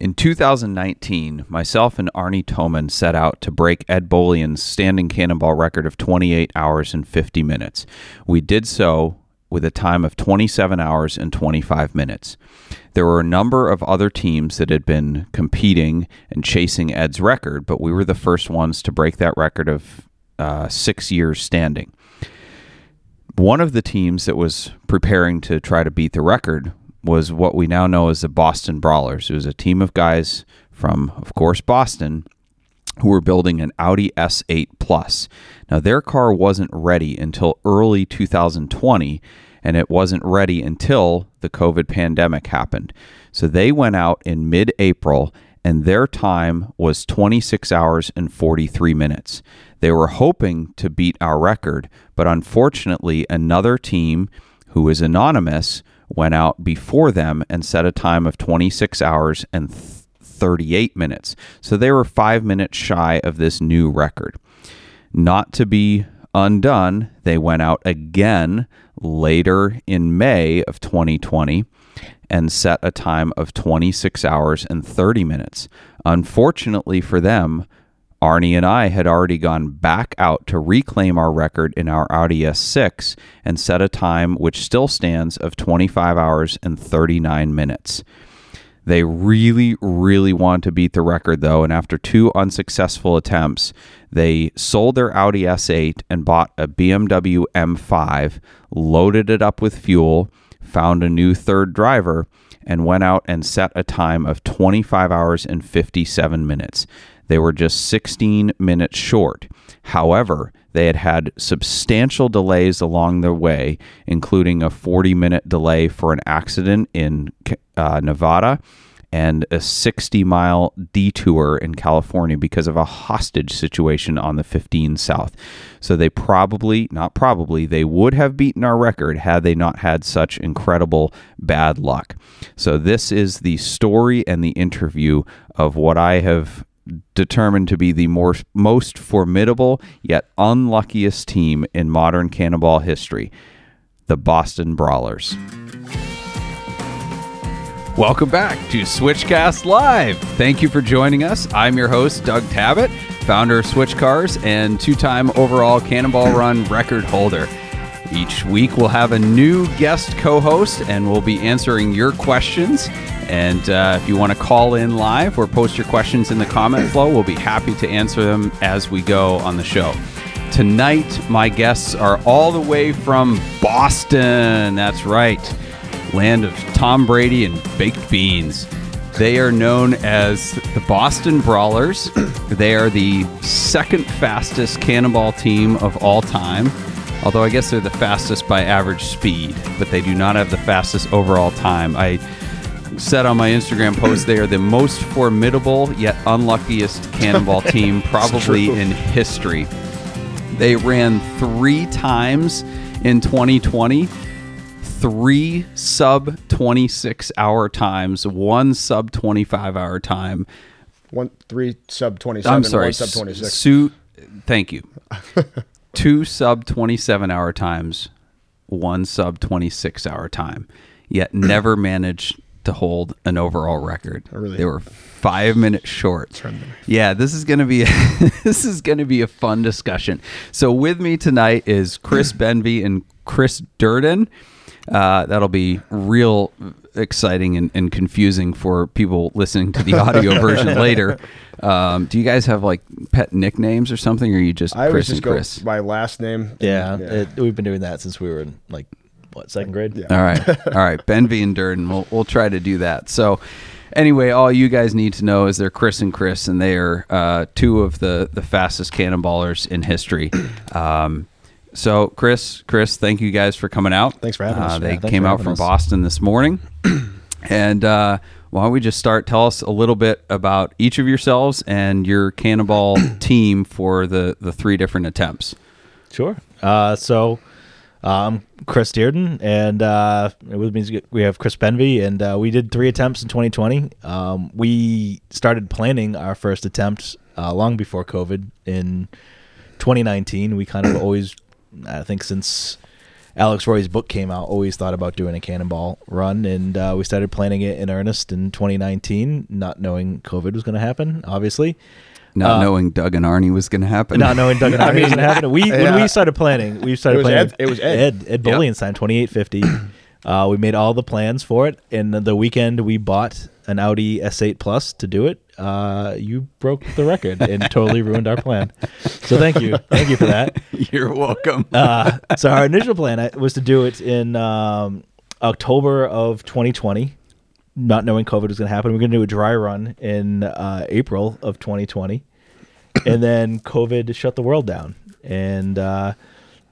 In 2019, myself and Arnie Toman set out to break Ed Bolian's standing cannonball record of 28 hours and 50 minutes. We did so with a time of 27 hours and 25 minutes. There were a number of other teams that had been competing and chasing Ed's record, but we were the first ones to break that record of 6 years standing. One of the teams that was preparing to try to beat the record was what we now know as the Boston Brawlers. It was a team of guys from, of course, Boston, who were building an Audi S8 Plus. Now, their car wasn't ready until early 2020, and it wasn't ready until the COVID pandemic happened. So they went out in mid-April, and their time was 26 hours and 43 minutes. They were hoping to beat our record, but unfortunately, another team who is anonymous went out before them and set a time of 26 hours and 38 minutes. So they were 5 minutes shy of this new record. Not to be undone, they went out again later in May of 2020 and set a time of 26 hours and 30 minutes. Unfortunately for them, Arnie and I had already gone back out to reclaim our record in our Audi S6 and set a time which still stands of 25 hours and 39 minutes. They really, really wanted to beat the record, though, and after two unsuccessful attempts, they sold their Audi S8 and bought a BMW M5, loaded it up with fuel, found a new third driver, and went out and set a time of 25 hours and 57 minutes. They were just 16 minutes short. However, they had had substantial delays along the way, including a 40-minute delay for an accident in Nevada and a 60-mile detour in California because of a hostage situation on the 15 South. So they they would have beaten our record had they not had such incredible bad luck. So this is the story and the interview of what I have determined to be the most formidable yet unluckiest team in modern cannonball history, the Boston Brawlers. Welcome back to Switchcast Live. Thank you for joining us. I'm your host, Doug Tabbitt, founder of Switch Cars and two-time overall Cannonball Run record holder. Each week, we'll have a new guest co-host, and we'll be answering your questions. And if you want to call in live or post your questions in the comment flow, we'll be happy to answer them as we go on the show. Tonight, my guests are all the way from Boston. That's right. Land of Tom Brady and baked beans. They are known as the Boston Brawlers. They are the second fastest cannonball team of all time. Although I guess they're the fastest by average speed, but they do not have the fastest overall time. I said on my Instagram post, they are the most formidable yet unluckiest cannonball team probably in history. They ran 3 times in 2020, 3 sub-26 hour times, 1 sub-25 hour time. 3 sub-27, I'm sorry, 1 sub-26. Thank you. 2 sub-27 hour times, 1 sub-26 hour time, yet never managed to hold an overall record. They were 5 minutes short. Yeah, this is going to be a fun discussion. So with me tonight is Chris Benvey and Chris Durden. That'll be real exciting and confusing for people listening to the audio version later. Do you guys have like pet nicknames or something, or are you just Chris? My last name. Yeah. We've been doing that since we were in like second grade? Yeah. All right. Benvey and Durden. We'll try to do that. So anyway, all you guys need to know is they're Chris and Chris, and they are two of the fastest cannonballers in history. So Chris, thank you guys for coming out. Thanks for having us. They came out from Boston this morning. And why don't we just start? Tell us a little bit about each of yourselves and your cannonball team for the 3 different attempts. Sure. So Chris Dearden, and with me we have Chris Benvey, and we did 3 attempts in 2020. We started planning our first attempt long before COVID in 2019. We kind of always, I think since Alex Roy's book came out, always thought about doing a cannonball run, and we started planning it in earnest in 2019, not knowing COVID was going to happen, obviously. Not knowing Doug and Arnie was going to happen. Not knowing Doug and Arnie was going to happen. When we started planning, Ed Bolian signed 2850. We made all the plans for it, and the weekend we bought an Audi S8 Plus to do it. You broke the record and totally ruined our plan. So thank you for that. You're welcome. So our initial plan was to do it in October of 2020, not knowing COVID was going to happen. We're going to do a dry run in April of 2020, and then COVID shut the world down. And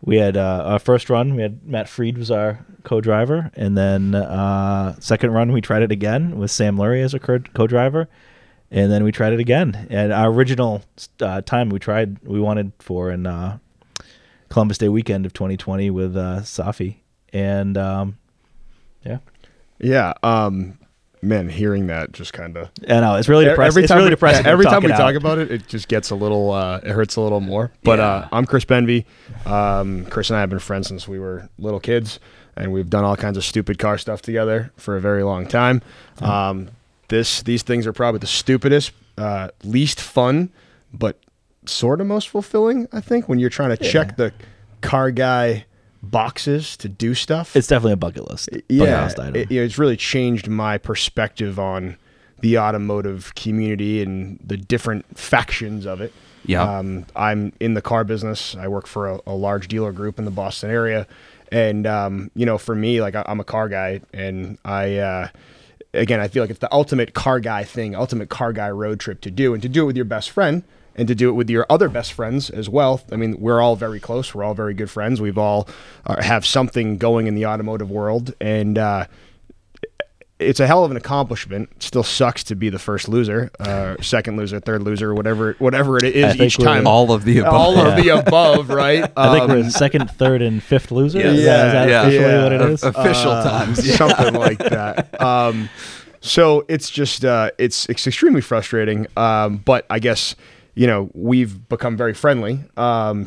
we had our first run. We had Matt Fried was our co-driver, and then second run we tried it again with Sam Lurie as a co-driver, and then we tried it again. And our original time we wanted for in Columbus Day weekend of 2020 with Safi, and man, hearing that just kind of... I know, it's really depressing. It's really depressing. Every time we talk about it, it just gets a little... it hurts a little more. But I'm Chris Benvey. Chris and I have been friends since we were little kids, and we've done all kinds of stupid car stuff together for a very long time. These things are probably the stupidest, least fun, but sort of most fulfilling, I think, when you're trying to check the car guy boxes to do stuff. It's definitely a bucket list. Bucket list item. It's really changed my perspective on the automotive community and the different factions of it. I'm in the car business. I work for a large dealer group in the Boston area, and for me, like, I'm a car guy, and I again, I feel like it's the ultimate car guy thing, ultimate car guy road trip to do, and to do it with your best friend. And to do it with your other best friends as well. I mean, we're all very close. We're all very good friends. We've all have something going in the automotive world. And it's a hell of an accomplishment. It still sucks to be the first loser, second loser, third loser, whatever it is each time. All of the above. Right? I think we're in second, third, and fifth loser. Yeah. Is that officially what it is? Official times. Yeah. Something like that. So it's just, it's extremely frustrating. But I guess... we've become very friendly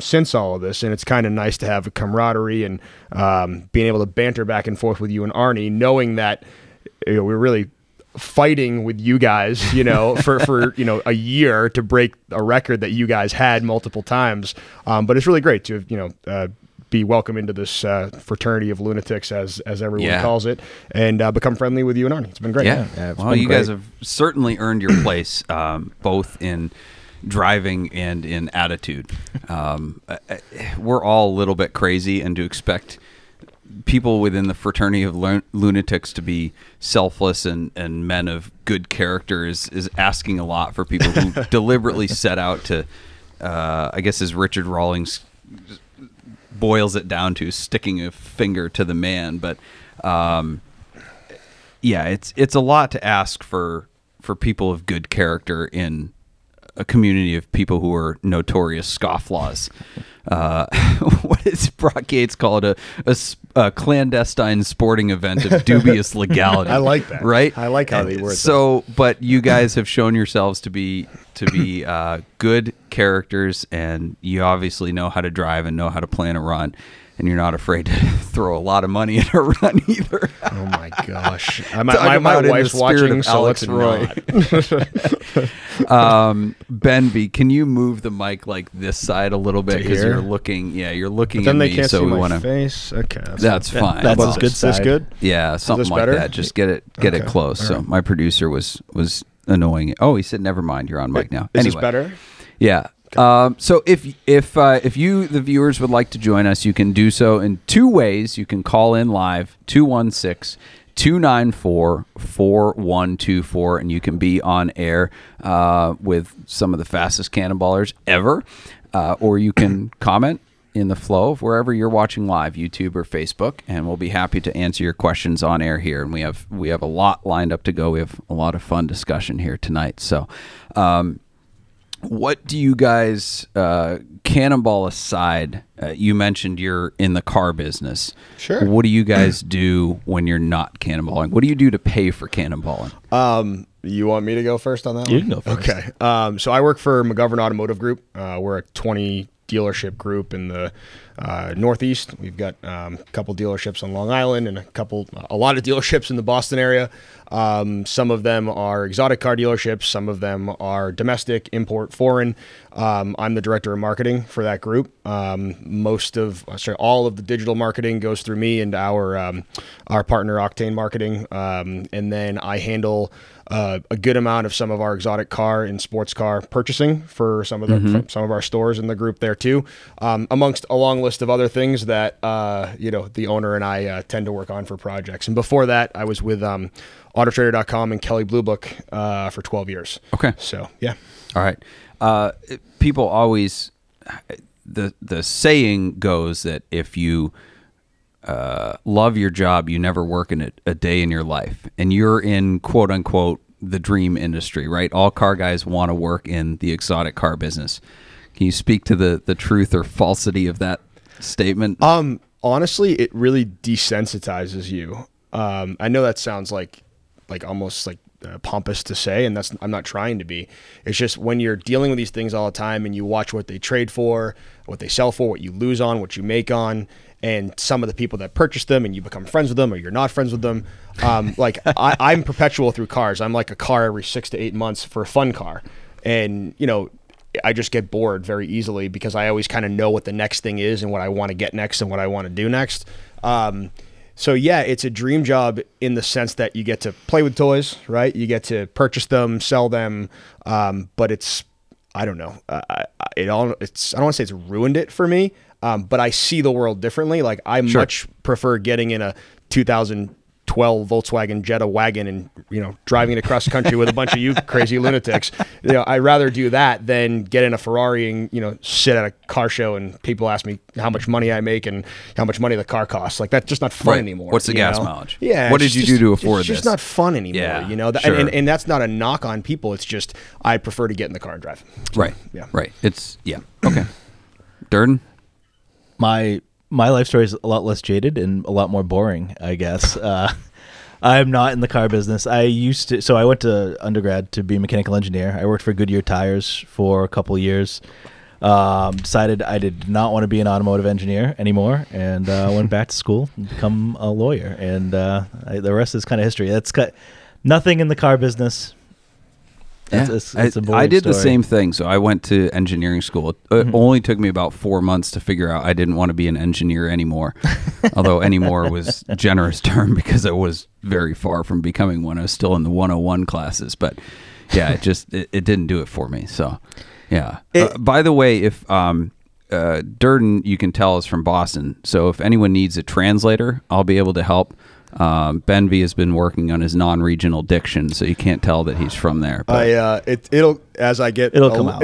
since all of this, and it's kind of nice to have a camaraderie and being able to banter back and forth with you and Arnie, knowing that we're really fighting with you guys, for a year to break a record that you guys had multiple times. But it's really great to, be welcome into this fraternity of lunatics, as everyone calls it, and become friendly with you and Arnie. It's been great. Well, you guys have certainly earned your place, both in driving and in attitude. We're all a little bit crazy, and to expect people within the fraternity of lunatics to be selfless and men of good character is asking a lot for people who deliberately set out to, I guess as Richard Rawlings boils it down to, sticking a finger to the man. But it's a lot to ask for people of good character in a community of people who are notorious scofflaws. What does Brock Yates call it? A clandestine sporting event of dubious legality. I like that. Right? I like how they word that. So, but you guys have shown yourselves to be good characters, and you obviously know how to drive and know how to plan a run. And you're not afraid to throw a lot of money at a run either. Oh my gosh! My wife's watching. So Alex Roy. Benby, can you move the mic like this side a little bit because you're looking? Yeah, you're looking. But then at they can't so see my face. Okay, that's fine. That's this good. Side. This good. Yeah, something like that. Just get it close. Right. So my producer was annoying. Oh, he said, "Never mind. You're on mic now." Is this better? Yeah. So if you, the viewers, would like to join us, you can do so in two ways. You can call in live, 216-294-4124, and you can be on air with some of the fastest cannonballers ever. Or you can comment in the flow of wherever you're watching live, YouTube or Facebook, and we'll be happy to answer your questions on air here. And we have a lot lined up to go. We have a lot of fun discussion here tonight. So, what do you guys, cannonball aside, you mentioned you're in the car business. Sure. What do you guys do when you're not cannonballing? What do you do to pay for cannonballing? You want me to go first on that one? You can go first. Okay. So I work for McGovern Automotive Group. We're a 20 dealership group in the Northeast, we've got a couple dealerships on Long Island and a lot of dealerships in the Boston area. Some of them are exotic car dealerships. Some of them are domestic, import, foreign. I'm the director of marketing for that group. All of the digital marketing goes through me and our partner Octane Marketing. And then I handle a good amount of some of our exotic car and sports car purchasing for some of our stores in the group there too, amongst a long list of other things that the owner and I tend to work on for projects. And before that, I was with Autotrader.com and Kelly Blue Book for 12 years. Okay. So yeah. All right. People always, the saying goes that if you love your job, you never work in a day in your life, and you're in quote unquote the dream industry, right? All car guys want to work in the exotic car business. Can you speak to the truth or falsity of that statement? Honestly, it really desensitizes you. I know that sounds like almost like pompous to say, and that's, I'm not trying to be. It's just when you're dealing with these things all the time and you watch what they trade for, what they sell for, what you lose on, what you make on, and some of the people that purchase them, and you become friends with them or you're not friends with them. I'm perpetual through cars. I'm like a car every 6 to 8 months for a fun car. And, I just get bored very easily because I always kind of know what the next thing is and what I want to get next and what I want to do next. So yeah, it's a dream job in the sense that you get to play with toys, right? You get to purchase them, sell them. But it's, I don't know. I don't want to say it's ruined it for me. But I see the world differently. Like I much prefer getting in a 2012 Volkswagen Jetta wagon and, driving it across the country with a bunch of you crazy lunatics. I'd rather do that than get in a Ferrari and, sit at a car show and people ask me how much money I make and how much money the car costs. Like that's just not fun anymore. What's the gas mileage? Yeah. What did you do to afford this? It's just not fun anymore. Yeah, and that's not a knock on people. It's just, I prefer to get in the car and drive. So, right. Yeah. Right. It's okay. Durden? My life story is a lot less jaded and a lot more boring, I guess. I'm not in the car business. I went to undergrad to be a mechanical engineer. I worked for Goodyear Tires for a couple years. Decided I did not want to be an automotive engineer anymore, and went back to school and become a lawyer. And the rest is kind of history. That's got nothing in the car business. I did the same thing. So I went to engineering school. It only took me about 4 months to figure out I didn't want to be an engineer anymore. Although anymore was a generous term because I was very far from becoming one. I was still in the 101 classes, but yeah, it didn't do it for me. So yeah. By the way, if Durden, you can tell, is from Boston. So if anyone needs a translator, I'll be able to help. Ben V has been working on his non-regional diction, so you can't tell that he's from there. But It'll come out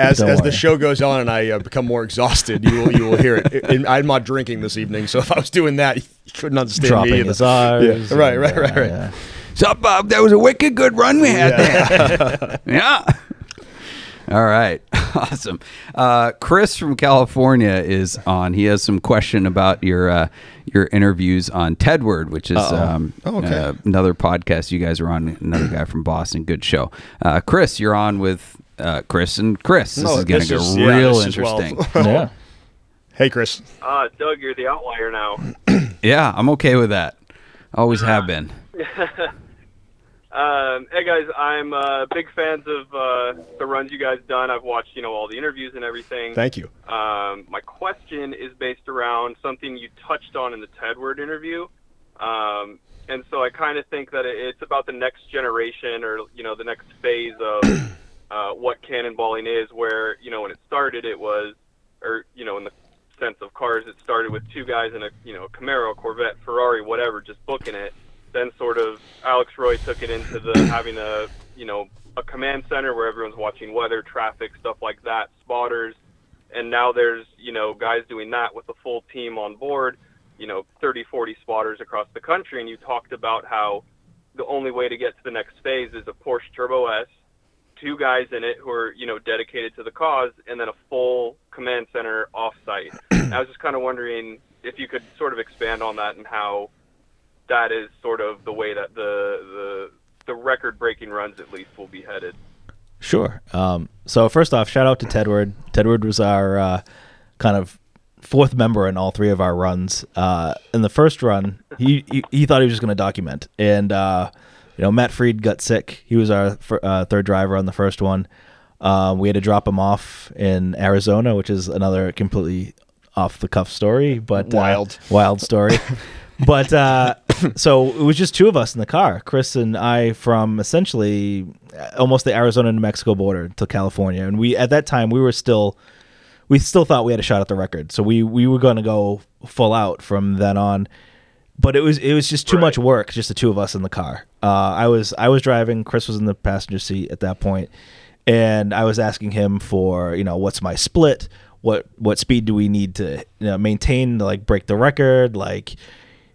as the show goes on, and I become more exhausted. You will hear it. And I'm not drinking this evening, so if I was doing that, you couldn't understand dropping me either. His R's right. Yeah. So Bob, that was a wicked good run we had there. Yeah. All right. Awesome. Chris from California is on. He has some question about your interviews on Tedward, which is another podcast you guys are on. Another guy from Boston. Good show. Chris, you're on with Chris and Chris. This is going to get real interesting. Well. Yeah. Hey, Chris. Doug, you're the outlier now. Yeah, I'm okay with that. Always have been. Hey guys, I'm big fans of the runs you guys done. I've watched, all the interviews and everything. Thank you. My question is based around something you touched on in the Tedward interview. And so I kind of think that it's about the next generation or, the next phase of what cannonballing is, where, when it started it was, or, in the sense of cars, it started with two guys in a, Camaro, Corvette, Ferrari, whatever, just booking it. Then sort of Alex Roy took it into having a command center where everyone's watching weather, traffic, stuff like that, spotters. And now there's, guys doing that with a full team on board, 30, 40 spotters across the country. And you talked about how the only way to get to the next phase is a Porsche Turbo S, two guys in it who are, dedicated to the cause, and then a full command center offsite. I was just kind of wondering if you could sort of expand on that and how that is sort of the way that the record-breaking runs, at least, will be headed. Sure. So first off, shout out to Tedward. Tedward was our kind of fourth member in all three of our runs. In the first run, he thought he was just going to document, and Matt Fried got sick. He was our third driver on the first one. We had to drop him off in Arizona, which is another completely off-the-cuff story, but wild story. But so it was just two of us in the car, Chris and I, from essentially almost the Arizona-New Mexico border to California. And we, at that time, we still thought we had a shot at the record, so we were going to go full out from then on. But it was just too much work, just the two of us in the car. I was driving, Chris was in the passenger seat at that point, and I was asking him for what's my split, what speed do we need to maintain to break the record,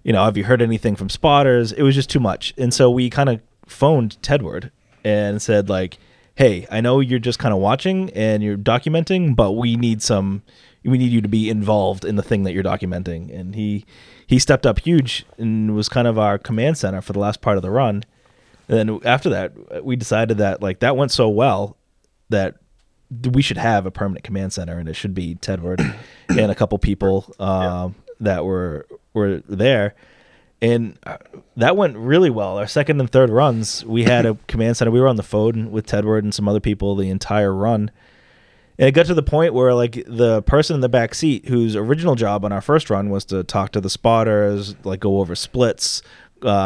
have you heard anything from spotters? It was just too much, and so we kind of phoned Tedward and said hey, I know you're just kind of watching and you're documenting, but we need you to be involved in the thing that you're documenting. And he stepped up huge and was kind of our command center for the last part of the run. And then after that, we decided that that went so well that we should have a permanent command center, and it should be Tedward and a couple people that were there. And that went really well. Our second and third runs, we had a command center. We were on the phone with Tedward and some other people the entire run. And it got to the point where the person in the back seat whose original job on our first run was to talk to the spotters, go over splits,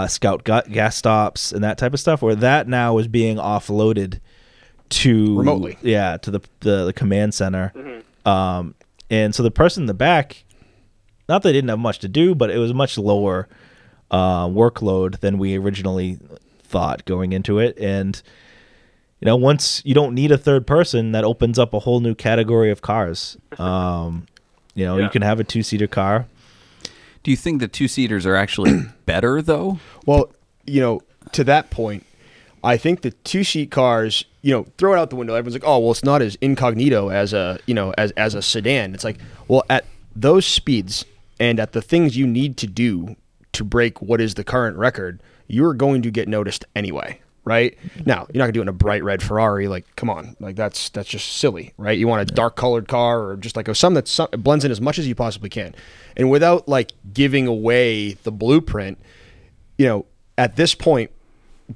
scout gas stops, and that type of stuff, where that now was being offloaded to remotely, to the command center. Mm-hmm. And so the person in the back, not that they didn't have much to do, but it was much lower workload than we originally thought going into it. And once you don't need a third person, that opens up a whole new category of cars. You can have a two-seater car. Do you think the two-seaters are actually better, though? Well, to that point, I think the two-seat cars, throw it out the window. Everyone's like, oh, well, it's not as incognito as a, as a sedan. It's well, at those speeds and at the things you need to do to break what is the current record, you're going to get noticed anyway. Right now, you're not gonna do it in a bright red Ferrari. Come on, that's just silly, right? You want a dark colored car, or just some that blends in as much as you possibly can, and without giving away the blueprint. At this point,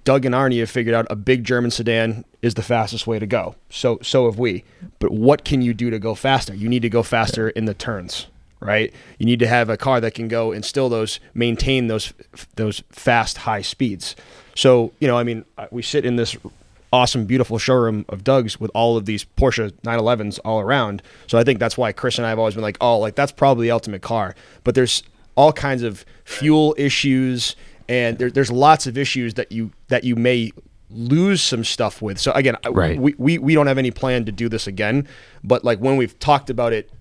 Doug and Arnie have figured out a big German sedan is the fastest way to go. So have we. But what can you do to go faster? You need to go faster in the turns, right? You need to have a car that can go and still maintain those fast high speeds. So, we sit in this awesome, beautiful showroom of Doug's with all of these Porsche 911s all around. So I think that's why Chris and I have always been that's probably the ultimate car. But there's all kinds of fuel issues, and there's lots of issues that you may lose some stuff with. So again, right. we don't have any plan to do this again. But when we've talked about it,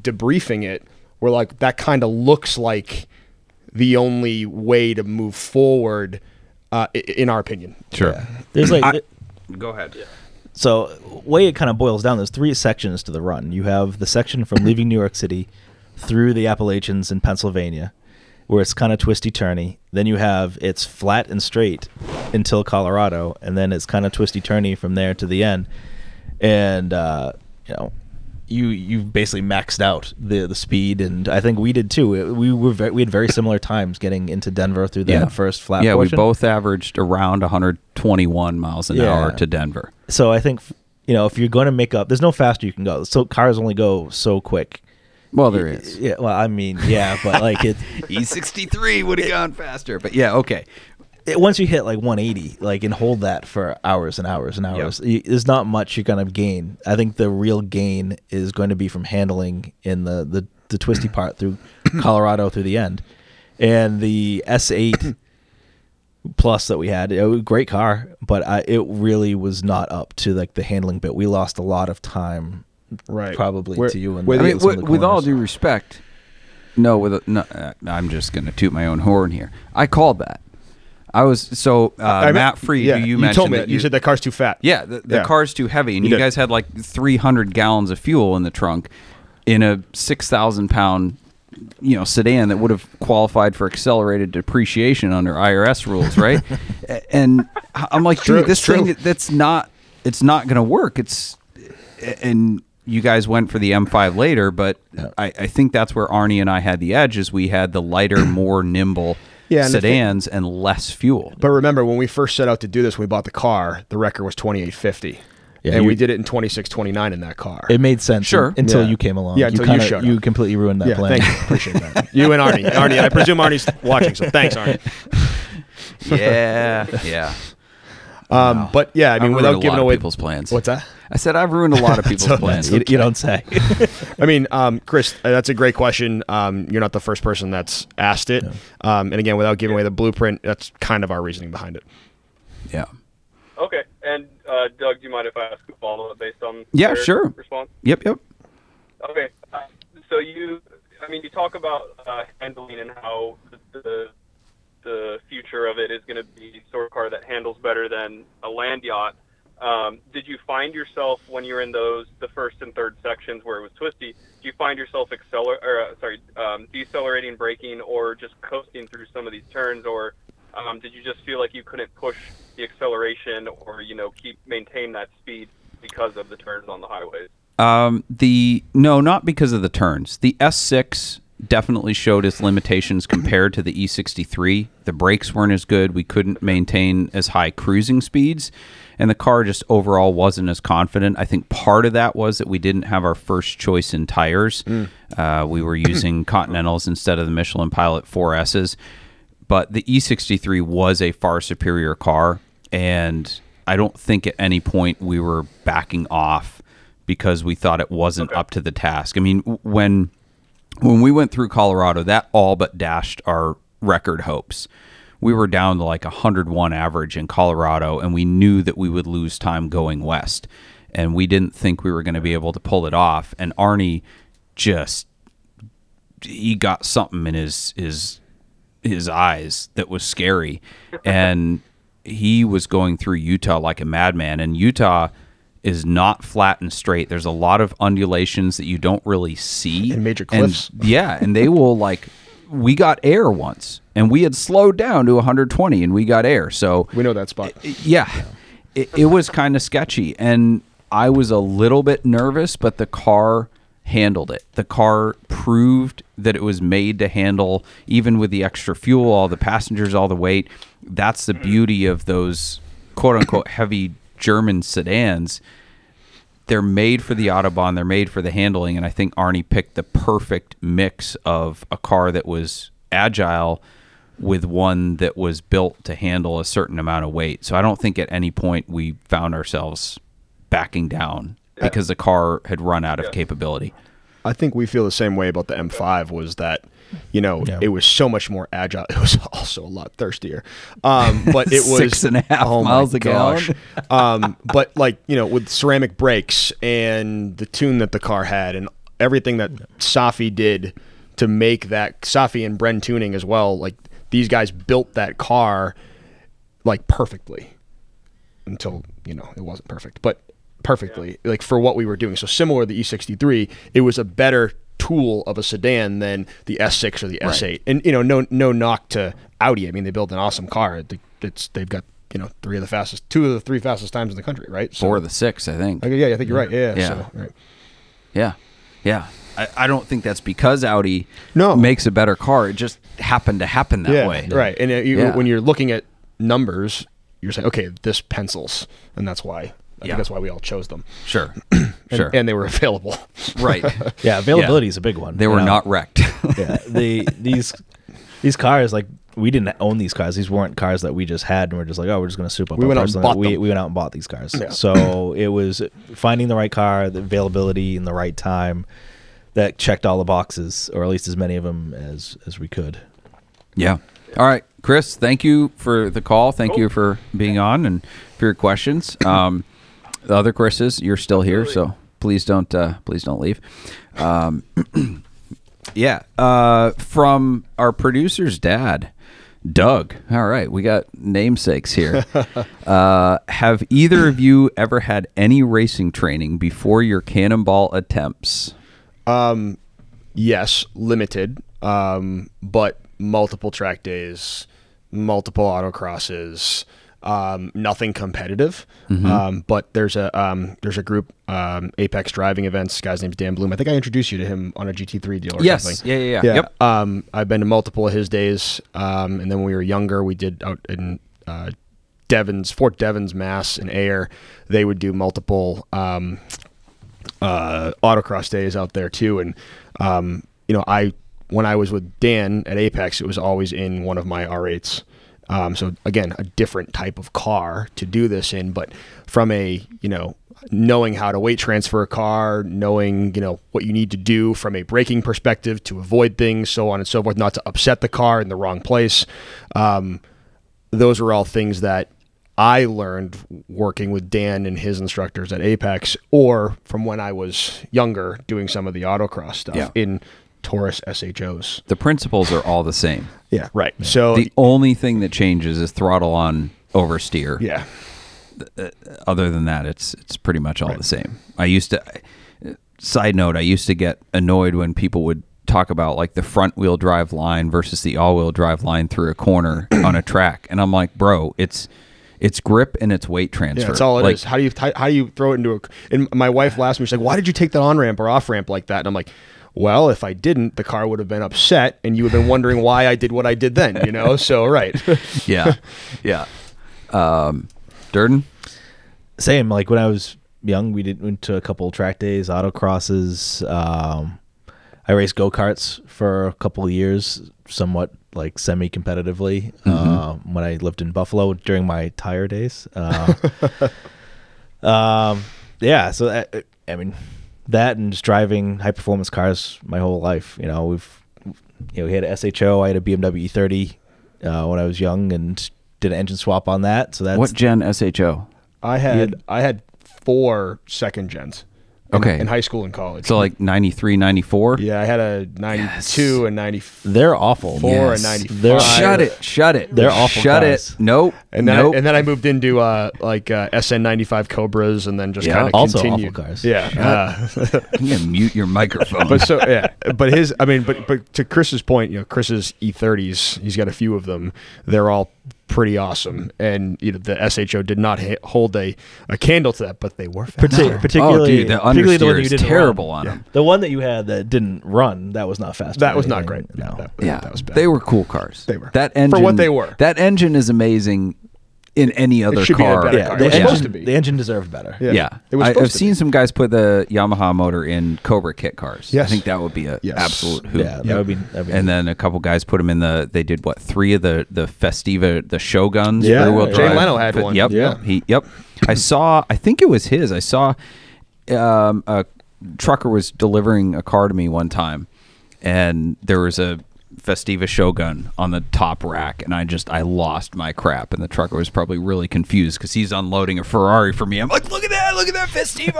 debriefing it, we're that kind of looks like the only way to move forward. In our opinion. Sure. Yeah. There's go ahead. Yeah. So way it kind of boils down, there's three sections to the run. You have the section from leaving New York City through the Appalachians in Pennsylvania, where it's kind of twisty-turny. Then you have it's flat and straight until Colorado, and then it's kind of twisty-turny from there to the end. And, you've basically maxed out the speed, and I think we did too. We had very similar times getting into Denver through that first flat portion. We both averaged around 121 miles an hour to Denver. So I think if you're going to make up, there's no faster you can go. So cars only go so quick. Well, there is. Yeah. Well, but it E63 would have gone faster, but okay. Once you hit 180 and hold that for hours and hours and hours, there's not much you're going to gain. I think the real gain is going to be from handling in the twisty part through Colorado through the end. And the S8 Plus that we had, it was a great car, but it really was not up to the handling bit. We lost a lot of time, right? Probably to you. And with all due respect, I'm just going to toot my own horn here. I called that. I was Matt Free. Yeah, you mentioned told me that you said that car's too fat. Yeah, the car's too heavy, and you guys had 300 gallons of fuel in the trunk, in a 6,000-pound sedan that would have qualified for accelerated depreciation under IRS rules, right? And I'm dude, this thing that's not going to work. It's you guys went for the M5 later, but I think that's where Arnie and I had the edge, is we had the lighter, more nimble sedans and less fuel. But remember, when we first set out to do this, when we bought the car, the record was $2,850. Yeah, and we did it in 26.29 in that car. It made sense. Sure. Until you came along. Yeah, until you showed up. You completely ruined that plan. Thank you. Appreciate that. You and Arnie. Arnie, I presume Arnie's watching, so thanks, Arnie. Yeah. Yeah. Wow. But yeah, I mean, without giving away people's plans. What's that? I said I've ruined a lot of people's plans. You don't say. I mean, Chris, that's a great question. You're not the first person that's asked it. No. And again, without giving away the blueprint, that's kind of our reasoning behind it. Yeah. Okay. And Doug, do you mind if I ask a follow-up based on your response? Yep. Okay. So you talk about handling and how the future of it is going to be sort of a car that handles better than a land yacht. Did you find yourself, when you're in the first and third sections where it was twisty, do you find yourself decelerating, braking, or just coasting through some of these turns, or did you just feel like you couldn't push the acceleration or, maintain that speed because of the turns on the highways? No, not because of the turns. The S6 definitely showed its limitations compared to the E63. The brakes weren't as good. We couldn't maintain as high cruising speeds, and the car just overall wasn't as confident. I think part of that was that we didn't have our first choice in tires. We were using Continentals instead of the Michelin Pilot 4S's. But the E63 was a far superior car, and I don't think at any point we were backing off because we thought it wasn't up to the task. I mean, when we went through Colorado, that all but dashed our record hopes. We were down to like 101 average in Colorado, and we knew that we would lose time going west, and we didn't think we were going to be able to pull it off. And Arnie he got something in his eyes that was scary, and he was going through Utah like a madman, and Utah is not flat and straight. There's a lot of undulations that you don't really see, and major cliffs, and they will, like, we got air once and we had slowed down to 120 and we got air, so we know that spot. It was kind of sketchy, and I was a little bit nervous, but the car handled it. The car proved that it was made to handle, even with the extra fuel, all the passengers, all the weight. That's the beauty of those quote-unquote heavy German sedans. They're made for the Autobahn. They're made for the handling, and I think Arnie picked the perfect mix of a car that was agile with one that was built to handle a certain amount of weight. So I don't think at any point we found ourselves backing down because the car had run out of capability. I think we feel the same way about the M5, was that, it was so much more agile. It was also a lot thirstier. But it was 6.5 miles a gallon. But with ceramic brakes and the tune that the car had and everything that Safi did to make that, Safi and Brent Tuning as well, like, these guys built that car like perfectly until, it wasn't perfect. But perfectly, like, for what we were doing. So similar to the E63, it was a better tool of a sedan than the S6 or the S8. And no knock to Audi. I mean, they built an awesome car. They've got two of the three fastest times in the country, right? So, 4 of the 6, I think. Okay, I think you're right. Yeah. So, right. Yeah. I don't think that's because Audi makes a better car. It just happened to happen that way. Right. And when you're looking at numbers, you're saying, okay, this pencils, and that's why. I think that's why we all chose them. Sure. And they were available. Right. Yeah, availability is a big one. They were not wrecked. These cars, like, we didn't own these cars. These weren't cars that we just had and we're just like, we're just going to soup up. We went out and bought these cars. Yeah. So it was finding the right car, the availability in the right time that checked all the boxes, or at least as many of them as we could. Yeah. All right, Chris, thank you for the call. Thank you for being on and for your questions. The other Chris's, you're still here, so please don't leave. From our producer's dad, Doug. All right, we got namesakes here. Have either of you ever had any racing training before your cannonball attempts? Yes, limited, but multiple track days, multiple autocrosses, nothing competitive. Mm-hmm. But there's a group, Apex Driving Events. This guy's name's Dan Bloom. I think I introduced you to him on a GT3 deal or something. Yeah. Yep. I've been to multiple of his days. And then when we were younger, we did out in Fort Devens, Mass, and Ayer. They would do multiple autocross days out there too. And you know, when I was with Dan at Apex, it was always in one of my R8s. So again, a different type of car to do this in, but from a, you know, knowing how to weight transfer a car, knowing, you know, what you need to do from a braking perspective to avoid things, so on and so forth, not to upset the car in the wrong place. Those were all things that I learned working with Dan and his instructors at Apex, or from when I was younger doing some of the autocross stuff in Taurus SHOs. The principles are all the same. Right. So the only thing that changes is throttle on oversteer. Yeah. Other than that, it's pretty much all the same. Side note, I used to get annoyed when people would talk about like the front wheel drive line versus the all wheel drive line through a corner on a track, and I'm like, bro, it's grip and it's weight transfer. That's all it is. How do you throw it into a? And my wife last week, she's like, why did you take that on ramp or off ramp like that? And I'm like, well, if I didn't, the car would have been upset, and you would have been wondering why I did what I did then. You know, so right. Yeah. Durden, same. Like when I was young, went to a couple of track days, autocrosses. I raced go-karts for a couple of years, somewhat like semi-competitively, when I lived in Buffalo during my tire days. So I mean, that and just driving high-performance cars my whole life. You know, we had an SHO. I had a BMW E30 when I was young and did an engine swap on that. So that's what gen SHO? I had 4 second gens. Okay. In high school and college. So like 93, 94? Yeah, I had a 92 and 94. They're awful. 4 and 95. Shut it. They're awful. Shut it. Nope. And then I moved into SN95 Cobras, and then just kind of continued. Also awful cars. Yeah. Can you mute your microphone? But to Chris's point, you know, Chris's E30s, he's got a few of them. They're all pretty awesome, and you know, the SHO did not hold a candle to that, but they were faster. Particularly the one that you didn't terrible run. On them. The one that you had that didn't run, that was not fast. That was not great. No. That was bad. They were cool cars. They were. That engine, for what they were. That engine is amazing. In any other car. Yeah, it was supposed to be. The engine deserved better. Yeah. I've seen some guys put the Yamaha motor in Cobra kit cars. Yes. I think that would be an absolute hoop. Yeah, that would be and then a couple guys put them in three of the Festiva, the Shoguns. Yeah. Rear-wheel drive. Jay Leno had one. Yep. Yeah. Yep. I saw a trucker was delivering a car to me one time, and there was a Festiva Shogun on the top rack, and I lost my crap, and the trucker was probably really confused because he's unloading a Ferrari for me. I'm like, look at that Festiva,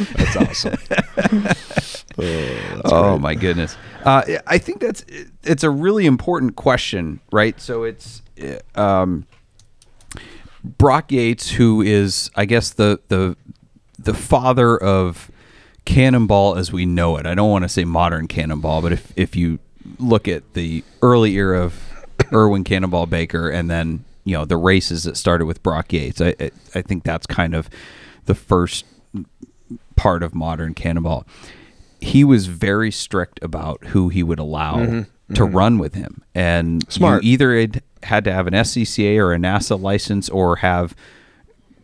oh my gosh. That's awesome. That's great. My goodness. I think it's a really important question, right? So it's Brock Yates, who is, I guess, the father of cannonball as we know it. I don't want to say modern cannonball, but if you look at the early era of Irwin Cannonball Baker, and then, you know, the races that started with Brock Yates, I think that's kind of the first part of modern cannonball. He was very strict about who he would allow to run with him, and smart. You either had to have an SCCA or a NASA license or have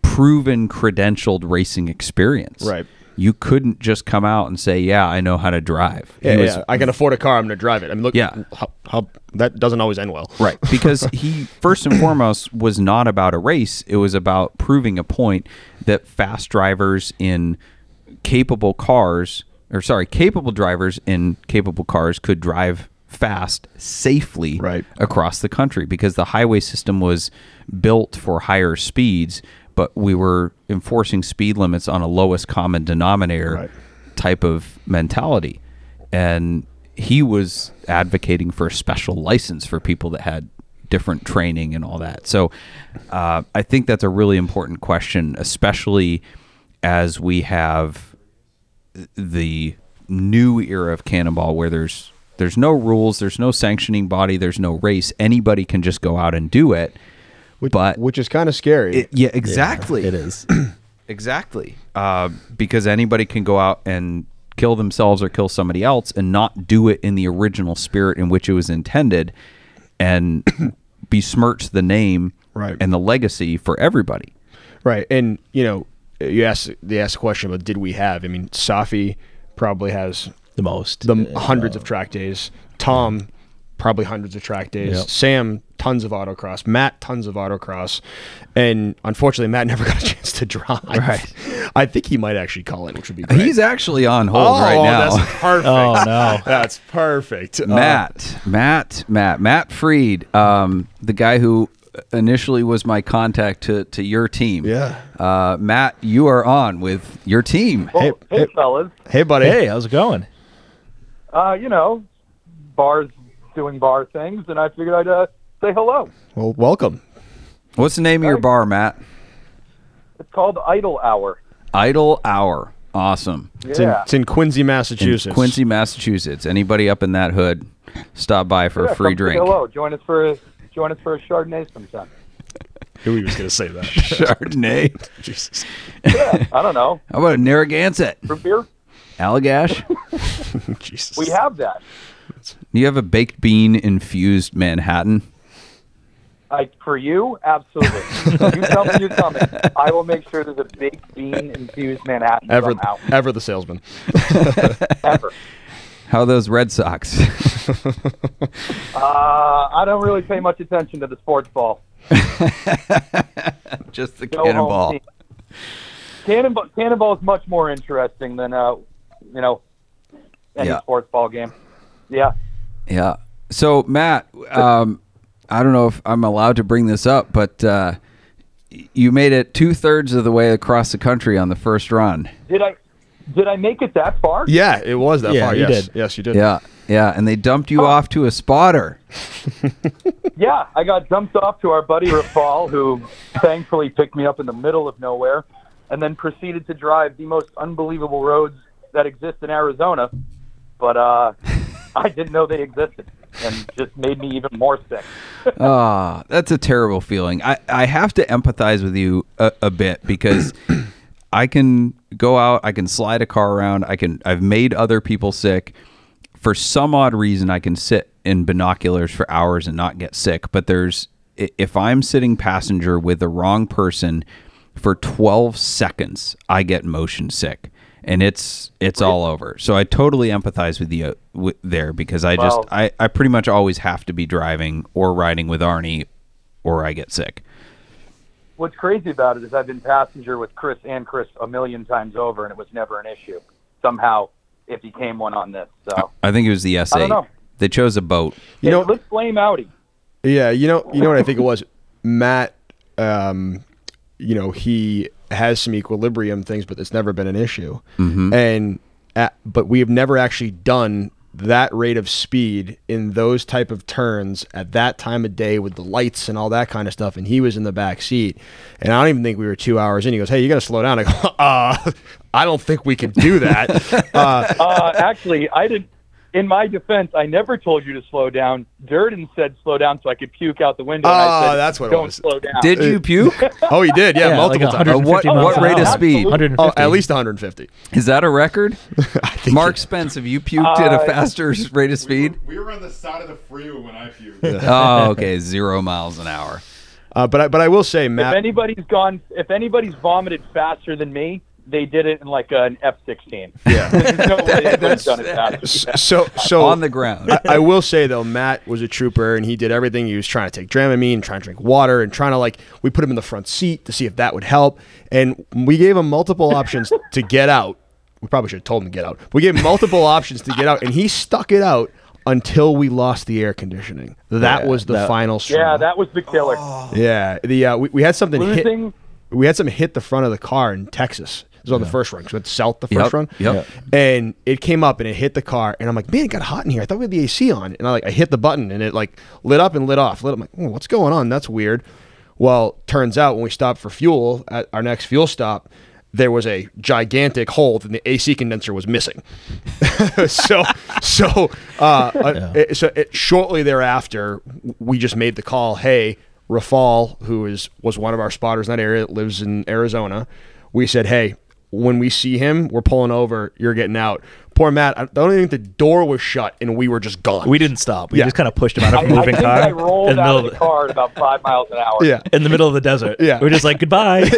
proven credentialed racing experience. Right. You couldn't just come out and say, yeah, I know how to drive. I can afford a car, I'm going to drive it. I mean, look, how that doesn't always end well. Right, because he, first and foremost, was not about a race. It was about proving a point that capable drivers in capable cars could drive fast, safely across the country, because the highway system was built for higher speeds, but we were enforcing speed limits on a lowest common denominator type of mentality. And he was advocating for a special license for people that had different training and all that. So I think that's a really important question, especially as we have the new era of cannonball where there's no rules, there's no sanctioning body, there's no race. Anybody can just go out and do it. Which is kind of scary. Exactly. Yeah, it is. Exactly. Because anybody can go out and kill themselves or kill somebody else and not do it in the original spirit in which it was intended and besmirch the name and the legacy for everybody. Right. And, you know, they asked the question, but did we have? I mean, Safi probably has the most, hundreds of track days. Tom, probably hundreds of track days. Yep. Sam, tons of autocross. Matt, tons of autocross. And unfortunately, Matt never got a chance to drive. Right. I think he might actually call in, which would be great. He's actually on hold right now. Oh, that's perfect. Oh, no. That's perfect. Matt Freed, the guy who initially was my contact to your team. Yeah. Matt, you are on with your team. Well, hey, fellas. Hey, buddy. Hey, how's it going? Bars, doing bar things, and I figured I'd say hello. Well, welcome. What's the name of your bar, Matt? It's called Idle Hour. Idle Hour. Awesome. Yeah. It's in Quincy, Massachusetts. Anybody up in that hood, stop by for a free drink. Hello. Join us for a Chardonnay sometime. Who was going to say that? Chardonnay? Jesus. Yeah, I don't know. How about Narragansett? Root beer? Allagash? Jesus. We have that. Do you have a baked bean infused Manhattan? For you, absolutely. You tell me you're coming. I will make sure there's a baked bean infused Manhattan. Ever the salesman. Ever. How are those Red Sox? I don't really pay much attention to the sports ball. Just the cannonball. Cannonball is much more interesting than any sports ball game. Yeah. Yeah. So, Matt, I don't know if I'm allowed to bring this up, but you made it 2/3 of the way across the country on the first run. Did I make it that far? Yeah, it was that far. Yes, you did. Yeah, and they dumped you off to a spotter. Yeah, I got dumped off to our buddy Rafal, who thankfully picked me up in the middle of nowhere, and then proceeded to drive the most unbelievable roads that exist in Arizona. But I didn't know they existed, and just made me even more sick. That's a terrible feeling. I have to empathize with you a bit, because I can go out, I can slide a car around, I've made other people sick. For some odd reason, I can sit in binoculars for hours and not get sick, but if I'm sitting passenger with the wrong person for 12 seconds, I get motion sick. And it's all over. So I totally empathize with you there, because I pretty much always have to be driving or riding with Arnie, or I get sick. What's crazy about it is I've been passenger with Chris a million times over, and it was never an issue. Somehow, it became one on this. So I think it was the S8. I don't know. They chose a boat. Let's blame Audi. Yeah, you know what I think it was, Matt. He has some equilibrium things, but it's never been an issue. Mm-hmm. But we have never actually done that rate of speed in those type of turns at that time of day with the lights and all that kind of stuff. And he was in the back seat, and I don't even think we were 2 hours in. He goes, "Hey, you got to slow down." I go, I don't think we could do that. Actually, I did. In my defense, I never told you to slow down. Durden said slow down so I could puke out the window. Oh, I said, that's what it was. Don't slow down. Did you puke? Oh, he did. Yeah, multiple like times. What rate of speed? 150. Oh, at least 150. Is that a record? Mark Spence, have you puked at a faster rate of speed? We were on the side of the freeway when I puked. Oh, okay. 0 miles an hour. But I will say, Matt, if anybody's vomited faster than me, they did it in like an F-16. Yeah. So on the ground. I will say, though, Matt was a trooper, and he did everything. He was trying to take Dramamine, trying to drink water, and trying to, we put him in the front seat to see if that would help. And we gave him multiple options to get out. We probably should have told him to get out. We gave him multiple options to get out, and he stuck it out until we lost the air conditioning. That was the final straw. Yeah, that was the killer. Oh. Yeah. We had something hit the front of the car in Texas. It was on the first run, because we went south the first run. Yep. And it came up, and it hit the car. And I'm like, man, it got hot in here. I thought we had the AC on. And I hit the button, and it lit up and lit off. I'm like, what's going on? That's weird. Well, turns out when we stopped for fuel at our next fuel stop, there was a gigantic hole that the AC condenser was missing. So shortly thereafter, we just made the call, hey, Rafal, who was one of our spotters in that area, that lives in Arizona, we said, hey, when we see him, we're pulling over, you're getting out. Poor Matt, I don't think the door was shut and we were just gone. We didn't stop. We just kind of pushed him out of a moving car. I rolled out of the car at about 5 miles an hour. Yeah. In the middle of the desert. Yeah. We were just like, goodbye. And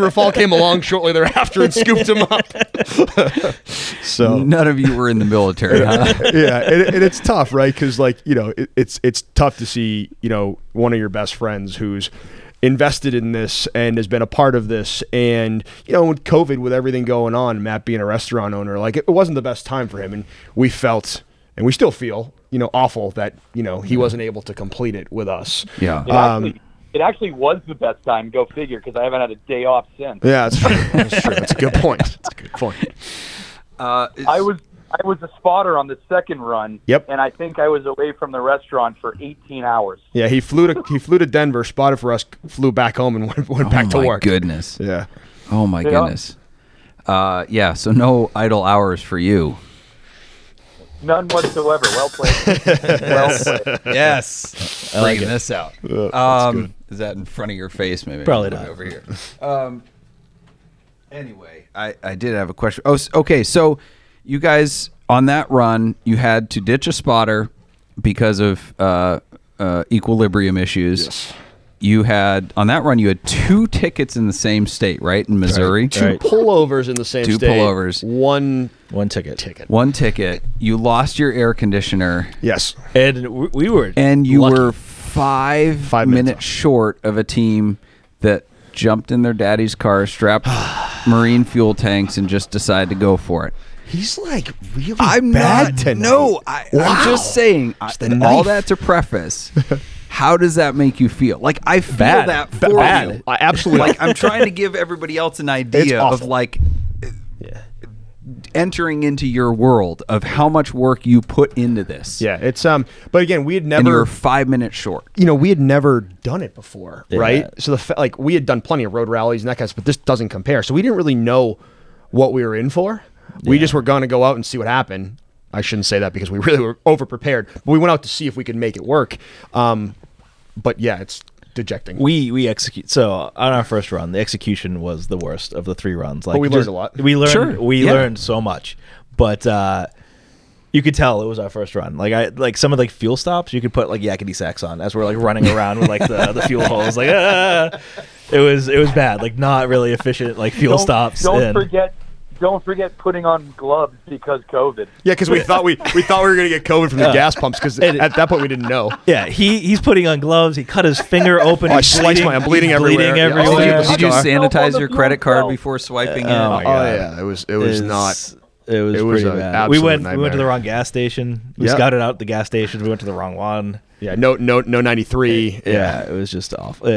Rafal came along shortly thereafter and scooped him up. So none of you were in the military, huh? Yeah. And it's tough, right? Because, like, you know, it's tough to see, you know, one of your best friends who's invested in this and has been a part of this, and, you know, with COVID, with everything going on, Matt being a restaurant owner, like, it wasn't the best time for him, and we felt, and we still feel, you know, awful that, you know, he wasn't able to complete it with us. Yeah, it actually was the best time. Go figure, because I haven't had a day off since. Yeah, that's true. That's true. That's a good point. That's a good point. I was a spotter on the second run. Yep. And I think I was away from the restaurant for 18 hours. Yeah, he flew to Denver, spotted for us, flew back home, and went back to work. Oh, my goodness. Yeah. Oh, my goodness. Yeah, so no idle hours for you. None whatsoever. Well played. Yes. Bringing like this out. Is that in front of your face, maybe? Probably not. Over here. Anyway, I did have a question. Oh, okay, so... You guys, on that run, you had to ditch a spotter because of equilibrium issues. Yes. You had 2 tickets in the same state, right? In Missouri. Right. Two pullovers in the same state. Two pullovers. One ticket. One ticket. You lost your air conditioner. Yes. And we were lucky. And you were five minutes short of a team that jumped in their daddy's car, strapped marine fuel tanks, and just decided to go for it. He's like really bad tonight. No, I'm just saying. All that to preface. How does that make you feel? Like, I feel bad. That for bad. You. I absolutely. Like, I'm trying to give everybody else an idea of, like, entering into your world of how much work you put into this. Yeah, it's But again, we had never. And you were 5 minutes short. You know, we had never done it before, right? So we had done plenty of road rallies and that kind of stuff, but this doesn't compare. So we didn't really know what we were in for. We just were going to go out and see what happened. I shouldn't say that because we really were over-prepared. But we went out to see if we could make it work. But, yeah, it's dejecting. We execute. So on our first run, the execution was the worst of the 3 runs. Like, but we learned a lot. We learned so much. But you could tell it was our first run. Like, some of the fuel stops, you could put, like, yakety sacks on as we're, like, running around with, like, the fuel holes. Like, It was bad. Like, not really efficient, like, fuel stops. Don't forget putting on gloves because COVID. Yeah, because we thought we were going to get COVID from the gas pumps, because at that point we didn't know. Yeah, he's putting on gloves. He cut his finger open. Oh, I'm bleeding everywhere. Yeah. Did you sanitize your credit card before swiping in? Oh yeah, it was not. It was pretty bad. We went to the wrong gas station. We scouted out the gas station. We went to the wrong one. Yeah, no 93. Yeah, it was just awful.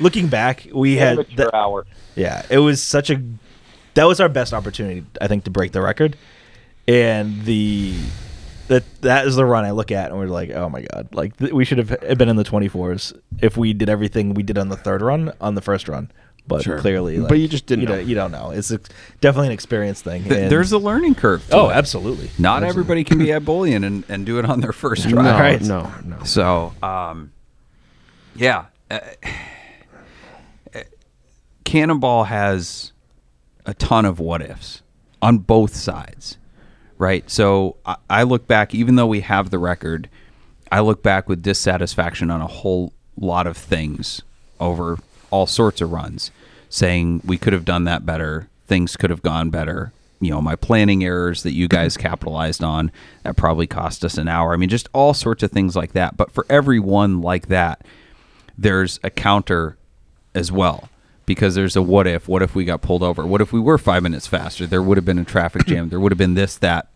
Looking back, we had the hour. Yeah, it was that was our best opportunity, I think, to break the record. And that is the run I look at and we're like, oh my God, like we should have been in the 24s if we did everything we did on the third run on the first run. But clearly, like, but you just didn't. You don't know. It's definitely an experience thing. There's a learning curve. Oh, absolutely. Not everybody can be Ed Bolian and do it on their first try. No, right? No. So, yeah. Cannonball has a ton of what ifs on both sides, right? So I look back, even though we have the record, I look back with dissatisfaction on a whole lot of things over all sorts of runs, saying we could have done that better, things could have gone better, you know, my planning errors that you guys capitalized on, that probably cost us an hour. I mean, just all sorts of things like that. But for every one like that, there's a counter as well. Because there's a what if. What if we got pulled over? What if we were 5 minutes faster? There would have been a traffic jam. There would have been this, that.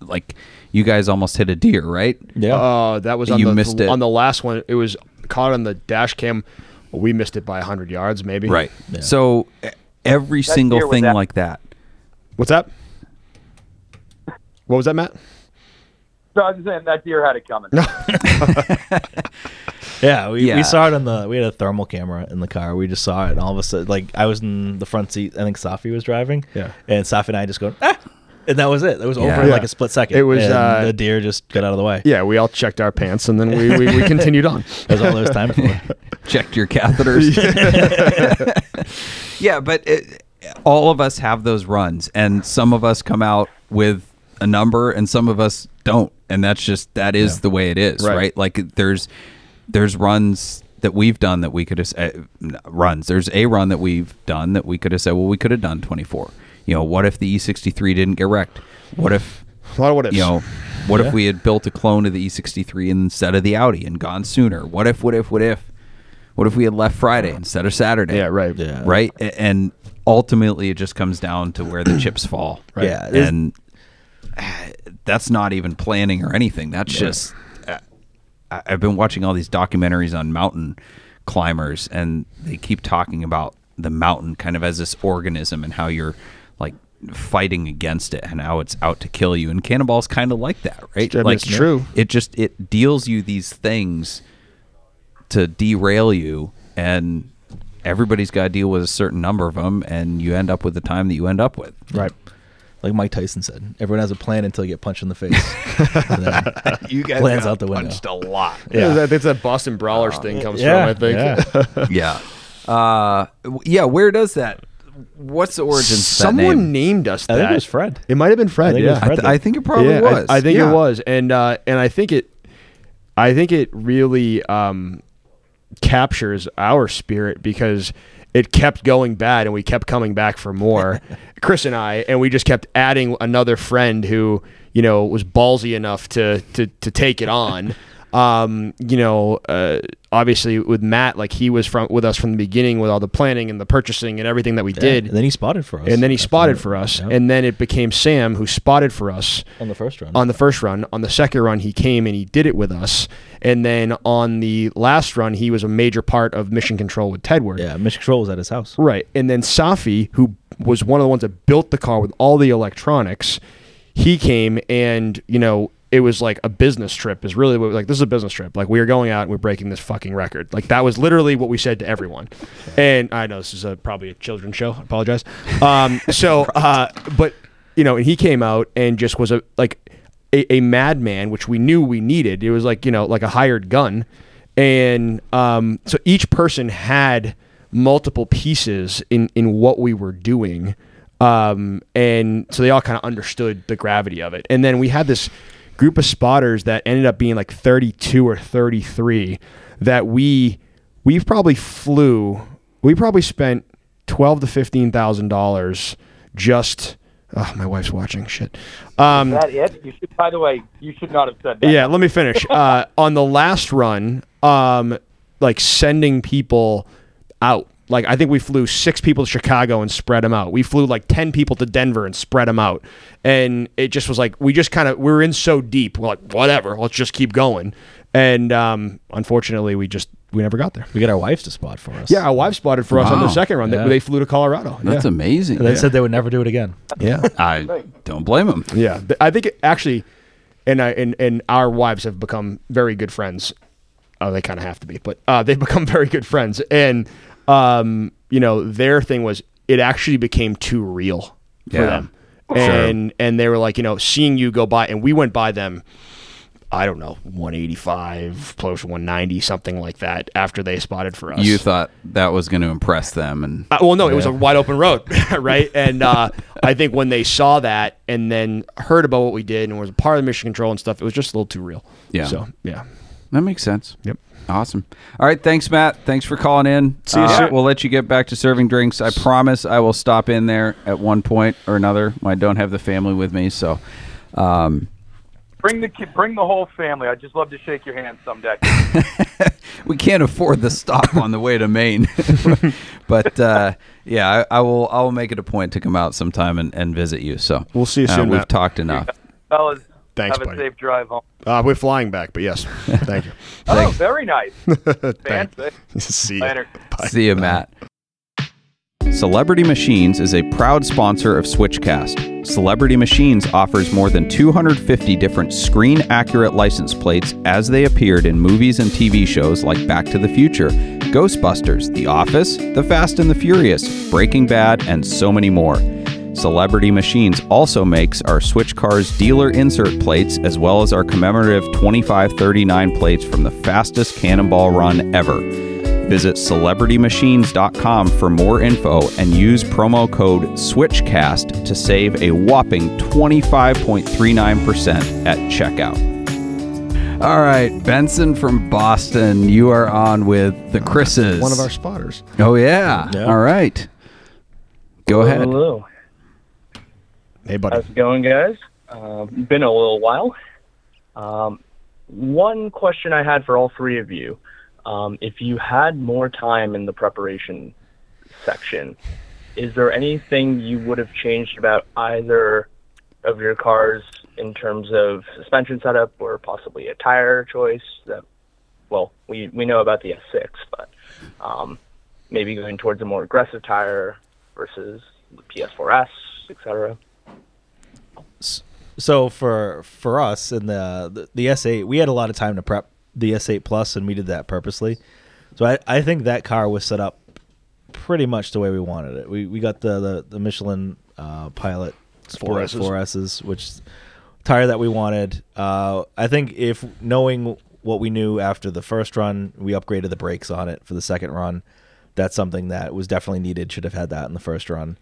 Like, you guys almost hit a deer, right? Yeah. That was on you missed it. On the last one. It was caught on the dash cam. We missed it by 100 yards, maybe. Right. Yeah. So every single thing like that. What's that? What was that, Matt? No, I was just saying that deer had it coming. Yeah, we saw it we had a thermal camera in the car. We just saw it, and all of a sudden, like, I was in the front seat. I think Safi was driving. Yeah. And Safi and I just go, ah, And that was it. That was over in like a split second. It was, and the deer just got out of the way. Yeah, we all checked our pants, and then we continued on. That was all there was time for. Checked your catheters. Yeah, but all of us have those runs, and some of us come out with a number, and some of us don't. And that's just, that is the way it is, right? Like there's runs that we've done that we could have runs. There's a run that we've done that we could have said, well, we could have done 24. You know, what if the E63 didn't get wrecked? What if, a lot of what ifs. You know, what if we had built a clone of the E63 instead of the Audi and gone sooner? What if we had left Friday instead of Saturday? Yeah, right. Yeah. Right? And ultimately, it just comes down to where the chips fall. Right? Yeah. And that's not even planning or anything. That's just, I've been watching all these documentaries on mountain climbers, and they keep talking about the mountain kind of as this organism and how you're like fighting against it and how it's out to kill you. And Cannonball's kind of like that, right? Like, it's true. It deals you these things to derail you, and everybody's got to deal with a certain number of them, and you end up with the time that you end up with. Right. Like Mike Tyson said, everyone has a plan until you get punched in the face. You guys plans out the window. Punched a lot. Yeah. That's that Boston Brawlers thing comes from, I think. Yeah. Where does that? What's the origin? Someone named us that. I think it was Fred. It might have been Fred. I think it probably was. I think it was, and I think it really captures our spirit because it kept going bad, and we kept coming back for more. Chris and I, and we just kept adding another friend who was ballsy enough to take it on. Obviously with Matt, like he was with us from the beginning with all the planning and the purchasing and everything that we did. And then he spotted for us. Yep. And then it became Sam who spotted for us. On the first run. On the second run, he came and he did it with us. And then on the last run, he was a major part of Mission Control with Tedward. Yeah, Mission Control was at his house. Right. And then Safi, who was one of the ones that built the car with all the electronics, he came and, it was like a business trip is really what this is a business trip. Like we are going out and we're breaking this fucking record. Like that was literally what we said to everyone. And I know this is probably a children's show. I apologize. And he came out and just was a madman, which we knew we needed. It was like a hired gun. And so each person had multiple pieces in what we were doing. And so they all kind of understood the gravity of it. And then we had this group of spotters that ended up being like 32 or 33 that we probably flew. We probably spent $12,000 to $15,000 just. Oh, my wife's watching. Shit. Is that it? By the way, you should not have said that. Yeah, let me finish. On the last run, sending people out. Like, I think we flew 6 people to Chicago and spread them out. We flew 10 people to Denver and spread them out. And it just was we were in so deep. We're like, whatever, let's just keep going. And unfortunately, we never got there. We got our wives to spot for us. Yeah, our wives spotted for us on the second run. Yeah. They flew to Colorado. That's amazing. And they said they would never do it again. Yeah. I don't blame them. Yeah. I think it actually, and our wives have become very good friends. They kind of have to be, but they've become very good friends. And their thing was it actually became too real for them. And sure. And they were seeing you go by, and we went by them, I don't know, 185 close to 190, something like that, after they spotted for us. You thought that was going to impress them, and it was a wide open road, right? And I think when they saw that and then heard about what we did and was part of the Mission Control and stuff, it was just a little too real. Yeah. So yeah. That makes sense. Yep. Awesome. All right. Thanks, Matt. Thanks for calling in. See you soon. We'll let you get back to serving drinks. I promise I will stop in there at one point or another. I don't have the family with me, so. Bring the whole family. I'd just love to shake your hand someday. We can't afford the stop on the way to Maine. But, I will make it a point to come out sometime and visit you. So we'll see you soon, Matt. We've talked enough. Fellas. Thanks, buddy. Have a safe drive home. We're flying back, but yes. Thank you. Oh, very nice. See you. See you, Matt. Celebrity Machines is a proud sponsor of Switchcast. Celebrity Machines offers more than 250 different screen-accurate license plates as they appeared in movies and TV shows like Back to the Future, Ghostbusters, The Office, The Fast and the Furious, Breaking Bad, and so many more. Celebrity Machines also makes our Switch Cars dealer insert plates, as well as our commemorative 2539 plates from the fastest cannonball run ever. Visit CelebrityMachines.com for more info and use promo code SWITCHCAST to save a whopping 25.39% at checkout. All right, Benson from Boston, you are on with the Chris's. One of our spotters. Oh, yeah. Yep. All right. Go ahead. Hello. Hey, buddy. How's it going, guys? Been a little while. One question I had for all three of you. If you had more time in the preparation section, is there anything you would have changed about either of your cars in terms of suspension setup or possibly a tire choice? That, well, we know about the S6, but maybe going towards a more aggressive tire versus the PS4S, etc. So for us in the S8, we had a lot of time to prep the S8 Plus, and we did that purposely. So I think that car was set up pretty much the way we wanted it. We got the Michelin Pilot 4S's, which tire that we wanted. I think if knowing what we knew after the first run, we upgraded the brakes on it for the second run. That's something that was definitely needed. Should have had that in the first run.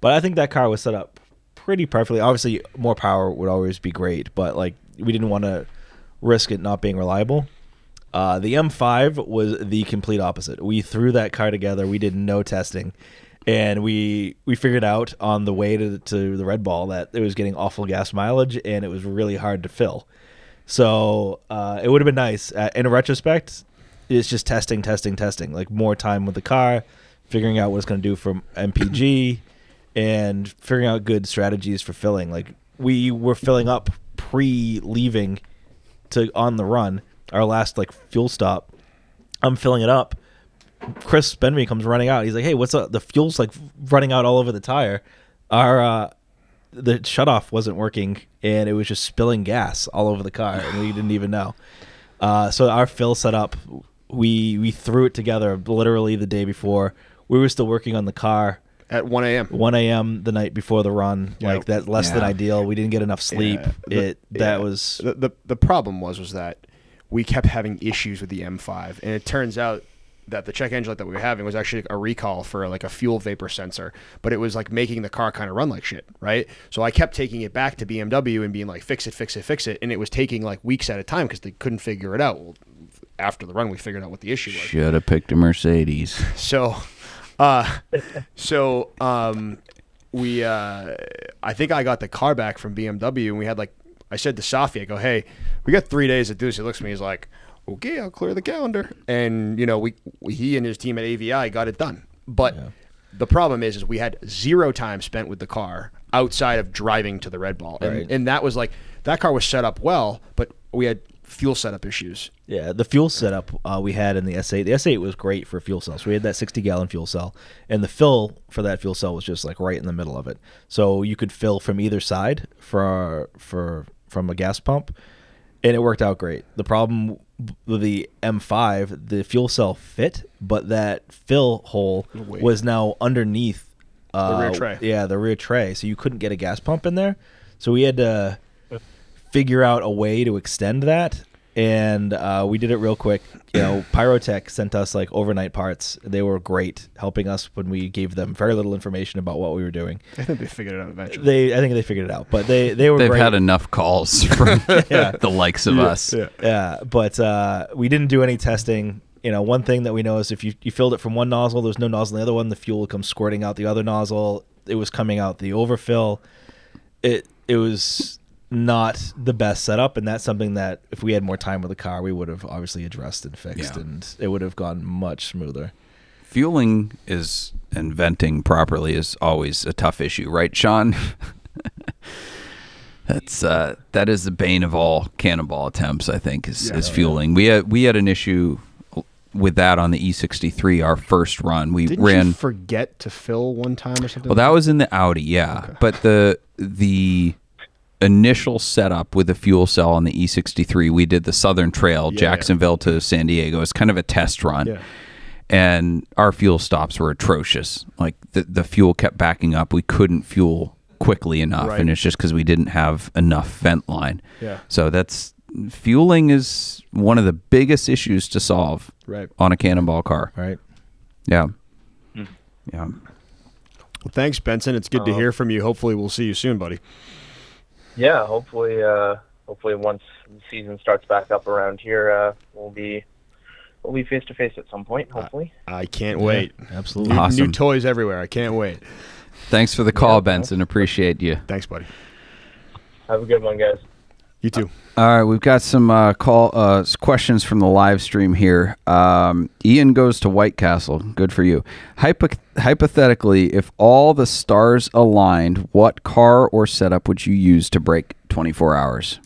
But I think that car was set up pretty perfectly. Obviously, more power would always be great, but like we didn't want to risk it not being reliable. The M5 was the complete opposite. We threw that car together. We did no testing. And we figured out on the way to the Red Ball that it was getting awful gas mileage and it was really hard to fill. So it would have been nice. In retrospect, it's just testing. Like more time with the car, figuring out what it's going to do from MPG, and figuring out good strategies for filling. Like we were filling up pre-leaving to on the run. Our last like fuel stop, I'm filling it up. Chris Benry comes running out. He's like, "Hey, what's up? The fuel's like running out all over the tire. Our the shutoff wasn't working, and it was just spilling gas all over the car, and we didn't even know." So our fill setup, we threw it together literally the day before. We were still working on the car at 1 a.m. the night before the run. Yeah. Like that's less than ideal. We didn't get enough sleep. Yeah. The problem was that we kept having issues with the M5, and it turns out that the check engine light that we were having was actually a recall for like a fuel vapor sensor, but it was like making the car kind of run like shit, right? So I kept taking it back to BMW and being like, fix it. And it was taking like weeks at a time because they couldn't figure it out. Well, after the run, we figured out what the issue was. Should have picked a Mercedes. So I think I got the car back from BMW and we had like, I said to Safi, I go, "Hey, we got 3 days to do this." He looks at me, he's like, "Okay, I'll clear the calendar." And, you know, he and his team at AVI got it done. But the problem is we had zero time spent with the car outside of driving to the Red Ball. Right. And that was like, that car was set up well, but we had fuel setup issues. Yeah, the fuel setup we had in the S8. The S8 was great for fuel cells. We had that 60-gallon fuel cell, and the fill for that fuel cell was just like right in the middle of it. So you could fill from either side from a gas pump, and it worked out great. The problem with the M5, the fuel cell fit, but that fill hole was now underneath the rear tray. Yeah, the rear tray. So you couldn't get a gas pump in there. So we had to figure out a way to extend that, and we did it real quick. You know, Pyrotech sent us like overnight parts. They were great helping us when we gave them very little information about what we were doing. I think they figured it out eventually. I think they figured it out, but they were. They've great. Had enough calls from the likes of us. Yeah, but we didn't do any testing. You know, one thing that we know is if you filled it from one nozzle, there's no nozzle in the other one. The fuel would come squirting out the other nozzle. It was coming out the overfill. It was not the best setup, and that's something that if we had more time with the car, we would have obviously addressed and fixed, and it would have gone much smoother. Fueling is and venting properly is always a tough issue, right, Sean? That is the bane of all cannonball attempts, I think, is fueling. Yeah. We had an issue with that on the E63, our first run. Didn't you forget to fill one time or something? Well, that was in the Audi, okay. But the initial setup with the fuel cell on the E63, we did the Southern Trail, Jacksonville to San Diego. It's kind of a test run, and our fuel stops were atrocious. Like the fuel kept backing up. We couldn't fuel quickly enough, right. And it's just because we didn't have enough vent line. Yeah. So that's fueling is one of the biggest issues to solve right. on a Cannonball car. Right. Yeah. Mm. Yeah. Well, thanks, Benson. It's good to hear from you. Hopefully, we'll see you soon, buddy. Yeah. Hopefully, once the season starts back up around here, we'll be face to face at some point. Hopefully. I can't wait. Yeah, absolutely. Awesome. New toys everywhere. I can't wait. Thanks for the call, Benson. Appreciate you. Thanks, buddy. Have a good one, guys. You too. All right, we've got some questions from the live stream here. Ian goes to White Castle. Good for you. Hypothetically, if all the stars aligned, what car or setup would you use to break 24 hours?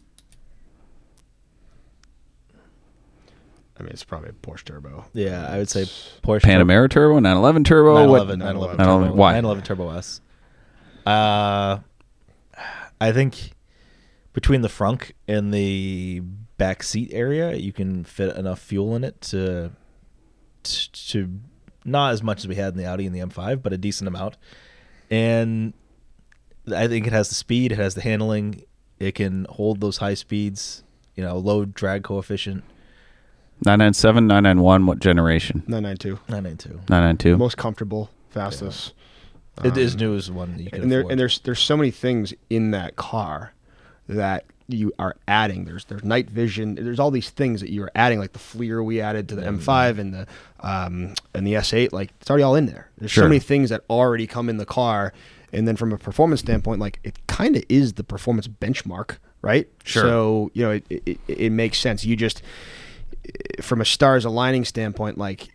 I mean, it's probably a Porsche Turbo. Yeah, I would say Porsche Panamera Turbo, 911 Turbo. 911 Turbo. Why? 911 Turbo S. I think between the frunk and the back seat area, you can fit enough fuel in it to not as much as we had in the Audi and the M5, but a decent amount. And I think it has the speed, it has the handling, it can hold those high speeds, you know, low drag coefficient. 997, 991, what generation? 992. Most comfortable, fastest. Yeah. It is new as one that you can afford. And there's so many things in that car that you are adding. There's night vision. There's all these things that you're adding, like the FLIR we added to the M5 and the S8. Like, it's already all in there. There's so many things that already come in the car. And then from a performance standpoint, like, it kind of is the performance benchmark, right? Sure. So, you know, it makes sense. You just... From a stars aligning standpoint, like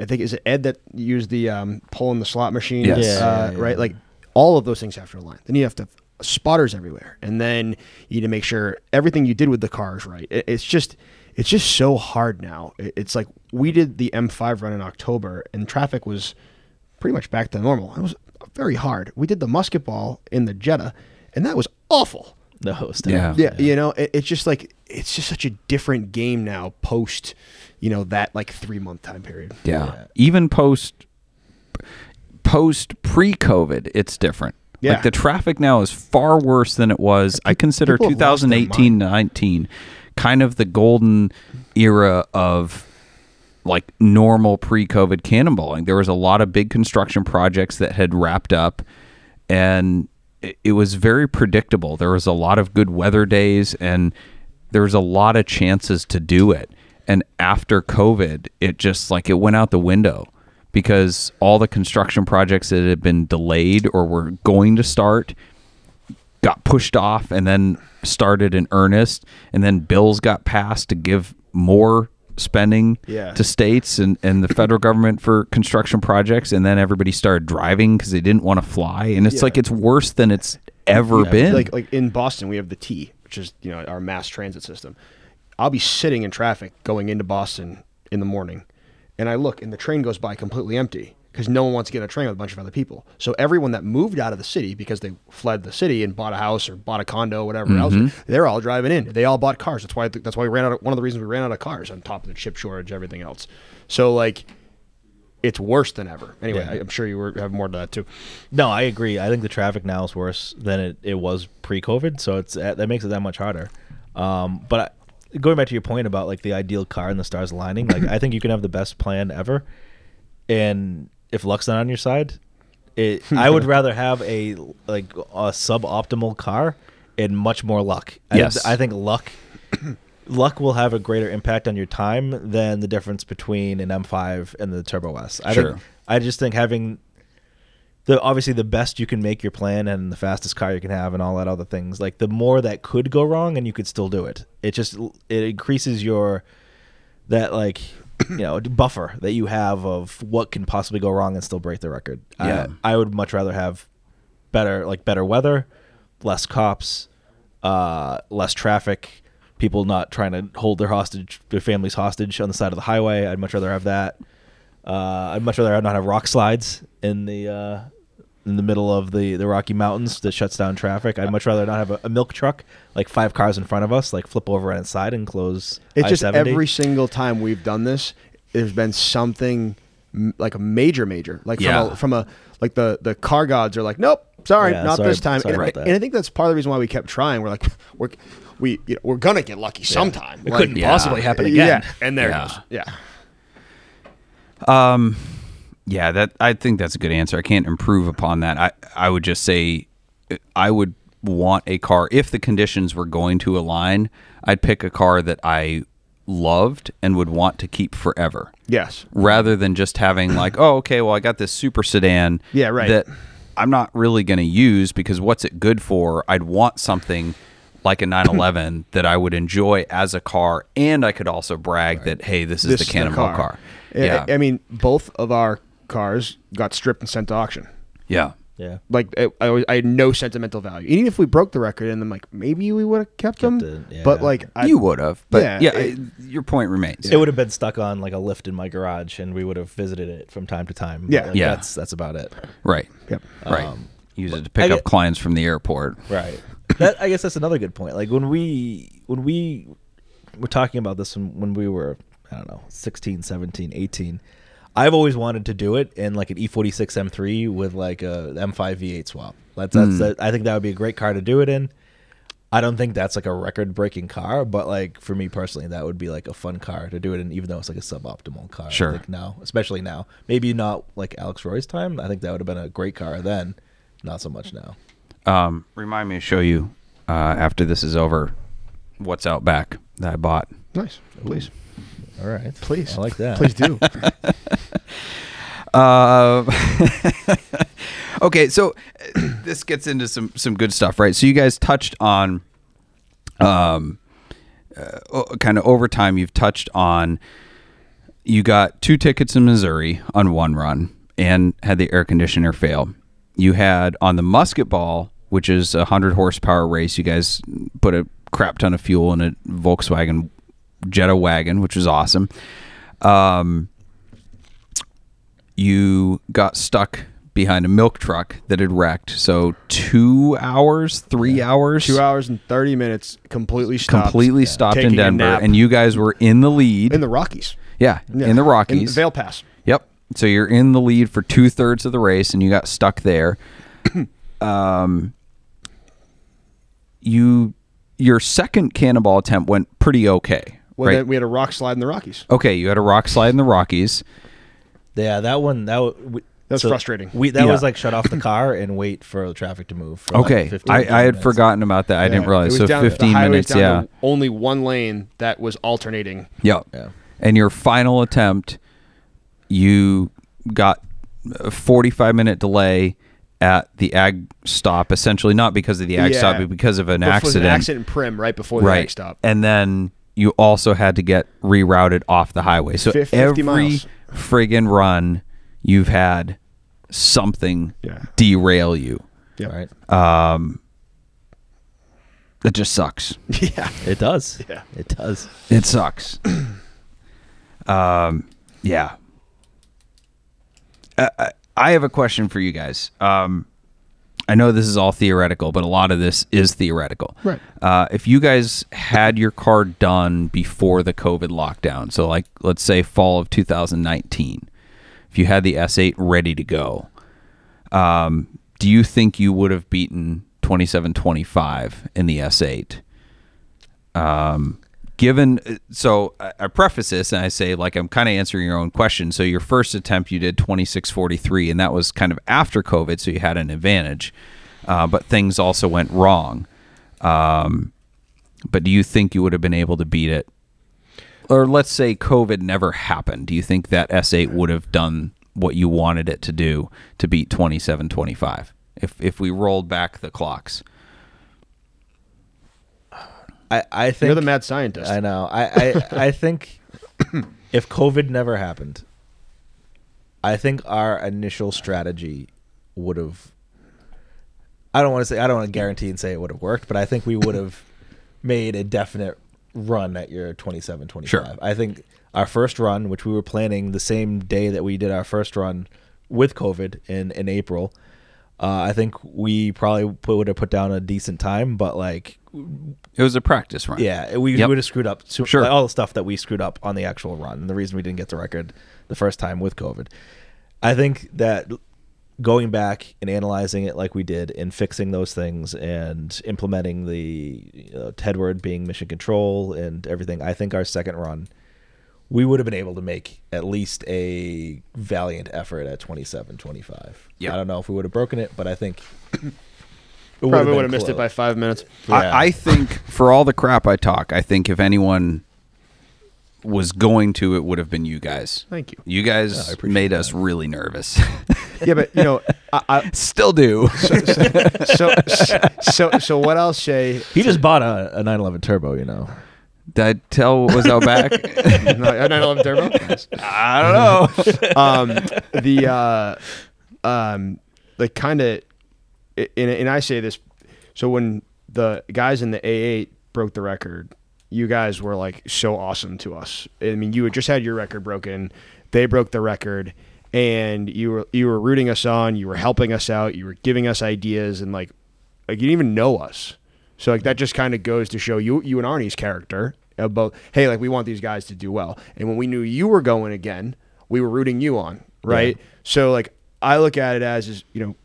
I think is it Ed that used the pull in the slot machine, right? Like all of those things have to align. Then you have to have spotters everywhere, and then you need to make sure everything you did with the car is right. It's just so hard now. It's like we did the M5 run in October, and traffic was pretty much back to normal. It was very hard. We did the musket ball in the Jetta, and that was awful. The host. Yeah. You know, it's just like, it's just such a different game now post, you know, that like 3-month time period. Yeah. Even post pre-COVID, it's different. Yeah. Like the traffic now is far worse than it was. I consider 2018-19 kind of the golden era of like normal pre-COVID cannonballing. There was a lot of big construction projects that had wrapped up and it was very predictable. There was a lot of good weather days and there was a lot of chances to do it. And after COVID, it just like it went out the window because all the construction projects that had been delayed or were going to start got pushed off and then started in earnest. And then bills got passed to give more spending to states and the federal government for construction projects, and then everybody started driving because they didn't want to fly, and it's like it's worse than it's ever been. Like in Boston, we have the T, which is, you know, our mass transit system. I'll be sitting in traffic going into Boston in the morning, and I look, and the train goes by completely empty because no one wants to get on a train with a bunch of other people. So everyone that moved out of the city because they fled the city and bought a house or bought a condo, whatever else, they're all driving in. They all bought cars. That's why we ran out of, one of the reasons we ran out of cars on top of the chip shortage, everything else. So like, it's worse than ever. Anyway, yeah. I'm sure you have more to that too. No, I agree. I think the traffic now is worse than it was pre-COVID. So that makes it that much harder. But going back to your point about like the ideal car and the stars aligning, like I think you can have the best plan ever. And if luck's not on your side, I would rather have a suboptimal car and much more luck. Yes. I think luck will have a greater impact on your time than the difference between an M5 and the Turbo S. I just think having the best you can make your plan and the fastest car you can have and all that other things, like the more that could go wrong and you could still do it. It just increases your you know, buffer that you have of what can possibly go wrong and still break the record. Yeah. I would much rather have better weather, less cops, less traffic, people not trying to hold their families hostage on the side of the highway. I'd much rather have that. I'd much rather not have rock slides in the middle of the Rocky Mountains that shuts down traffic. I'd much rather not have a milk truck, like 5 cars in front of us, like flip over on its side and close I-70. It's just every single time we've done this, there's been something like a major, like from a like the car gods are like, nope, sorry, not sorry, this time. And I think that's part of the reason why we kept trying. We're like, we're gonna get lucky sometime. It couldn't possibly happen again. Yeah. And there it goes. Yeah. That I think that's a good answer. I can't improve upon that. I would just say I would want a car, if the conditions were going to align, I'd pick a car that I loved and would want to keep forever. Yes. Rather than just having like, oh, okay, well, I got this super sedan that I'm not really going to use because what's it good for? I'd want something like a 911 that I would enjoy as a car, and I could also brag that, hey, this is the Cannonball car. Yeah. I mean, both of our cars got stripped and sent to auction. Yeah. Yeah, like I had no sentimental value. Even if we broke the record, and I'm like, maybe we would have kept them. Yeah. But like, you would have. But your point remains. It would have been stuck on like a lift in my garage, and we would have visited it from time to time. Yeah, like, that's about it. Right. Yep. Right. Use it to pick up clients from the airport. Right. That, I guess that's another good point. Like when we were talking about this when we were, I don't know, 16, 17, 18. I've always wanted to do it in like an E46 M3 with like a M5 V8 swap. That's I think that would be a great car to do it in. I don't think that's like a record-breaking car, but like for me personally, that would be like a fun car to do it in, even though it's like a suboptimal car. Sure. Like now, especially now, maybe not like Alex Roy's time. I think that would have been a great car then, not so much now. Remind me to show you after this is over what's out back that I bought. Nice, please. All right. Please. I like that. Please do. Okay, so this gets into some good stuff, right? So you guys touched on, kind of over time, you've touched on, you got 2 tickets in Missouri on one run and had the air conditioner fail. You had on the musket ball, which is a 100-horsepower race, you guys put a crap ton of fuel in a Volkswagen Jetta wagon, which was awesome. You got stuck behind a milk truck that had wrecked. So 2 hours and 30 minutes completely stopped in Denver, and you guys were in the lead in the Rockies. In the Rockies, in the Vail Pass. Yep. So you're in the lead for 2/3 of the race, and you got stuck there. Your second cannonball attempt went pretty okay. Well, right? Then we had a rock slide in the Rockies. Okay, you had a rock slide in the Rockies. Yeah, that one, that was frustrating. That was like shut off the car and wait for the traffic to move. Okay, like I had forgotten about that. Yeah. I didn't realize. It was so 15 minutes, only one lane that was alternating. Yep. Yeah. And your final attempt, you got a 45-minute delay at the ag stop, essentially not because of the ag stop, but because of an accident prim right before the ag stop. And then you also had to get rerouted off the highway. So 50 every miles. Friggin' run, you've had something derail you. Yeah. Right. That just sucks. Yeah. It does. Yeah. It does. It sucks. Yeah. I have a question for you guys. I know this is all theoretical, but a lot of this is theoretical. Right. If you guys had your car done before the COVID lockdown, so like let's say fall of 2019, if you had the S8 ready to go, do you think you would have beaten 2725 in the S8? So I preface this and I say, like, I'm kind of answering your own question. So your first attempt, you did 2643, and that was kind of after COVID, so you had an advantage. But things also went wrong. But do you think you would have been able to beat it? Or let's say COVID never happened. Do you think that S8 would have done what you wanted it to do to beat 2725 if we rolled back the clocks? I think you're the mad scientist. I know. I think if COVID never happened, I think our initial strategy would have. I don't want to guarantee and say it would have worked, but I think we would have made a definite run at your 2725. Sure. I think our first run, which we were planning the same day that we did our first run with COVID in April, I think we probably would have put down a decent time, but like it was a practice run. Yeah, we would have screwed up. Sure. Like all the stuff that we screwed up on the actual run, and the reason we didn't get the record the first time with COVID. I think that going back and analyzing it like we did and fixing those things and implementing the Tedward being mission control and everything, I think our second run, we would have been able to make at least a valiant effort at 27:25. Yeah. I don't know if we would have broken it, but I think probably would have missed it by 5 minutes. Yeah. I think for all the crap I talk, I think if anyone was going to, it would have been you guys. Thank you. You guys made us really nervous. Yeah, but you know, I still do. So what I'll say. He just bought a 911 Turbo, you know. Did I tell what was out back? 911 Turbo? I don't know. And I say this. So when the guys in the A8 broke the record, you guys were like so awesome to us. I mean, you had just had your record broken. They broke the record, and you were rooting us on. You were helping us out. You were giving us ideas, and like you didn't even know us. So like that just kind of goes to show you and Arnie's character about, hey, like we want these guys to do well. And when we knew you were going again, we were rooting you on, right? Yeah. So like I look at it as is, you know,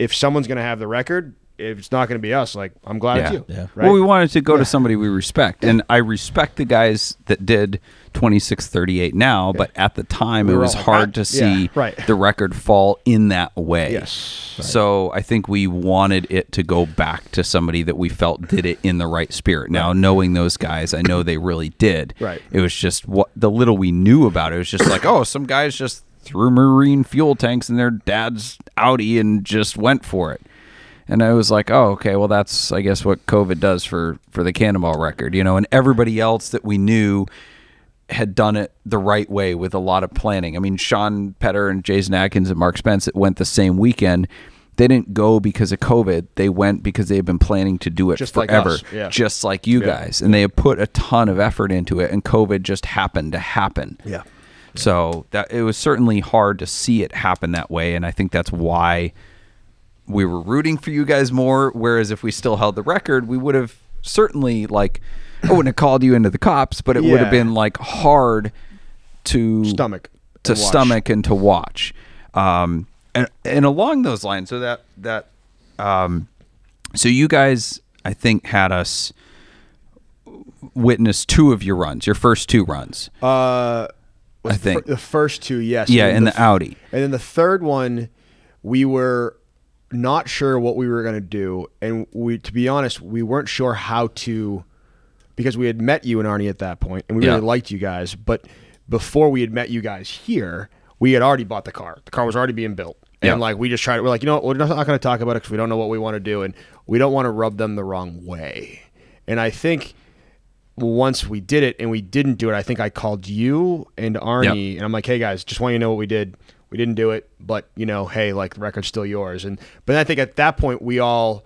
if someone's going to have the record, if it's not going to be us, like I'm glad it's you. Yeah. Right? Well, we wanted to go to somebody we respect, and I respect the guys that did 26:38 now, but at the time it was hard to see the record fall in that way. Yes. Right. So I think we wanted it to go back to somebody that we felt did it in the right spirit. Now, knowing those guys, I know they really did. Right. It was just what the little we knew about it, it was just like, oh, some guys just threw marine fuel tanks in their dad's Audi and just went for it. And I was like, oh, okay, well, that's, I guess, what COVID does for the Cannonball record, you know, and everybody else that we knew had done it the right way with a lot of planning. I mean, Sean Petter and Jason Atkins and Mark Spence, it went the same weekend. They didn't go because of COVID. They went because they had been planning to do it just forever, like just like you guys. And they had put a ton of effort into it, and COVID just happened to happen. Yeah. So that it was certainly hard to see it happen that way, and I think that's why we were rooting for you guys more, whereas if we still held the record, we would have certainly, like, I wouldn't have called you into the cops, but it would have been, like, hard to stomach and to watch. And along those lines, so so you guys, I think, had us witness two of your runs, your first two runs. I think. The first two, yes. Yeah, in the Audi. And then the third one, we were not sure what we were going to do. And we, to be honest, we weren't sure how to, because we had met you and Arnie at that point, and we really liked you guys. But before we had met you guys here, we had already bought the car. The car was already being built. And like, we just tried it. We're like, you know what? We're not going to talk about it because we don't know what we want to do. And we don't want to rub them the wrong way. And I think once we did it and we didn't do it, I think I called you and Arnie and I'm like, hey guys, just want you to know what we did. We didn't do it, but you know, hey, like the record's still yours. But I think at that point we all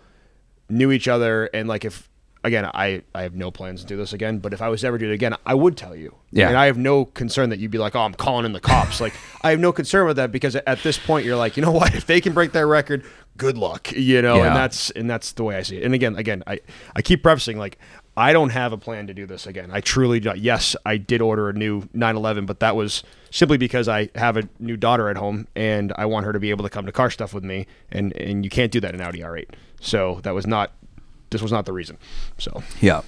knew each other, and like if, again, I have no plans to do this again, but if I was to ever do it again, I would tell you. Yeah. And I have no concern that you'd be like, oh, I'm calling in the cops. Like I have no concern with that, because at this point you're like, you know what, if they can break their record, good luck. You know, and that's the way I see it. And again, I keep prefacing, like, I don't have a plan to do this again. I truly don't. Yes, I did order a new 911, but that was simply because I have a new daughter at home and I want her to be able to come to car stuff with me. And you can't do that in Audi R8. So this was not the reason. So, yeah.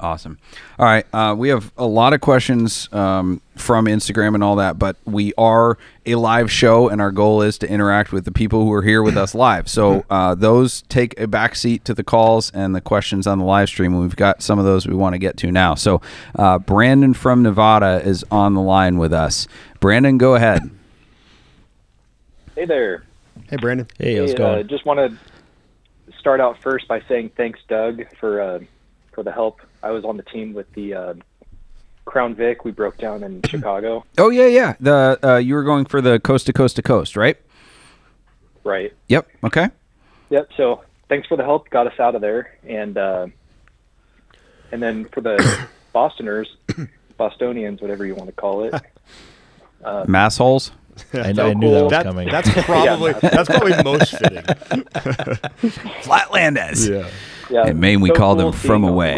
Awesome. All right. We have a lot of questions from Instagram and all that, but we are a live show, and our goal is to interact with the people who are here with us live. So those take a backseat to the calls and the questions on the live stream. We've got some of those we want to get to now. So Brandon from Nevada is on the line with us. Brandon, go ahead. Hey there. Hey, Brandon. Hey, how's it going? I just want to start out first by saying thanks, Doug, for the help. I was on the team with the Crown Vic we broke down in Chicago. Oh, yeah. You were going for the coast to coast to coast, right? Right. Yep, okay. Yep, so thanks for the help. Got us out of there. And then for the Bostonians, whatever you want to call it. Massholes? I knew that was coming. That's probably most fitting. Flatlanders. Yeah. In Maine, we call them from away.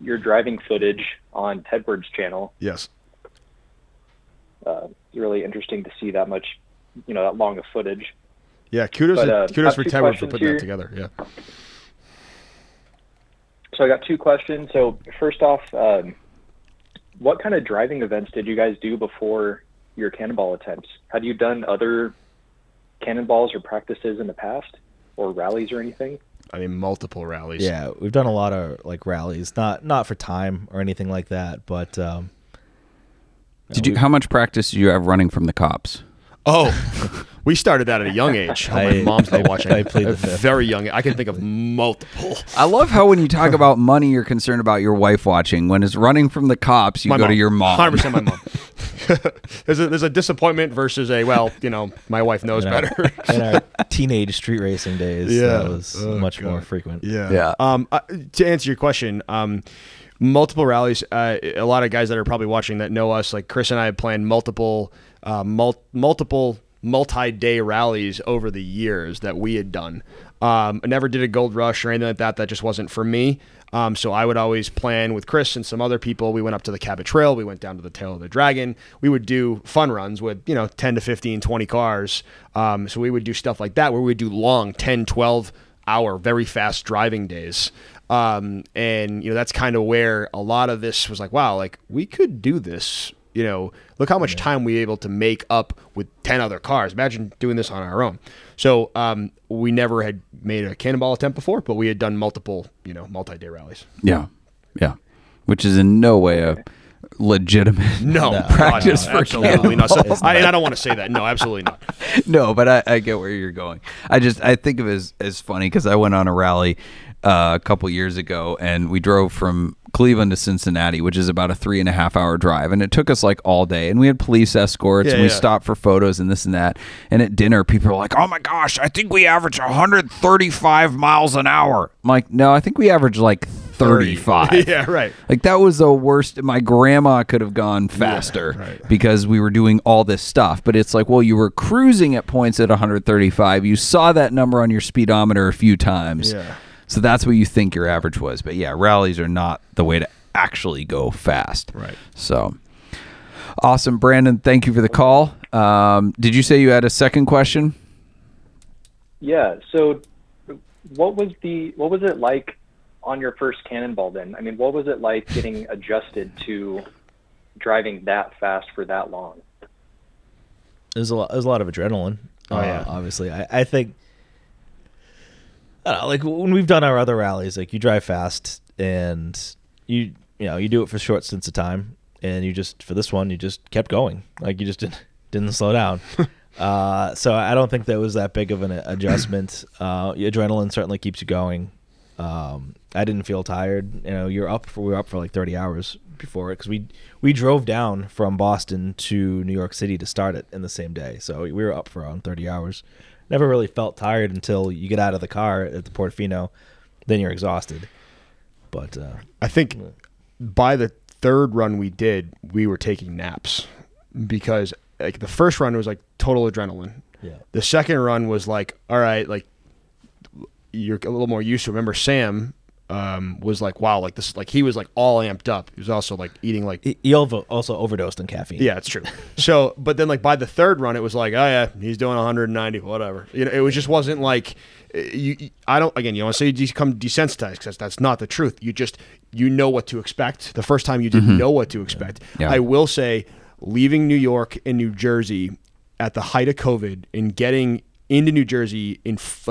Your driving footage on Tedward's channel. Yes. It's really interesting to see that much, that long of footage. Yeah, kudos for Tedward for putting that together. Yeah. So I got two questions. So first off, what kind of driving events did you guys do before your cannonball attempts? Had you done other cannonballs or practices in the past, or rallies or anything? I mean, multiple rallies. Yeah, we've done a lot of rallies, not for time or anything like that. But how much practice did you have running from the cops? Oh, we started that at a young age. My mom's not watching. I played very young. I can think of multiple. I love how when you talk about money, you're concerned about your wife watching. When it's running from the cops, you go to your mom. 100% my mom. There's a disappointment versus my wife knows better. In our teenage street racing days, that was much more frequent. Yeah. To answer your question, multiple rallies. A lot of guys that are probably watching that know us, like Chris and I, have planned multiple multi-day rallies over the years that we had done. I never did a gold rush or anything like that. That just wasn't for me. So I would always plan with Chris and some other people. We went up to the Cabot Trail. We went down to the Tail of the Dragon. We would do fun runs with, 10 to 15, 20 cars. So we would do stuff like that where we would do long 10, 12 hour, very fast driving days. And that's kind of where a lot of this was like, wow, like we could do this. Look how much time we were able to make up with 10 other cars. Imagine doing this on our own. So we never had made a cannonball attempt before, but we had done multiple, multi-day rallies. Yeah. Yeah. Which is in no way a legitimate practice for absolutely not. I don't want to say that. No, absolutely not. No, but I get where you're going. I think of it as funny because I went on a rally a couple years ago, and we drove from Cleveland to Cincinnati, which is about a 3.5 hour drive, and it took us like all day, and we had police escorts and we stopped for photos and this and that, and at dinner people are like, oh my gosh, I think we average 135 miles an hour. I'm like, no, I think we average like 35. Yeah, right. Like that was the worst. My grandma could have gone faster because we were doing all this stuff. But it's like, well, you were cruising at points at 135. You saw that number on your speedometer a few times. Yeah. So that's what you think your average was. But yeah, rallies are not the way to actually go fast. Right. So awesome. Brandon, thank you for the call. Did you say you had a second question? Yeah. So what was it like on your first cannonball then? I mean, what was it like getting adjusted to driving that fast for that long? It was a lot of adrenaline. Oh, yeah. Obviously. I think, like when we've done our other rallies, like you drive fast and you do it for short stints of time, and for this one you just kept going, like you just didn't slow down. So I don't think that was that big of an adjustment. Adrenaline certainly keeps you going. I didn't feel tired. We were up for like 30 hours before it because we drove down from Boston to New York City to start it in the same day. So we were up for around 30 hours. Never really felt tired until you get out of the car at the Portofino. Then you're exhausted. But I think by the third run we did, we were taking naps because like the first run was like total adrenaline. Yeah. The second run was like, all right, like you're a little more used to. Remember Sam was like, wow, like this, like he was like all amped up. He was also like eating like he also overdosed on caffeine. Yeah, it's true. So, but then like by the third run, it was like, oh yeah, he's doing 190, whatever. It was just wasn't like you. I don't. Again, you don't want to say you become desensitized because that's not the truth. You just what to expect. The first time you didn't know what to expect. Yeah. I will say, leaving New York and New Jersey at the height of COVID and getting into New Jersey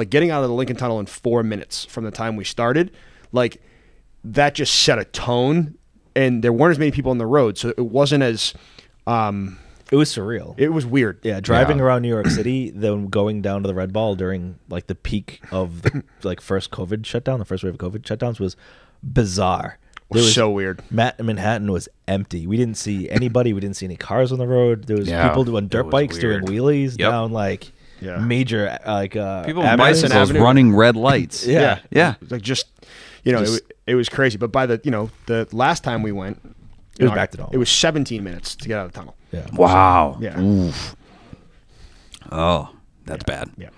getting out of the Lincoln Tunnel in 4 minutes from the time we started, like that just set a tone, and there weren't as many people on the road. So it wasn't as, it was surreal. It was weird. Yeah. Driving around New York City, then going down to the Red Ball during like the peak of the like first COVID shutdown, the first wave of COVID shutdowns was bizarre. It was so weird. Manhattan was empty. We didn't see anybody. We didn't see any cars on the road. There was people doing dirt bikes, doing wheelies down like, yeah, major like people Bison Avenue running red lights. yeah. Like just it was crazy. But by the the last time we went, it was back to normal. It was 17 minutes to get out of the tunnel. Yeah. Wow. Yeah. Oof. Oh, that's bad. Yeah.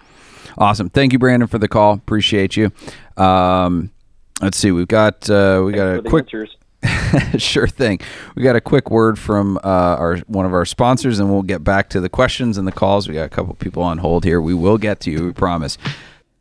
Awesome. Thank you, Brandon, for the call. Appreciate you. Let's see. We got a quick answers. Sure thing. We got a quick word from one of our sponsors, and we'll get back to the questions and the calls. We got a couple people on hold here. We will get to you, we promise.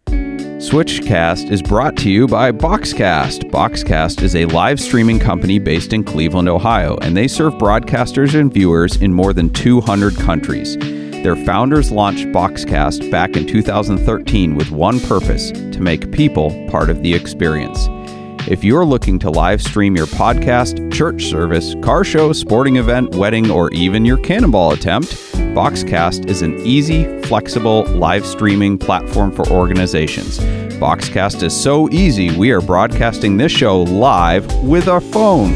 Switchcast is brought to you by BoxCast. BoxCast is a live streaming company based in Cleveland, Ohio, and they serve broadcasters and viewers in more than 200 countries. Their founders launched BoxCast back in 2013 with one purpose: to make people part of the experience. If you're looking to live stream your podcast, church service, car show, sporting event, wedding, or even your cannonball attempt, BoxCast is an easy, flexible live streaming platform for organizations. BoxCast is so easy, we are broadcasting this show live with our phone.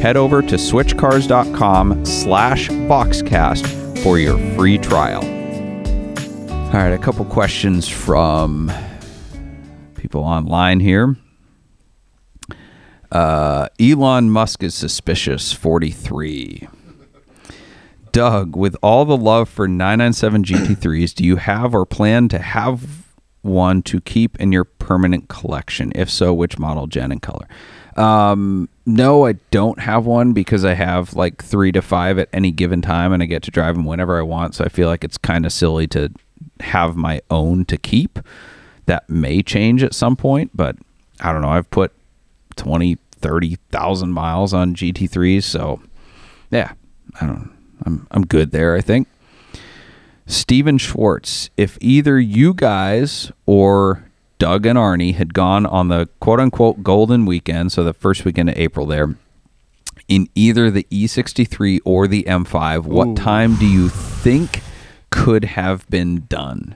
Head over to switchcars.com/BoxCast for your free trial. All right, a couple questions from people online here. Elon Musk is suspicious, 43. Doug, with all the love for 997 GT3s, do you have or plan to have one to keep in your permanent collection? If so, which model, gen, and color? No, I don't have one because I have like 3 to 5 at any given time, and I get to drive them whenever I want, so I feel like it's kind of silly to have my own to keep. That may change at some point, but I don't know. I've put 20,000-30,000 miles on GT3s, so yeah, I don't know. I'm good there, I think. Steven Schwartz, if either you guys or Doug and Arnie had gone on the quote-unquote golden weekend, so the first weekend of April there, in either the E63 or the M5, what time do you think could have been done?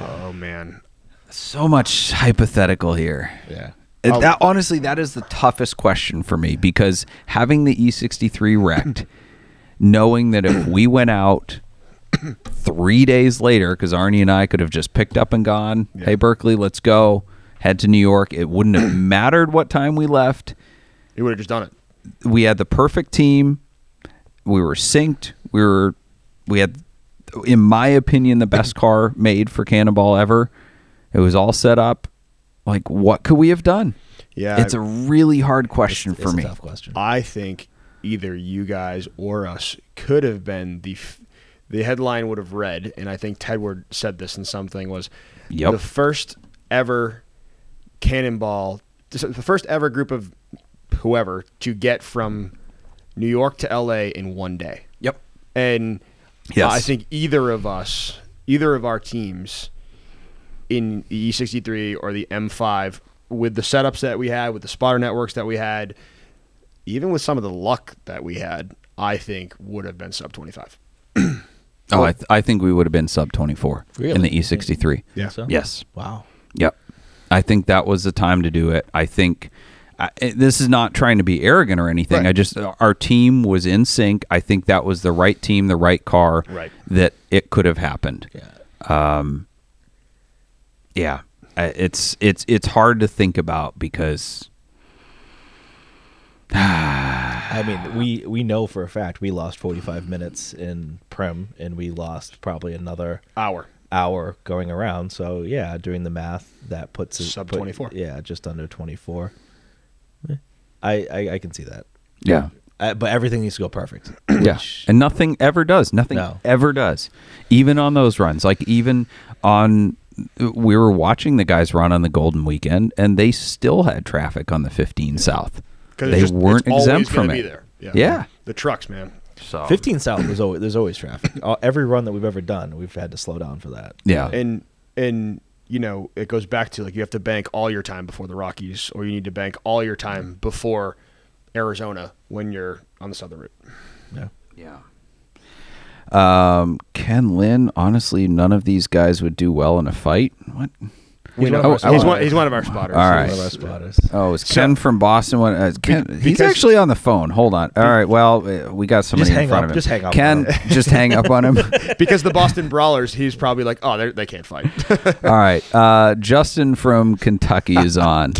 Oh, man. So much hypothetical here. Yeah. That, honestly, that is the toughest question for me, because having the E63 wrecked, knowing that if we went out 3 days later, because Arnie and I could have just picked up and gone, hey, Berkeley, let's go, head to New York. It wouldn't have mattered what time we left. You would have just done it. We had the perfect team. We were synced. We had, in my opinion, the best car made for Cannonball ever. It was all set up. Like, what could we have done? Yeah. It's a really hard question for me. It's a tough question. I think either you guys or us could have been the headline would have read, and I think Tedward said this in something, was the first ever Cannonball, the first ever group of whoever to get from New York to L.A. in one day. Yep. And I think either of our teams in the E63 or the M5, with the setups that we had, with the spotter networks that we had, even with some of the luck that we had, I think would have been sub 25. I think we would have been sub 24 in the E63. Yeah. So? Yes. Wow. Yep. I think that was the time to do it. I think this is not trying to be arrogant or anything. Right. Our team was in sync. I think that was the right team, the right car, that it could have happened. Yeah. Yeah, it's hard to think about because I mean, we know for a fact we lost 45 minutes in Prem, and we lost probably another hour going around. So yeah, doing the math, that puts us sub 24. Yeah, just under 24. I can see that. Yeah. But everything needs to go perfect. Yeah. And nothing ever does. Even on those runs, we were watching the guys run on the Golden Weekend, and they still had traffic on the 15 South. They weren't exempt from it. Yeah. The trucks, man. So 15 South, there's always traffic. Every run that we've ever done, we've had to slow down for that. Yeah. And you know, it goes back to, like, you have to bank all your time before the Rockies, or you need to bank all your time before Arizona when you're on the southern route. Yeah. Yeah. Ken Lynn, honestly, none of these guys would do well in a fight. What? He's one of our spotters. All right. One of our spotters. Oh, it's Ken from Boston. He's actually on the phone. Hold on. All right. Well, we got somebody in front of him. Just hang up. Ken, just hang up on him. Because the Boston Brawlers, he's probably like, oh, they can't fight. All right. Justin from Kentucky is on.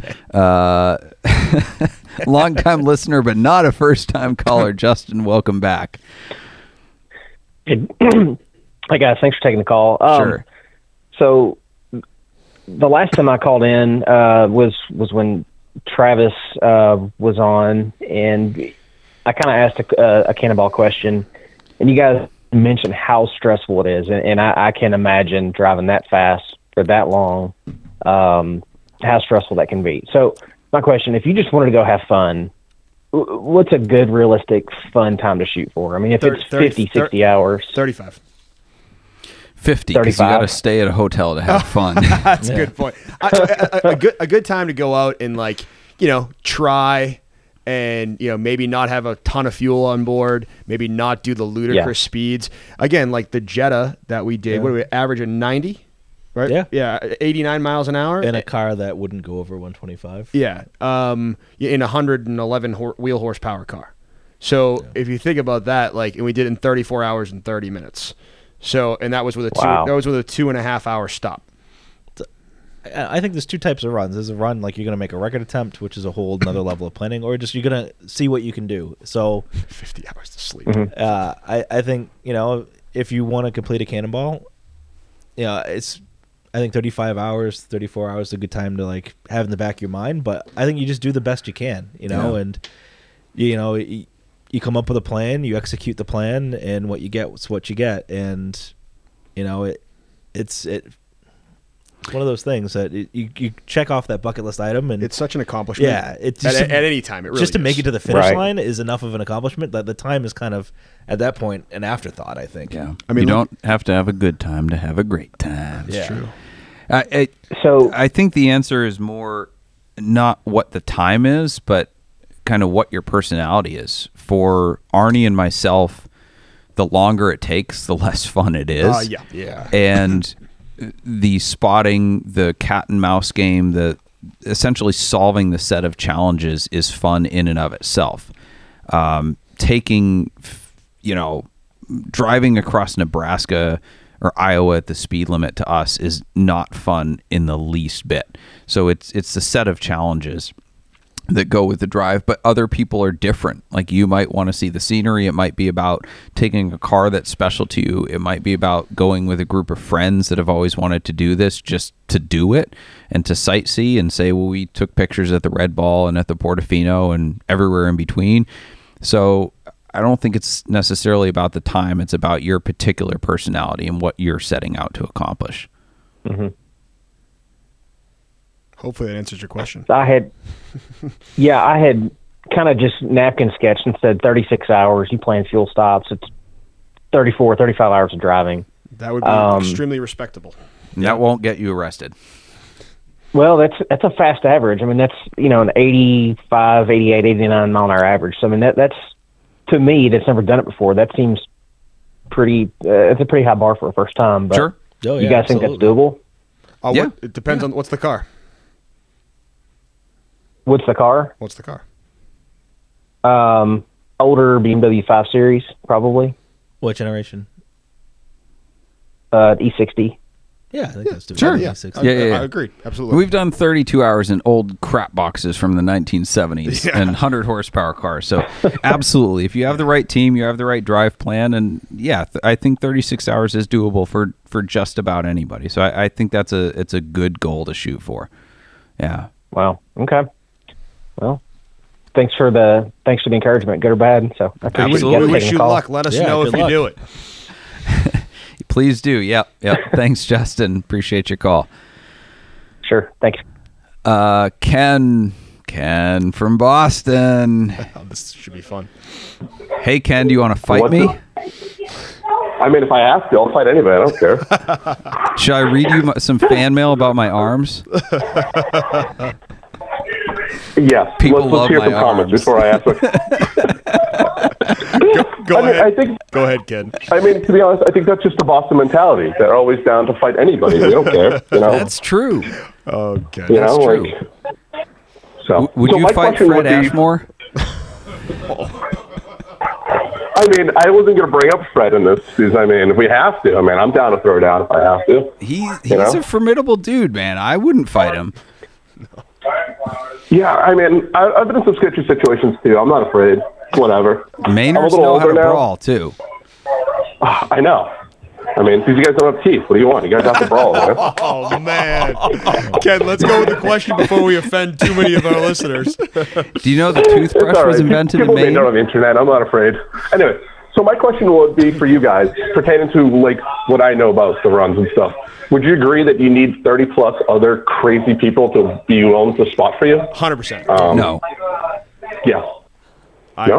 Long-time listener, but not a first-time caller. Justin, welcome back. Hey guys, thanks for taking the call. Sure. So the last time I called in was when Travis was on, and I kind of asked a cannonball question, and you guys mentioned how stressful it is, and I can imagine driving that fast for that long, how stressful that can be. So my question, if you just wanted to go have fun, what's a good, realistic, fun time to shoot for? I mean, if it's 50, 60 hours. 35. 50, because you got to stay at a hotel to have fun. That's a good point. A good time to go out and, like, you know, try and, you know, maybe not have a ton of fuel on board, maybe not do the ludicrous speeds. Again, like the Jetta that we did, what did we average, a 90? Right? Yeah. Yeah. 89 miles an hour. In a car that wouldn't go over 125. Yeah. In a 111 wheel horsepower car. So if you think about that, like, and we did it in 34 hours and 30 minutes. So, and that was with a that was with a 2.5 hour stop. I think there's two types of runs. There's a run like you're going to make a record attempt, which is a whole another level of planning, or just you're going to see what you can do. So 50 hours to sleep. Mm-hmm. I think, you know, if you want to complete a cannonball, yeah, it's, I think 35 hours, 34 hours is a good time to, like, have in the back of your mind. But I think you just do the best you can, you know, and, you know, you come up with a plan, you execute the plan, and what you get is what you get. And, you know, it's one of those things that you check off that bucket list item. And it's such an accomplishment. Yeah. It's just, at any time, it really just is. To make it to the finish line is enough of an accomplishment that the time is kind of, at that point, an afterthought, I think. Yeah. I mean, you don't have to have a good time to have a great time. That's true. So I think the answer is more not what the time is, but kind of what your personality is. For Arnie and myself, the longer it takes, the less fun it is. Yeah. And the spotting, the cat and mouse game, the essentially solving the set of challenges is fun in and of itself. Taking, you know, driving across Nebraska or Iowa at the speed limit to us is not fun in the least bit. So it's the set of challenges that go with the drive, but other people are different. Like, you might want to see the scenery. It might be about taking a car that's special to you. It might be about going with a group of friends that have always wanted to do this just to do it and to sightsee and say, well, we took pictures at the Red Ball and at the Portofino and everywhere in between. So I don't think it's necessarily about the time. It's about your particular personality and what you're setting out to accomplish. Mm-hmm. Hopefully that answers your question. I had kind of just napkin sketched and said 36 hours. You plan fuel stops. It's 34, 35 hours of driving. That would be extremely respectable. That won't get you arrested. Well, that's a fast average. I mean, that's, you know, an 85, 88, 89 mile an hour average. So, I mean, that's to me, that's never done it before. That seems pretty. It's a pretty high bar for a first time. But sure. Oh, yeah, you guys think that's doable? It depends on what's the car. What's the car? Older BMW 5 Series, probably. What generation? E60. Yeah, I think that's doable. Sure, yeah. E60. I agree. Absolutely. We've done 32 hours in old crap boxes from the 1970s and 100 horsepower cars. So, absolutely. If you have the right team, you have the right drive plan. And, I think 36 hours is doable for just about anybody. So, I think it's a good goal to shoot for. Yeah. Wow. Okay. Well, thanks for the encouragement, good or bad. So I appreciate you guys taking the call. Luck. Let us know if you do it. Please do. Yeah. Thanks, Justin. Appreciate your call. Sure. Thanks. Ken from Boston. This should be fun. Hey, Ken, do you want to fight me? I mean, if I have to, I'll fight anybody. I don't care. Should I read you some fan mail about my arms? Yes. People let's hear some comments before I ask. Go ahead. Go ahead, Ken. I mean, to be honest, I think that's just the Boston mentality. They're always down to fight anybody. They don't care. You know? That's true. Okay. That's true. Like, so. Would you fight Fred Ashmore? I mean, I wasn't going to bring up Fred in this because, I mean, if we have to, I mean, I'm down to throw down if I have to. He's a formidable dude, man. I wouldn't fight him. No. Yeah, I mean, I've been in some sketchy situations, too. I'm not afraid. Whatever. Mainers know how to brawl, too. I know. I mean, these guys don't have teeth. What do you want? You guys have to brawl, man. Oh, man. Ken, let's go with the question before we offend too many of our listeners. Do you know the toothbrush was invented in Maine? People may know on the internet. I'm not afraid. Anyway, so my question would be for you guys, pertaining to, like, what I know about the runs and stuff. Would you agree that you need 30-plus other crazy people to be who owns the spot for you? 100%. No. Yeah. I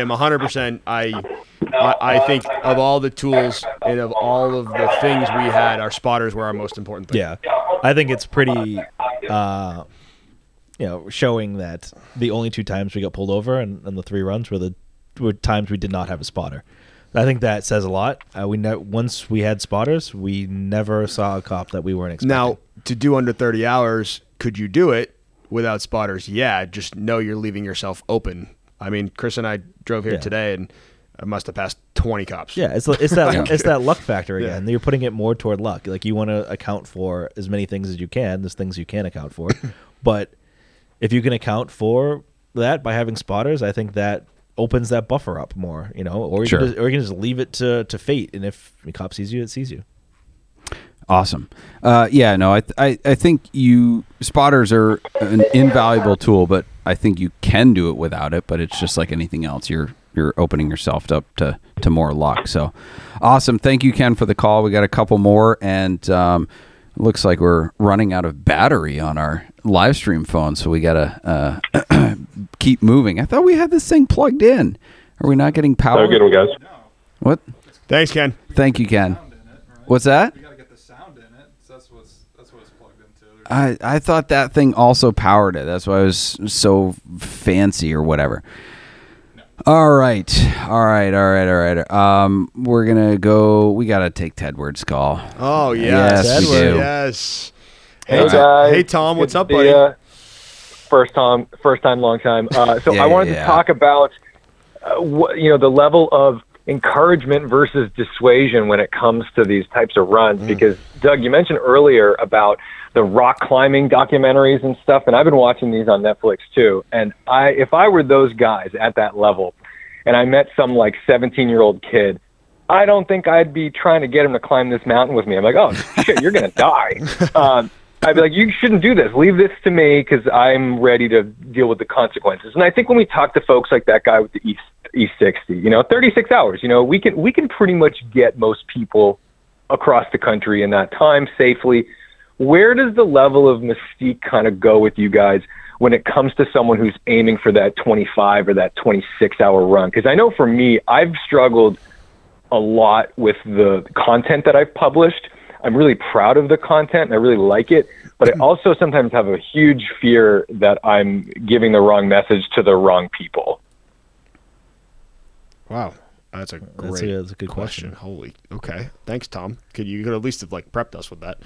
am 100%. I think of all the tools and of all of the things we had, our spotters were our most important thing. Yeah. I think it's pretty, showing that the only two times we got pulled over and the three runs were times we did not have a spotter. I think that says a lot. Once we had spotters, we never saw a cop that we weren't expecting. Now, to do under 30 hours, could you do it without spotters? Yeah, just know you're leaving yourself open. I mean, Chris and I drove here today, and I must have passed 20 cops. Yeah, it's that luck factor again. Yeah. You're putting it more toward luck. Like, you want to account for as many things as you can. There's things you can account for, but if you can account for that by having spotters, I think that opens that buffer up more, or you can just leave it to fate, and if the cop sees you, it sees you. Awesome. I think spotters are an invaluable tool, but I think you can do it without it, but it's just like anything else. You're opening yourself up to more luck. So awesome. Thank you, Ken, for the call. We got a couple more, and looks like we're running out of battery on our live stream phone, so we gotta keep moving. I thought we had this thing plugged in. Are we not getting power? Have a good one, guys. What? Thanks, Ken. Thank you, Ken. What's that? We gotta get the sound in it. So that's what it's plugged into. I thought that thing also powered it. That's why it was so fancy or whatever. All right. We're going to go. We got to take Tedward's call. Oh, yes. Tedward. Yes. Hey, guys. Hey, Tom. What's up, buddy? First time, long time. I wanted to talk about the level of encouragement versus dissuasion when it comes to these types of runs, because, Doug, you mentioned earlier about the rock climbing documentaries and stuff, and I've been watching these on Netflix too. And if I were those guys at that level and I met some like 17-year-old kid, I don't think I'd be trying to get him to climb this mountain with me. I'm like, oh, shit, you're going to die. I'd be like, you shouldn't do this. Leave this to me because I'm ready to deal with the consequences. And I think when we talk to folks like that guy with the E60, 36 hours, we can pretty much get most people across the country in that time safely. Where does the level of mystique kind of go with you guys when it comes to someone who's aiming for that 25 or that 26-hour run? Because I know for me, I've struggled a lot with the content that I've published. I'm really proud of the content and I really like it, but I also sometimes have a huge fear that I'm giving the wrong message to the wrong people. Wow. That's a good question. Holy, okay. Thanks, Tom. You could at least have prepped us with that.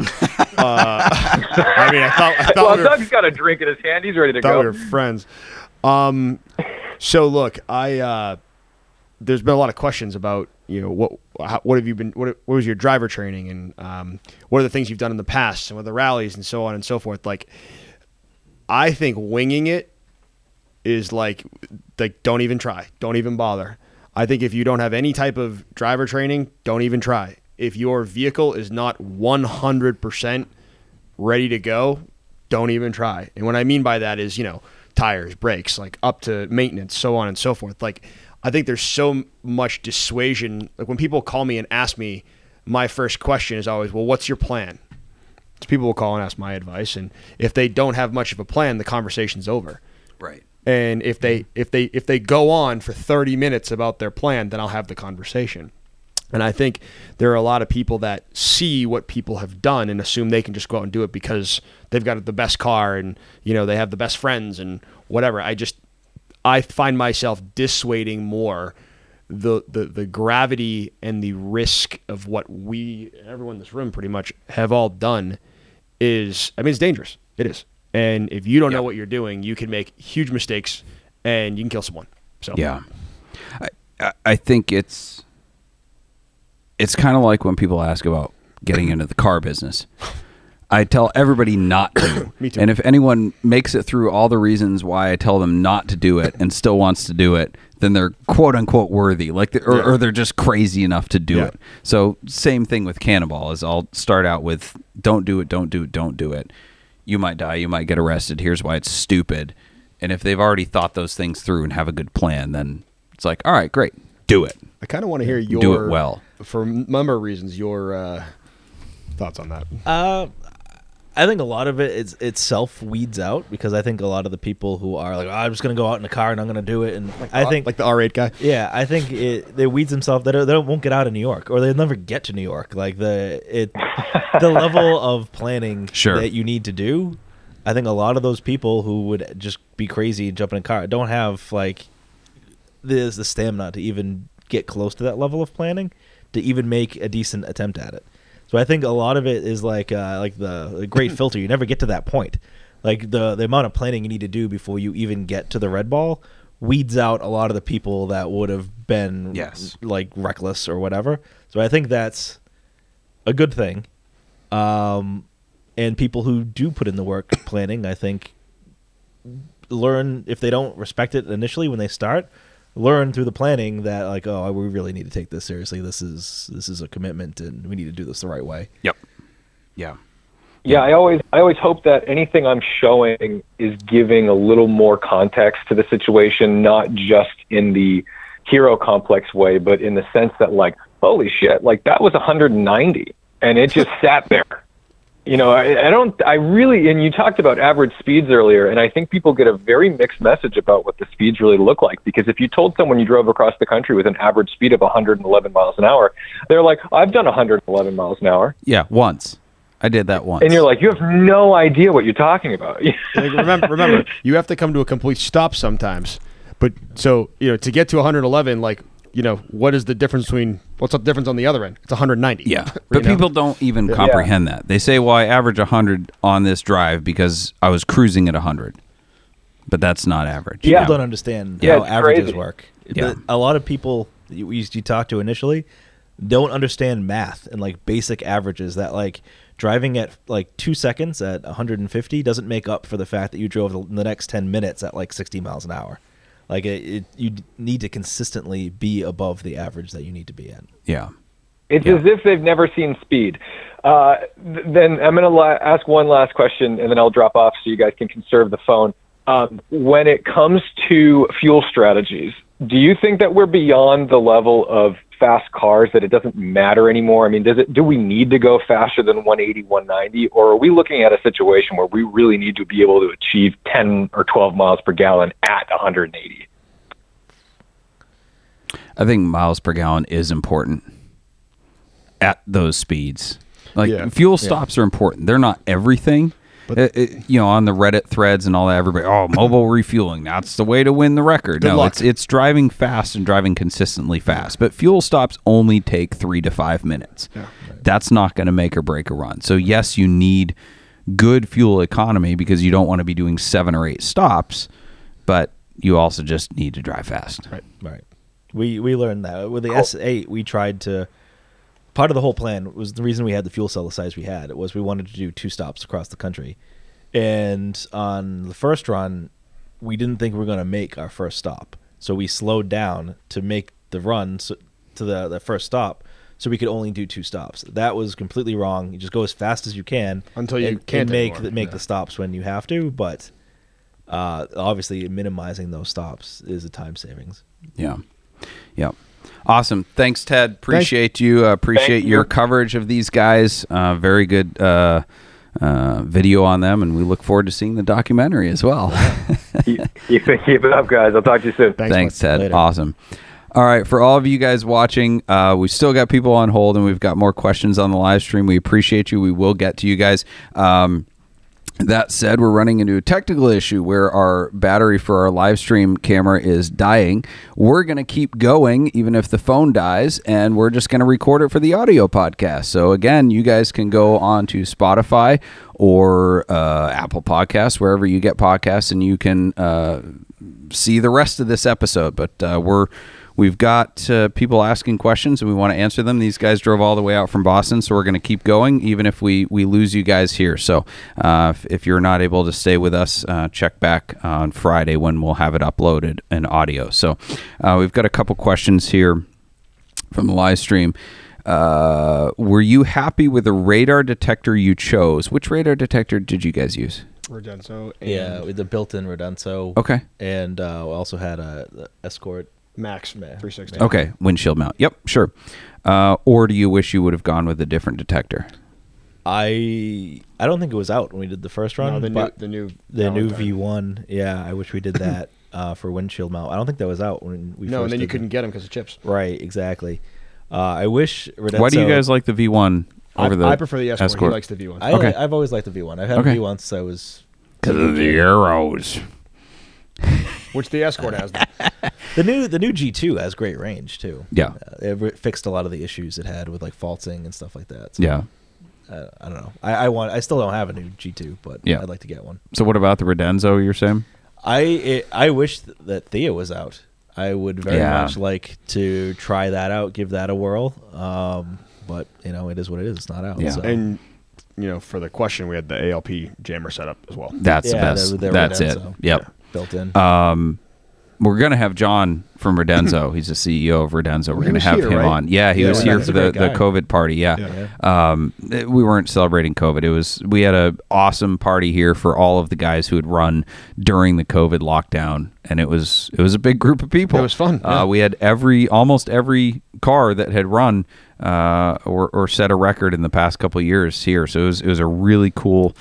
I mean, I thought Doug's got a drink in his hand. He's ready to go. We were friends. So look, there's been a lot of questions about what was your driver training, and what are the things you've done in the past, and with the rallies and so on and so forth. Like, I think winging it is like don't even try, don't even bother. I think if you don't have any type of driver training, don't even try. If your vehicle is not 100% ready to go, don't even try. And what I mean by that is, tires, brakes, up to maintenance, so on and so forth. I think there's so much dissuasion. When people call me and ask me, my first question is always, well, what's your plan? So people will call and ask my advice. And if they don't have much of a plan, the conversation's over. Right. And if they go on for 30 minutes about their plan, then I'll have the conversation. And I think there are a lot of people that see what people have done and assume they can just go out and do it because they've got the best car and, they have the best friends and whatever. I find myself dissuading more the gravity and the risk of what everyone in this room pretty much have all done is, it's dangerous. It is. And if you don't know what you're doing, you can make huge mistakes and you can kill someone. So yeah, I think it's kind of like when people ask about getting into the car business. I tell everybody not to. Me too. And if anyone makes it through all the reasons why I tell them not to do it and still wants to do it, then they're quote unquote worthy, like, or they're just crazy enough to do it. So same thing with Cannonball is I'll start out with don't do it, don't do it, don't do it. You might die, you might get arrested. Here's why it's stupid. And if they've already thought those things through and have a good plan, then it's like, all right, great, do it. I kind of want to hear your do it well for a number of reasons. Your thoughts on that? I think a lot of it self weeds out, because I think a lot of the people who are like, oh, I'm just gonna go out in a car and I'm gonna do it, and like I think like the R8 guy. Yeah, I think they weeds themselves. They won't get out of New York, or they'll never get to New York. Like the level of planning that you need to do. I think a lot of those people who would just be crazy and jump in a car don't have like the stamina to even get close to that level of planning to even make a decent attempt at it. So I think a lot of it is like the great filter. You never get to that point. Like the amount of planning you need to do before you even get to the red ball weeds out a lot of the people that would have been like reckless or whatever. So I think that's a good thing. And people who do put in the work planning, I think, learn, if they don't respect it initially when they start, learn through the planning that like, oh, we really need to take this seriously. This is a commitment, and we need to do this the right way. Yep. Yeah. Yeah. I always hope that anything I'm showing is giving a little more context to the situation, not just in the hero complex way, but in the sense that like, holy shit, like that was 190 and it just sat there. You know, and you talked about average speeds earlier, and I think people get a very mixed message about what the speeds really look like, because if you told someone you drove across the country with an average speed of 111 miles an hour, they're like, I've done 111 miles an hour. Yeah, once. I did that once. And you're like, you have no idea what you're talking about. remember, you have to come to a complete stop sometimes. But so, you know, to get to 111, like, you know, what is the difference between, what's the difference on the other end? It's 190. Yeah. But people don't even comprehend that. They say, well, I average 100 on this drive because I was cruising at 100. But that's not average. Yeah. People don't understand how averages work. Yeah. A lot of people you talk to initially don't understand math and like basic averages, that like driving at like 2 seconds at 150 doesn't make up for the fact that you drove the next 10 minutes at like 60 miles an hour. Like you need to consistently be above the average that you need to be in. Yeah, it's as if they've never seen speed. Then I'm going to ask one last question, and then I'll drop off so you guys can conserve the phone. When it comes to fuel strategies, do you think that we're beyond the level of fast cars, that it doesn't matter anymore? I mean, do we need to go faster than 180, 190, or are we looking at a situation where we really need to be able to achieve 10 or 12 miles per gallon at 180? I think miles per gallon is important at those speeds. Like fuel stops are important. They're not everything. But on the Reddit threads and all that, everybody, mobile refueling, that's the way to win the record. No, it's driving fast and driving consistently fast. But fuel stops only take 3 to 5 minutes. Yeah, right. That's not going to make or break a run. So yes, you need good fuel economy because you don't want to be doing 7 or 8 stops, but you also just need to drive fast. Right. We learned that. With the S8, we tried to... Part of the whole plan was the reason we had the fuel cell the size we had. It was we wanted to do 2 stops across the country. And on the first run, we didn't think we were going to make our first stop. So we slowed down to make the run to the first stop so we could only do 2 stops. That was completely wrong. You just go as fast as you can. Until you can't make the stops when you have to. But obviously minimizing those stops is a time savings. Yeah. Awesome. Thanks, Ted. Appreciate you. Appreciate your coverage of these guys. Very good video on them, and we look forward to seeing the documentary as well. You keep it up, guys. I'll talk to you soon. Thanks Ted. Later. Awesome. All right. For all of you guys watching, we've still got people on hold, and we've got more questions on the live stream. We appreciate you. We will get to you guys. That said, we're running into a technical issue where our battery for our live stream camera is dying. We're going to keep going even if the phone dies, and we're just going to record it for the audio podcast. So again, you guys can go on to Spotify or Apple Podcasts, wherever you get podcasts, and you can see the rest of this episode. But We've got people asking questions, and we want to answer them. These guys drove all the way out from Boston, so we're going to keep going, even if we lose you guys here. So if you're not able to stay with us, check back on Friday when we'll have it uploaded in audio. So we've got a couple questions here from the live stream. Were you happy with the radar detector you chose? Which radar detector did you guys use? Redenzo. Yeah, with the built-in Redenzo. Okay. And we also had a Escort Max 360. Okay, windshield mount. Yep, sure. Or do you wish you would have gone with a different detector? I don't think it was out when we did the first run. No, the new V1. Yeah, I wish we did that for windshield mount. I don't think that was out when we. No, first and then you couldn't get them because of chips. Right, exactly. I wish Redenzo. Why do you guys like the V1? I prefer the Escort. He likes the V1. I've always liked the V1. I've had a V1 since I was... Because of the arrows. Which the Escort has. The new G2 has great range, too. Yeah. It fixed a lot of the issues it had with, like, faulting and stuff like that. So, yeah. I don't know. I still don't have a new G2, but yeah. I'd like to get one. So what about the Redenzo, you're saying? I wish that Thea was out. I would very much like to try that out, give that a whirl. But, you know, it is what it is. It's not out. Yeah. So. And, you know, for the question, we had the ALP jammer set up as well. That's the best. That's it. Yep. Yeah. Built in. We're going to have John from Redenzo. He's the CEO of Redenzo. We're going to have him on. Yeah, he was here for the COVID party. Yeah. We weren't celebrating COVID. We had an awesome party here for all of the guys who had run during the COVID lockdown, and it was a big group of people. It was fun. Yeah. We had almost every car that had run or set a record in the past couple of years here. So it was a really cool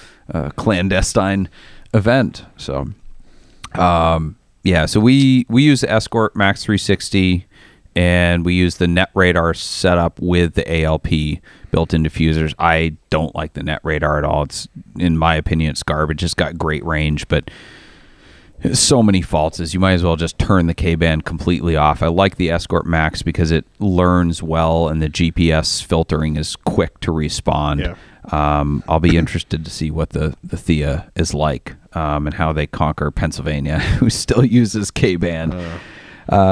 clandestine event. So. Yeah, so we use the Escort Max 360, and we use the Net Radar setup with the ALP built-in diffusers. I don't like the Net Radar at all. It's, in my opinion, it's garbage. It's got great range, but so many faults is you might as well just turn the K-band completely off. I like the Escort Max because it learns well, and the GPS filtering is quick to respond. Yeah. I'll be interested to see what the Thea is like and how they conquer Pennsylvania, who still uses K-band.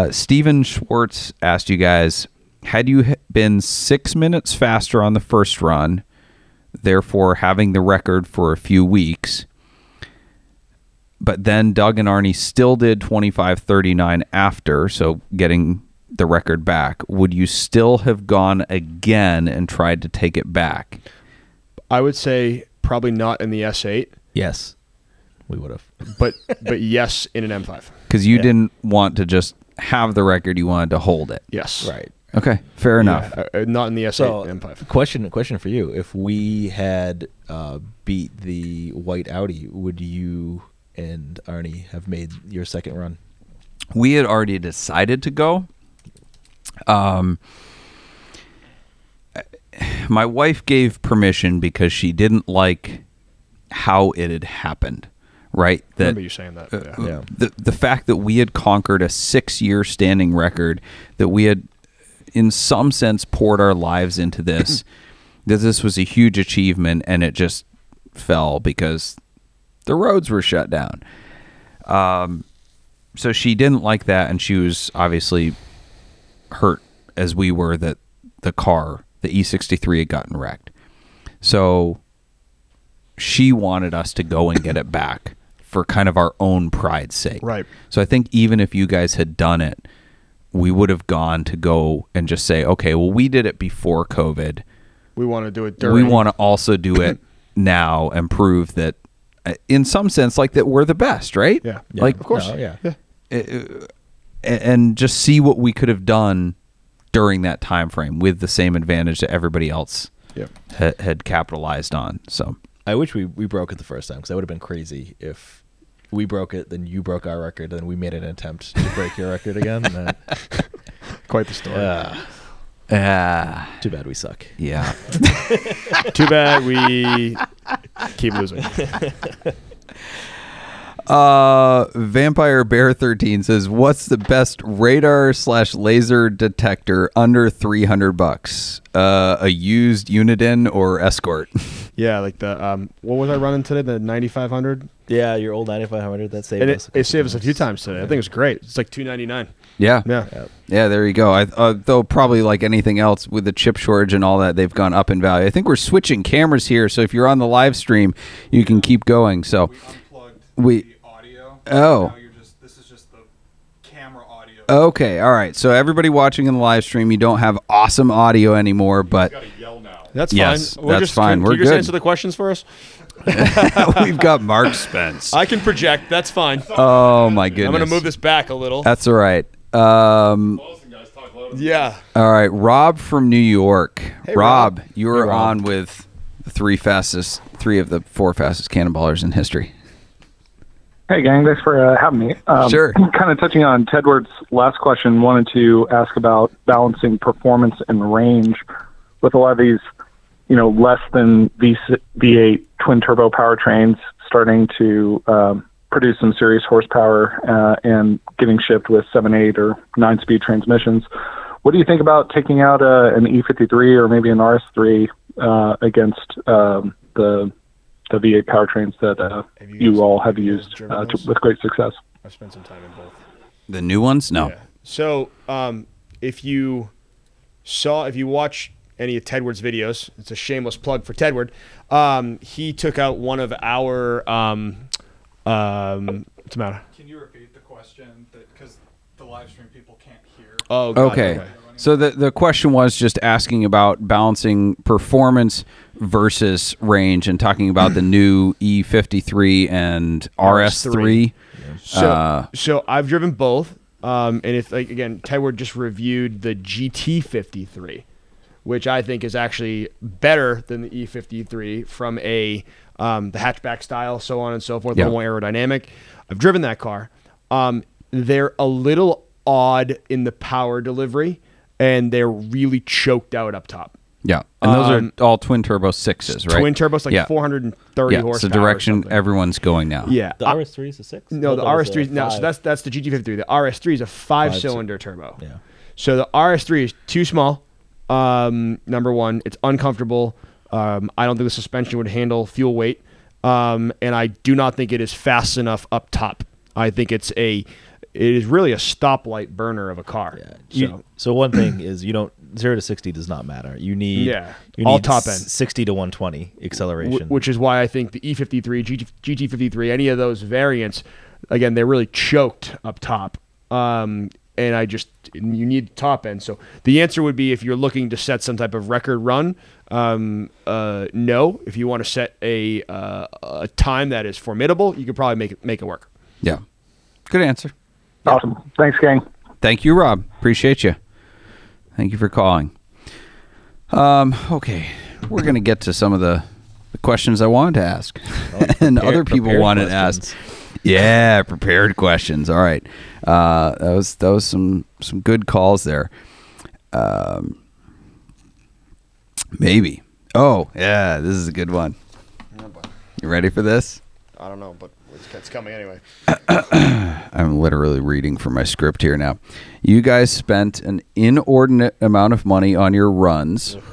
Steven Schwartz asked you guys, had you been 6 minutes faster on the first run, therefore having the record for a few weeks, but then Doug and Arnie still did 25:39 after, so getting the record back, would you still have gone again and tried to take it back? I would say probably not in the S8. Yes, we would have. But yes, in an M5. Because you didn't want to just have the record; you wanted to hold it. Yes. Right. Okay. Fair enough. Not in the S8. So, M5. Question for you: if we had beat the white Audi, would you and Arnie have made your second run? We had already decided to go. My wife gave permission because she didn't like how it had happened, right? That, I remember you saying that. Yeah. The fact that we had conquered a 6-year standing record, that we had, in some sense, poured our lives into this, that this was a huge achievement, and it just fell because the roads were shut down. So she didn't like that, and she was obviously hurt as we were that the car... The E63 had gotten wrecked. So she wanted us to go and get it back for kind of our own pride's sake. Right. So I think even if you guys had done it, we would have gone to go and just say, okay, well, we did it before COVID. We want to do it during. We want to also do it now and prove that, in some sense, like that we're the best, right? Yeah. Like, of course. No, yeah. And just see what we could have done during that time frame with the same advantage that everybody else had capitalized on. So I wish we broke it the first time, because that would have been crazy if we broke it, then you broke our record, then we made an attempt to break your record again. Quite the story. Too bad we suck. Yeah. Too bad we keep losing. Vampire Bear 13 says, what's the best radar / laser detector under $300? A used Uniden or Escort? Yeah, like the what was I running today? The 9500. Yeah, your old 9500 that saved us. It saved us a few times today. I think it was great. It's like $299. Yeah, yeah, yeah. There you go. Though probably like anything else with the chip shortage and all that, they've gone up in value. I think we're switching cameras here, so if you're on the live stream, you can keep going. So we unplugged the audio. Oh. Okay, all right. So everybody watching in the live stream, you don't have awesome audio anymore, but you gotta yell now. That's fine. Yes, that's fine. We're good. Can you just answer the questions for us? We've got Mark Spence. I can project. That's fine. Oh my goodness. I'm gonna move this back a little. That's all right. Yeah. All right, Rob from New York. Hey, Rob, you were on with the three of the four fastest cannonballers in history. Hey, gang. Thanks for having me. Sure. Kind of touching on Tedward's last question, wanted to ask about balancing performance and range with a lot of these, you know, less than V8 twin-turbo powertrains starting to produce some serious horsepower and getting shipped with 7, 8, or 9-speed transmissions. What do you think about taking out an E53 or maybe an RS3 against the V8 powertrains that you all have used with great success? I've spent some time in both. The new ones? No. Yeah. So if you watch any of Tedward's videos, it's a shameless plug for Tedward. He took out one of our, what's the matter? Can you repeat the question? Because the live stream people can't hear. Oh, God. Okay. So the question was just asking about balancing performance versus range and talking about the new E53 and RS3. Yeah. So I've driven both. And if, like, again, Tedward just reviewed the GT53, which I think is actually better than the E53 from a the hatchback style, so on and so forth, a little more aerodynamic. I've driven that car. They're a little odd in the power delivery, and they're really choked out up top. Yeah, and those are all twin turbo sixes, right? Twin turbos, 430 horsepower. It's the direction everyone's going now. Yeah, the RS3 is a six. No, the RS3 is no. So that's the GT53. The RS3 is a five-cylinder turbo. Yeah. So the RS3 is too small. Number one, it's uncomfortable. I don't think the suspension would handle fuel weight, and I do not think it is fast enough up top. I think it is really a stoplight burner of a car. Yeah. So one thing is 0 to 60 does not matter. You need all top end 60 to 120 acceleration, which is why I think the E53, GT53, any of those variants, again, they're really choked up top. And you need top end. So the answer would be, if you're looking to set some type of record run, no. If you want to set a time that is formidable, you could probably make it work. Yeah, good answer. Awesome. Thanks, gang. Thank you, Rob. Appreciate you. Thank you for calling. Okay, we're going to get to some of the questions I wanted to ask and other people wanted to ask. Yeah, prepared questions. All right. That was some good calls there. Maybe. Oh, yeah, this is a good one. You ready for this? I don't know, but it's coming anyway. I'm literally reading from my script here now. You guys spent an inordinate amount of money on your runs. Ugh.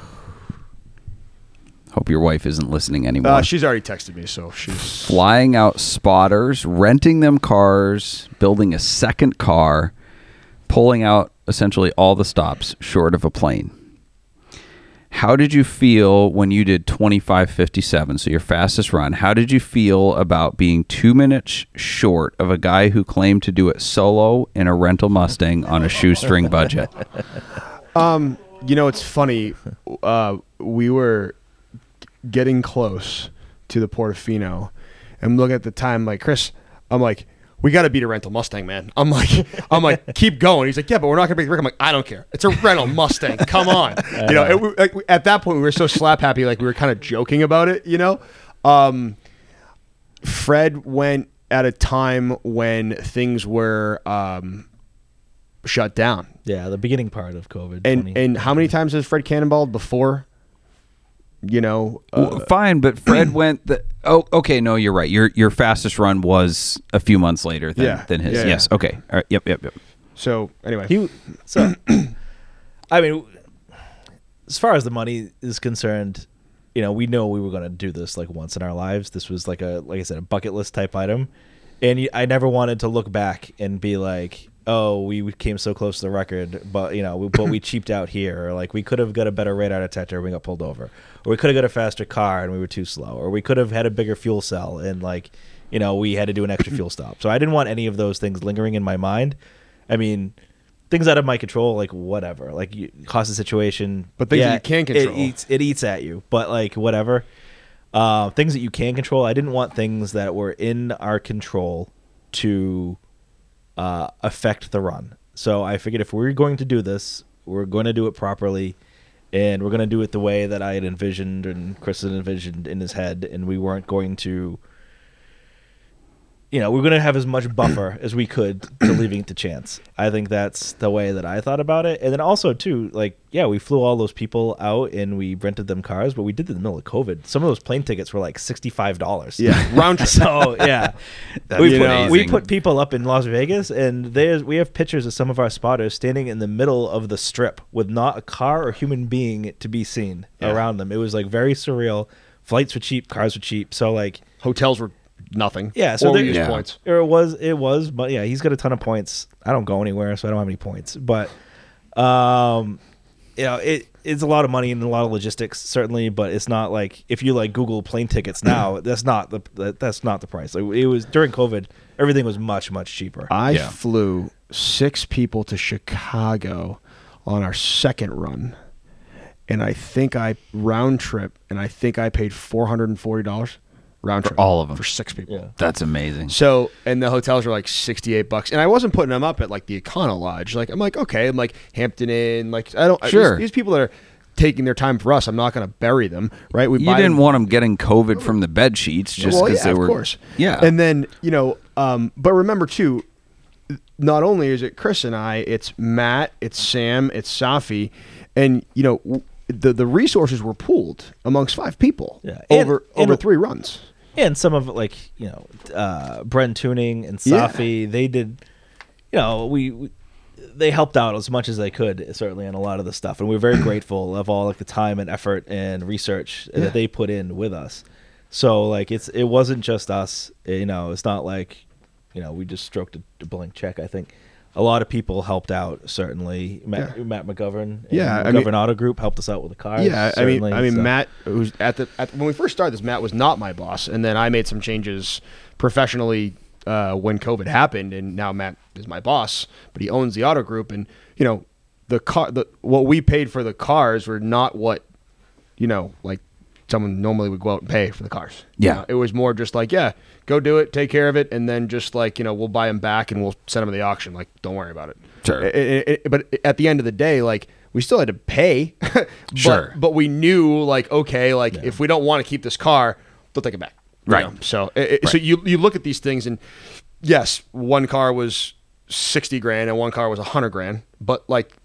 Hope your wife isn't listening anymore. She's already texted me, so she's... Flying out spotters, renting them cars, building a second car, pulling out essentially all the stops short of a plane. How did you feel when you did 25:57, so your fastest run? How did you feel about being 2 minutes short of a guy who claimed to do it solo in a rental Mustang on a shoestring budget? It's funny. We were getting close to the Portofino. I'm looking at the time, like, Chris, I'm like, we got to beat a rental Mustang, man. I'm like, keep going. He's like, yeah, but we're not going to beat Rick. I'm like, I don't care. It's a rental Mustang. Come on. At that point, we were so slap happy, like we were kind of joking about it, Fred went at a time when things were shut down. Yeah, the beginning part of COVID. And how many times has Fred cannonballed before? Fine, but Fred went okay, no, you're right. Your fastest run was a few months later than his. Yeah. Yes. Okay. All right. Yep. So anyway, I mean, as far as the money is concerned, you know, we know we were going to do this like once in our lives. This was like a, like I said, a bucket list type item. And I never wanted to look back and be like, oh, we came so close to the record, but, you know, we cheaped out here. Or like we could have got a better radar detector and we got pulled over. Or we could have got a faster car and we were too slow. Or we could have had a bigger fuel cell and, like, you know, we had to do an extra fuel stop. So I didn't want any of those things lingering in my mind. I mean, things out of my control, like, whatever. Like, cost of situation. But things that you can control. It eats at you, but, like, whatever. Things that you can control. I didn't want things that were in our control to... affect the run. So I figured if we're going to do this, we're going to do it properly, and we're going to do it the way that I had envisioned and Chris had envisioned in his head, and we weren't going to, you know, we're going to have as much buffer as we could to leaving it to chance. I think that's the way that I thought about it. And then also, too, like, yeah, we flew all those people out and we rented them cars, but we did it in the middle of COVID. Some of those plane tickets were like $65. Yeah. Round trip. So, yeah. We put people up in Las Vegas, and we have pictures of some of our spotters standing in the middle of the strip with not a car or human being to be seen around them. It was, like, very surreal. Flights were cheap. Cars were cheap. So, like... Hotels were... nothing. Yeah, so there's points. It was, but yeah, he's got a ton of points. I don't go anywhere, so I don't have any points. But you know, it's a lot of money and a lot of logistics, certainly, but it's not like if you like Google plane tickets now, that's not the price. Like, it was during COVID, everything was much, much cheaper. I flew 6 people to Chicago on our second run, and I think I round trip, and I think I paid $440. Round trip for all of them, for 6 people. Yeah. That's amazing. So, and the hotels were like $68, and I wasn't putting them up at like the Econo Lodge. Like, I'm like, okay, I'm like Hampton Inn. Like, I don't these people that are taking their time for us. I'm not going to bury them, right? You didn't want them getting COVID from the bed sheets just because they were. Of course. Yeah, and then you know, but remember too, not only is it Chris and I, it's Matt, it's Sam, it's Safi, and you know, the resources were pooled amongst 5 people over 3 runs. And some of it, like, you know, Brent Tuning and Safi, they did, you know, they helped out as much as they could, certainly, on a lot of the stuff. And we were very grateful of all, like, the time and effort and research that they put in with us. So, like, it wasn't just us, you know, it's not like, you know, we just stroked a blank check, I think. A lot of people helped out, certainly. Matt McGovern and McGovern Auto Group helped us out with the cars. Yeah, I mean, Matt, who's when we first started this, Matt was not my boss, and then I made some changes professionally when COVID happened, and now Matt is my boss, but he owns the Auto Group, and you know, what we paid for the cars were not what, you know, like someone normally would go out and pay for the cars. Yeah. You know, it was more just like, yeah, go do it, take care of it, and then just like, you know, we'll buy them back and we'll send them to the auction. Like, don't worry about it. Sure. But at the end of the day, like, we still had to pay. But we knew, like, okay, like, if we don't want to keep this car, they'll take it back. Right. You know? So so you look at these things, and yes, one car was $60,000 and one car was $100,000, but like,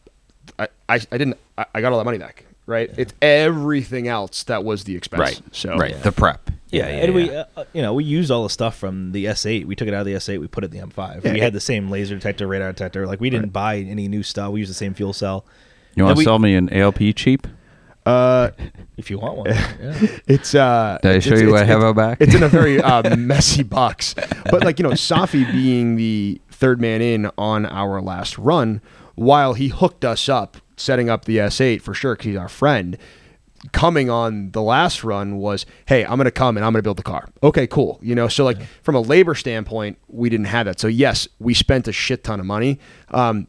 I got all that money back. Right, yeah. It's everything else that was the expense. Right, so the prep. We used all the stuff from the S8. We took it out of the S8. We put it in the M5. Yeah, we had the same laser detector, radar detector. Like, we didn't buy any new stuff. We used the same fuel cell. You want to sell me an ALP cheap? If you want one, It's. Did I show you what I have out back? It's in a very messy box. But like, you know, Safi being the third man in on our last run, while he hooked us up. Setting up the S8 for sure because he's our friend. Coming on the last run was, hey, I'm going to come and I'm going to build the car. Okay, cool. You know, so like from a labor standpoint, we didn't have that. So yes, we spent a shit ton of money,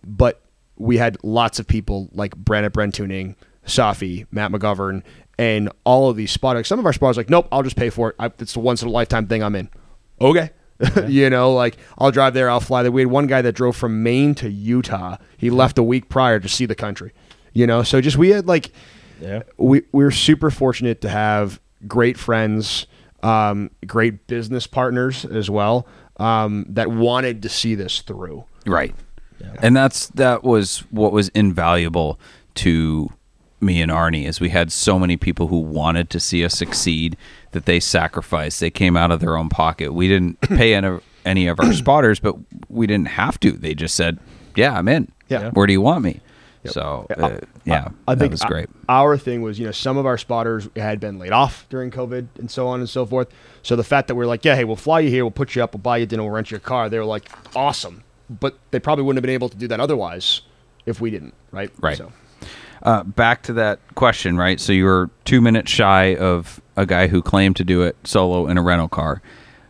but we had lots of people like Brent Tuning, Safi, Matt McGovern, and all of these spotters. Some of our spotters like, nope, I'll just pay for it. It's the once in a lifetime thing I'm in. Okay. You know, like, I'll drive there, I'll fly there. We had one guy that drove from Maine to Utah. He left a week prior to see the country, you know? So just we had, like, we were super fortunate to have great friends, great business partners as well, that wanted to see this through. Right. Yeah. And that was what was invaluable to me and Arnie, is we had so many people who wanted to see us succeed that they sacrificed. They came out of their own pocket. We didn't pay any of our spotters, but we didn't have to. They just said, yeah, I'm in. Yeah. Where do you want me? Yep. So, I think it's great. Our thing was, some of our spotters had been laid off during COVID and so on and so forth. So the fact that we're like, yeah, hey, we'll fly you here, we'll put you up, we'll buy you dinner, we'll rent your car. They were like, awesome. But they probably wouldn't have been able to do that otherwise if we didn't, right? Right. So. Back to that question, right? So you were 2 minutes shy of a guy who claimed to do it solo in a rental car.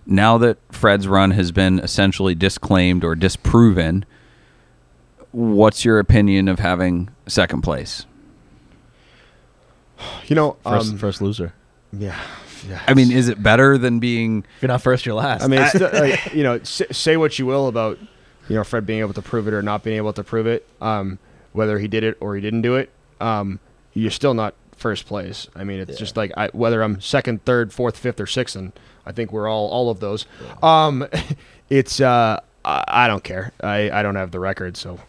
Now that Fred's run has been essentially disclaimed or disproven, what's your opinion of having second place? First loser. Yeah. I mean, is it better than being... If you're not first, you're last. I mean, it's say what you will about, Fred being able to prove it or not being able to prove it, whether he did it or he didn't do it, you're still not first place. I mean, it's just like whether I'm second, third, fourth, fifth, or sixth, and I think we're all of those. Yeah. I don't care. I don't have the record, so...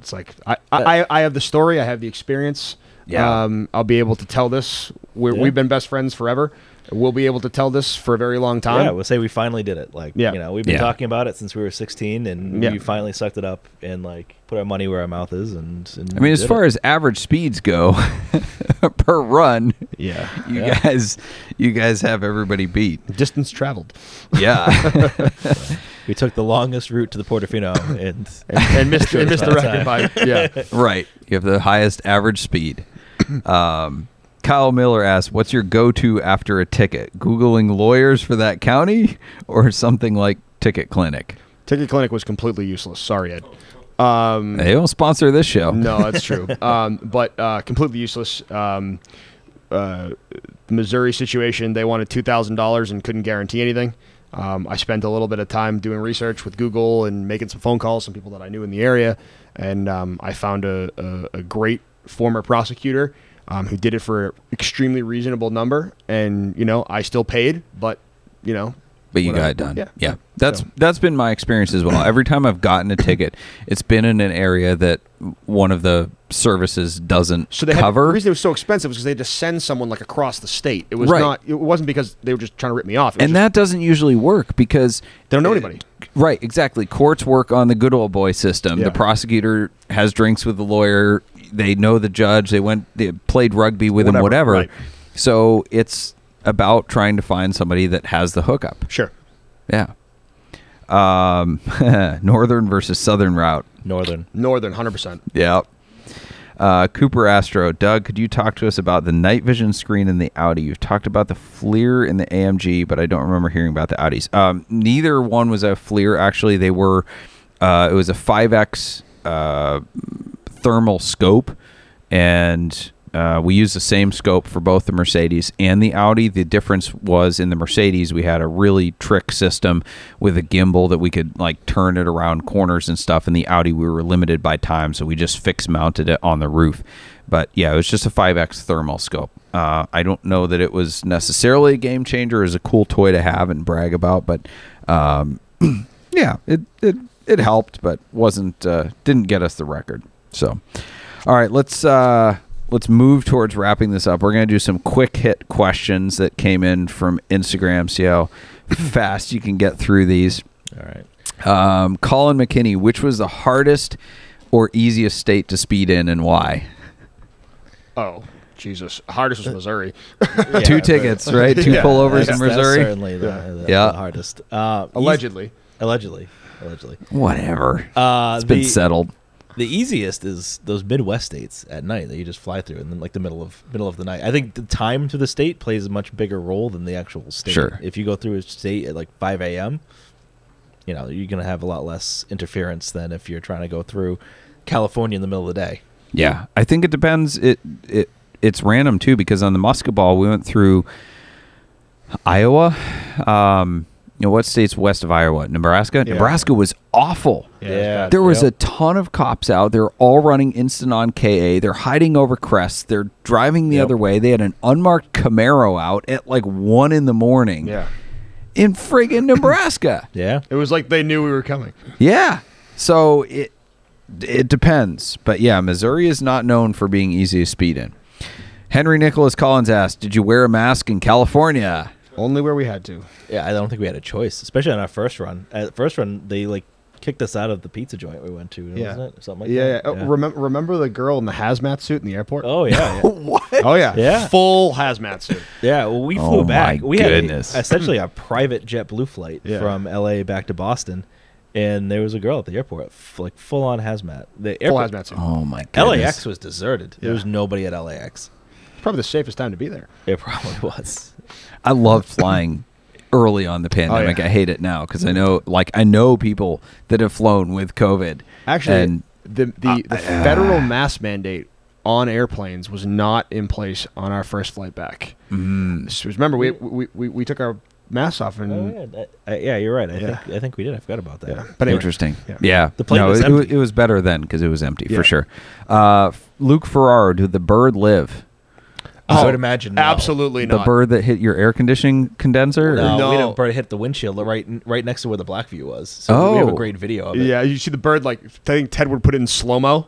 It's like, I have the story. I have the experience. Yeah. I'll be able to tell this. We've been best friends forever. We'll be able to tell this for a very long time. Yeah, we'll say we finally did it. Like, we've been talking about it since we were 16, and we finally sucked it up and, put our money where our mouth is. And I mean, as far as average speeds go per run, you guys have everybody beat. Distance traveled. Yeah. We took the longest route to the Portofino and missed the record by. Yeah. Right. You have the highest average speed. Kyle Miller asks, what's your go-to after a ticket? Googling lawyers for that county or something like Ticket Clinic? Ticket Clinic was completely useless. Sorry, Ed. They don't sponsor this show. No, that's true. But completely useless. Missouri situation, they wanted $2,000 and couldn't guarantee anything. I spent a little bit of time doing research with Google and making some phone calls, some people that I knew in the area. And I found a great former prosecutor who did it for an extremely reasonable number. And, I still paid, but, But you got it done. Yeah. That's been my experience as well. Every time I've gotten a ticket, it's been in an area that one of the services doesn't cover. The reason it was so expensive was because they had to send someone across the state. It was it wasn't because they were just trying to rip me off. That doesn't usually work because they don't know anybody. Right, exactly. Courts work on the good old boy system. Yeah. The prosecutor has drinks with the lawyer. They know the judge. They played rugby with him, whatever. Right. So it's about trying to find somebody that has the hookup. Sure. Yeah. Northern versus Southern route. Northern, 100%. Yeah. Cooper Astro, Doug, could you talk to us about the night vision screen in the Audi? You've talked about the FLIR and the AMG, but I don't remember hearing about the Audis. Neither one was a FLIR. Actually, they were, it was a 5X thermal scope, and we used the same scope for both the Mercedes and the Audi. The difference was in the Mercedes, we had a really trick system with a gimbal that we could turn it around corners and stuff. In the Audi, we were limited by time, so we just fixed mounted it on the roof. But yeah, it was just a 5X thermal scope. I don't know that it was necessarily a game changer. It's a cool toy to have and brag about, but it helped, but wasn't didn't get us the record. So, all right, let's move towards wrapping this up. We're going to do some quick hit questions that came in from Instagram. See how fast you can get through these. All right. Colin McKinney, which was the hardest or easiest state to speed in and why? Oh, Jesus. Hardest was Missouri. Yeah, two tickets, right? Two pullovers in Missouri. That's certainly the hardest. Allegedly. Whatever. It's been settled. The easiest is those Midwest states at night that you just fly through, and then the middle of the night. I think the time to the state plays a much bigger role than the actual state. Sure. If you go through a state at 5 a.m., you're going to have a lot less interference than if you're trying to go through California in the middle of the day. Yeah, I think it depends. It's random too, because on the Muscatball we went through Iowa. What state's west of Iowa? Nebraska? Yeah. Nebraska was awful. Yeah. There was a ton of cops out. They're all running instant on KA. They're hiding over crests. They're driving the other way. They had an unmarked Camaro out at 1 in the morning. Yeah. In friggin' Nebraska. Yeah. It was like they knew we were coming. Yeah. So it depends. But yeah, Missouri is not known for being easy to speed in. Henry Nicholas Collins asked, did you wear a mask in California? Only where we had to. Yeah, I don't think we had a choice, especially on our first run. At first run, they kicked us out of the pizza joint we went to, wasn't it? Something like that. Yeah. Remember the girl in the hazmat suit in the airport? Oh, yeah. What? Oh, yeah. Yeah. Full hazmat suit. Yeah. Well, we flew back. We had essentially a private JetBlue flight from L.A. back to Boston. And there was a girl at the airport, like full-on hazmat. The airport, full hazmat suit. Oh, my goodness. LAX was deserted. Yeah. There was nobody at LAX. Probably the safest time to be there. It probably was. I loved flying early on the pandemic. Oh, yeah. I hate it now because I know people that have flown with COVID. Actually, and the federal mask mandate on airplanes was not in place on our first flight back. Mm. So remember, we took our masks off and you're right. I think we did. I forgot about that. Yeah. But anyway, interesting. Yeah. The plane was empty. It was better then because it was empty for sure. Luke Farrar, did the bird live? I would imagine no. Absolutely not. The bird that hit your air conditioning condenser? No, bird hit the windshield right next to where the black view was. So we have a great video of it. Yeah, you see the bird, like, I think Tedward put it in slow-mo.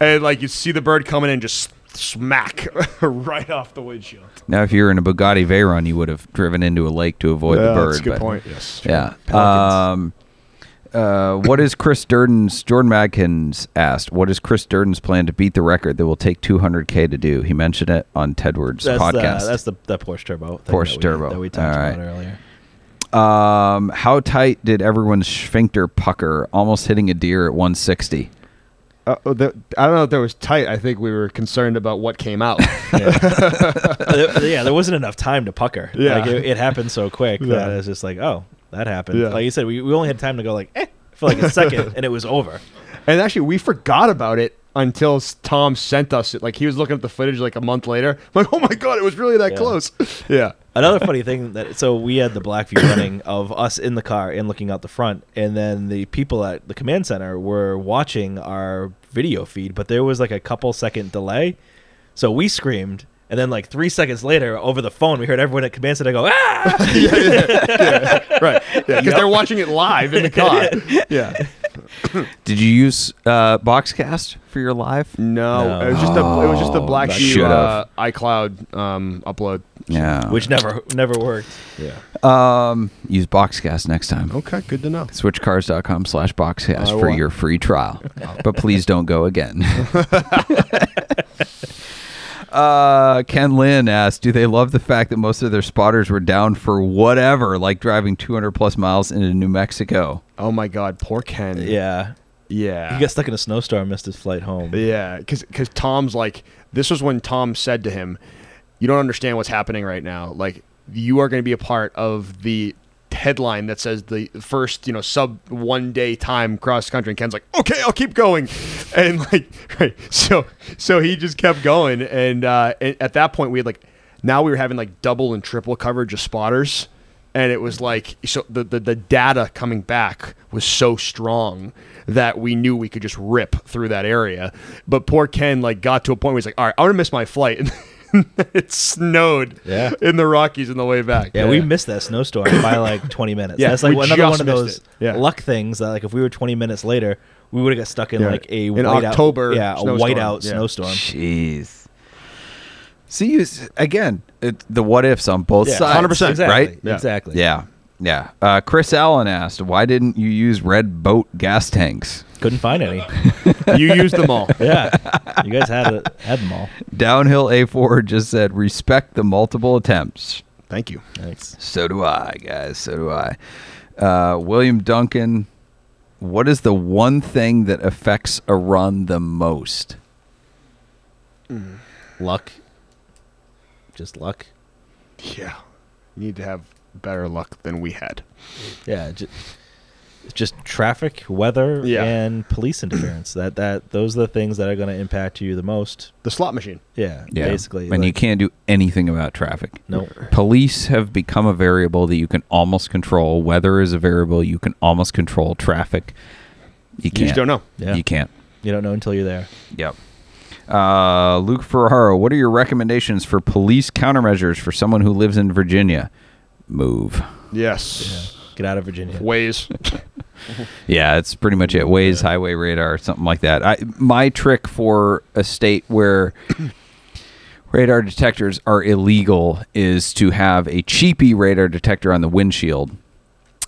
And, like, you see the bird coming in just smack right off the windshield. Now, if you were in a Bugatti Veyron, you would have driven into a lake to avoid the bird. That's a good point. Yes. Yeah. What is Jordan Madkins asked, what is Chris Durden's plan to beat the record that will take 200K to do? He mentioned it on Tedward's podcast. That's the Porsche Turbo. That we talked about earlier. How tight did everyone's sphincter pucker? Almost hitting a deer at 160. I don't know if there was tight. I think we were concerned about what came out. There wasn't enough time to pucker. Yeah. Like it happened so quick that it was just like, oh. That happened. Yeah. Like you said, we only had time to go like, for like a second, and it was over. And actually, we forgot about it until Tom sent us it. Like, he was looking at the footage like a month later. I'm like, oh, my God, it was really that close. Yeah. Another funny thing, so we had the black view running of us in the car and looking out the front, and then the people at the command center were watching our video feed, but there was like a couple-second delay. So we screamed. And then, like, 3 seconds later, over the phone, we heard everyone at command center go, ah! Right. Because they're watching it live in the car. Yeah. Did you use BoxCast for your live? No. It was just the BlackView iCloud upload. Yeah. Which never worked. Yeah. Use BoxCast next time. Okay, good to know. Switchcars.com/BoxCast for your free trial. But please don't go again. Ken Lynn asked, do they love the fact that most of their spotters were down for whatever, like driving 200 plus miles into New Mexico? Oh my God, poor Ken. Yeah. He got stuck in a snowstorm, missed his flight home. Yeah, because Tom's like, this was when Tom said to him, you don't understand what's happening right now. Like, you are going to be a part of the headline that says the first, sub 1 day time cross country, and Ken's like, okay, I'll keep going, and like, right, so he just kept going, and at that point we had we were having like double and triple coverage of spotters, and it was like, so the data coming back was so strong that we knew we could just rip through that area, but poor Ken like got to a point where he's like, all right, I'm gonna miss my flight. And it snowed in the Rockies on the way back. Yeah, we missed that snowstorm by like 20 minutes. Yeah, that's like another one of those luck things that, like, if we were 20 minutes later, we would have got stuck in like a whiteout snowstorm. Jeez. See, the what ifs on both sides. 100%, exactly, right? Yeah. Exactly. Yeah. Chris Allen asked, why didn't you use Red Boat gas tanks? Couldn't find any. You used them all. Yeah. You guys had them all. Downhill A4 just said, respect the multiple attempts. Thank you. Thanks. So do I, guys. So do I. William Duncan, what is the one thing that affects a run the most? Luck. Just luck. Yeah. You need to have better luck than we had. Yeah, just traffic, weather, and police interference. Those are the things that are going to impact you the most. The slot machine. Yeah. Basically. And you can't do anything about traffic. No. Police have become a variable that you can almost control. Weather is a variable you can almost control. Traffic, you can't. You just don't know. Yeah. You can't. You don't know until you're there. Yep. Luke Ferraro, what are your recommendations for police countermeasures for someone who lives in Virginia? Move. Yes. Yeah. Get out of Virginia. Waze. Yeah, it's pretty much it. Waze, highway radar, something like that. My trick for a state where radar detectors are illegal is to have a cheapy radar detector on the windshield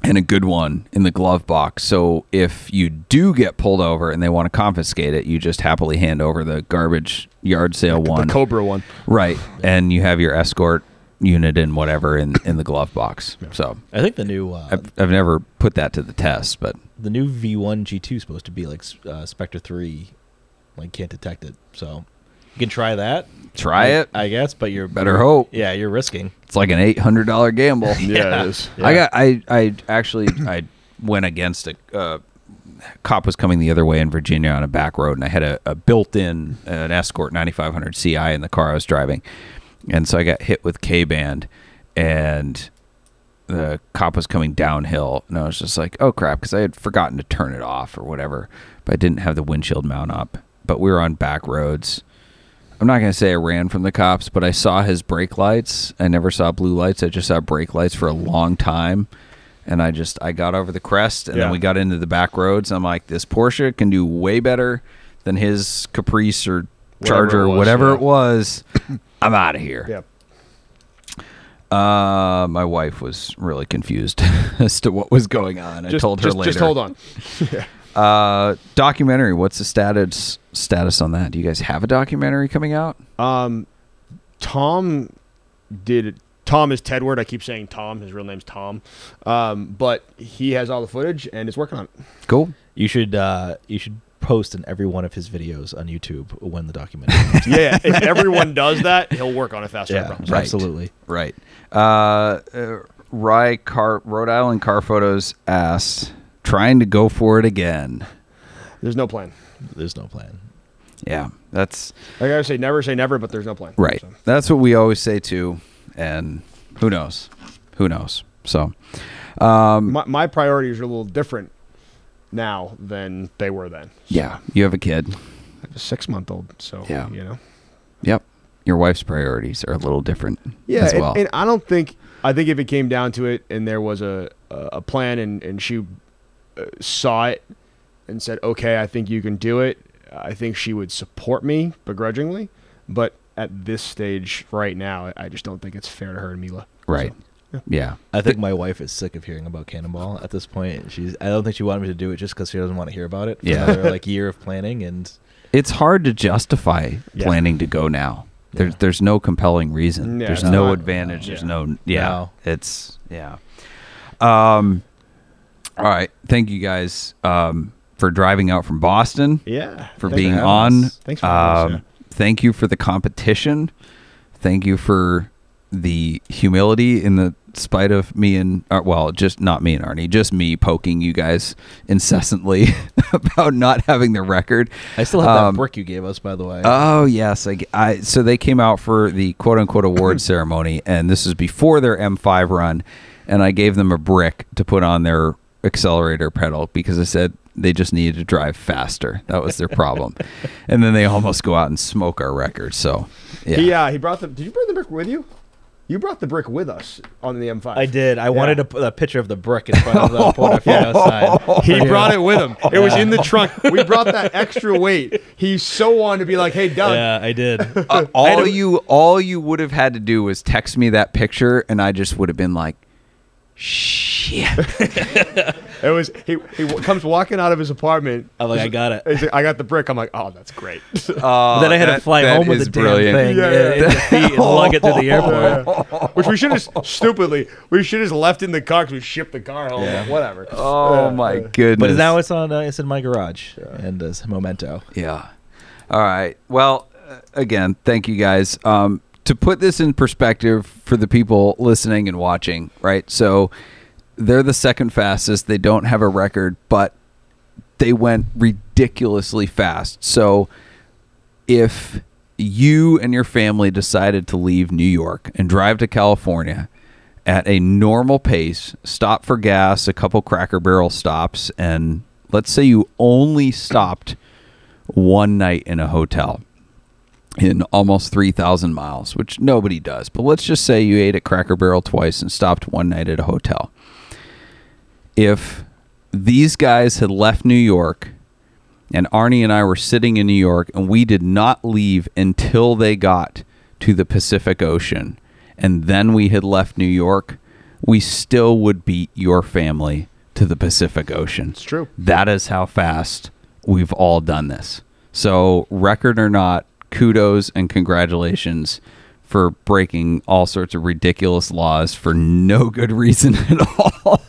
and a good one in the glove box. So if you do get pulled over and they want to confiscate it, you just happily hand over the garbage yard sale one. The Cobra one. Right. And you have your escort unit and whatever in the glove box. Yeah. So I think the new... I've never put that to the test, but... The new V1 G2 is supposed to be like Spectre 3, like can't detect it. So you can try that. I guess, but you're... Better hope. Yeah, you're risking. It's like an $800 gamble. Yeah, it is. Yeah. I went against a cop was coming the other way in Virginia on a back road, and I had a built-in an Escort 9500 CI in the car I was driving, and so I got hit with K-band, and the cop was coming downhill, and I was just like, oh crap, because I had forgotten to turn it off or whatever, but I didn't have the windshield mount up. But we were on back roads. I'm not going to say I ran from the cops, but I saw his brake lights. I never saw blue lights. I just saw brake lights for a long time. And I got over the crest, and then we got into the back roads. I'm like, this Porsche can do way better than his Caprice or Charger or whatever it was. I'm out of here. Yep. My wife was really confused as to what was going on. I told her later. Just hold on. Yeah. Documentary. What's the status on that? Do you guys have a documentary coming out? Tom is Tedward. I keep saying Tom. His real name's Tom. But he has all the footage and is working on it. Cool. You should post in every one of his videos on YouTube when the documentary comes. Yeah, if everyone does that, he'll work on it faster. Yeah, right. Absolutely. Right. Rhode Island Car Photos asked, trying to go for it again. There's no plan. Yeah, that's... I gotta say never, but there's no plan. Right. So. That's what we always say too, and who knows. So my priorities are a little different now than they were then. So. Yeah, you have a kid. I have a 6-month-old, so yeah. You know. Yep. Your wife's priorities are a little different as well. And I think if it came down to it and there was a plan and she saw it and said, okay, I think you can do it, I think she would support me begrudgingly. But at this stage right now, I just don't think it's fair to her and Mila. Right. So. Yeah. I think my wife is sick of hearing about Cannonball at this point. I don't think she wanted me to do it just because she doesn't want to hear about it. Yeah. Another year of planning, and it's hard to justify planning to go now. Yeah. There's no compelling reason. Yeah, there's no advantage. There's no. Yeah. No. It's all right. Thank you guys for driving out from Boston. Yeah. For being on. Thanks for having us. Thank you for the competition. Thank you for the humility in the spite of me and just not me and Arnie, just me poking you guys incessantly about not having the record. I still have that brick you gave us, by the way. Oh yes, so they came out for the quote unquote award ceremony, and this is before their M5 run, and I gave them a brick to put on their accelerator pedal because I said they just needed to drive faster. That was their problem. And then they almost go out and smoke our record. So yeah, he brought them. Did you bring the brick with you? You brought the brick with us on the M5. I did. I wanted to put a picture of the brick in front of the portfolio outside. He brought it with him. It was in the trunk. We brought that extra weight. He so wanted to be like, "Hey, Doug." Yeah, I did. All you would have had to do was text me that picture, and I just would have been like, "Shit." It was. He comes walking out of his apartment. I'm like, "I got it. I got the brick." I'm like, "Oh, that's great." Then I had to fly home with the brilliant damn thing in the feet and lug it to the airport, which we should have just left in the car because we shipped the car home. Yeah. Whatever. Oh my goodness! But now it's on. It's in my garage and as a memento. Yeah. All right. Well, again, thank you guys. To put this in perspective for the people listening and watching, right? So. They're the second fastest. They don't have a record, but they went ridiculously fast. So if you and your family decided to leave New York and drive to California at a normal pace, stop for gas, a couple Cracker Barrel stops, and let's say you only stopped one night in a hotel in almost 3,000 miles, which nobody does. But let's just say you ate at Cracker Barrel twice and stopped one night at a hotel. If these guys had left New York and Arnie and I were sitting in New York and we did not leave until they got to the Pacific Ocean and then we had left New York, we still would beat your family to the Pacific Ocean. It's true. That is how fast we've all done this. So, record or not, kudos and congratulations for breaking all sorts of ridiculous laws for no good reason at all.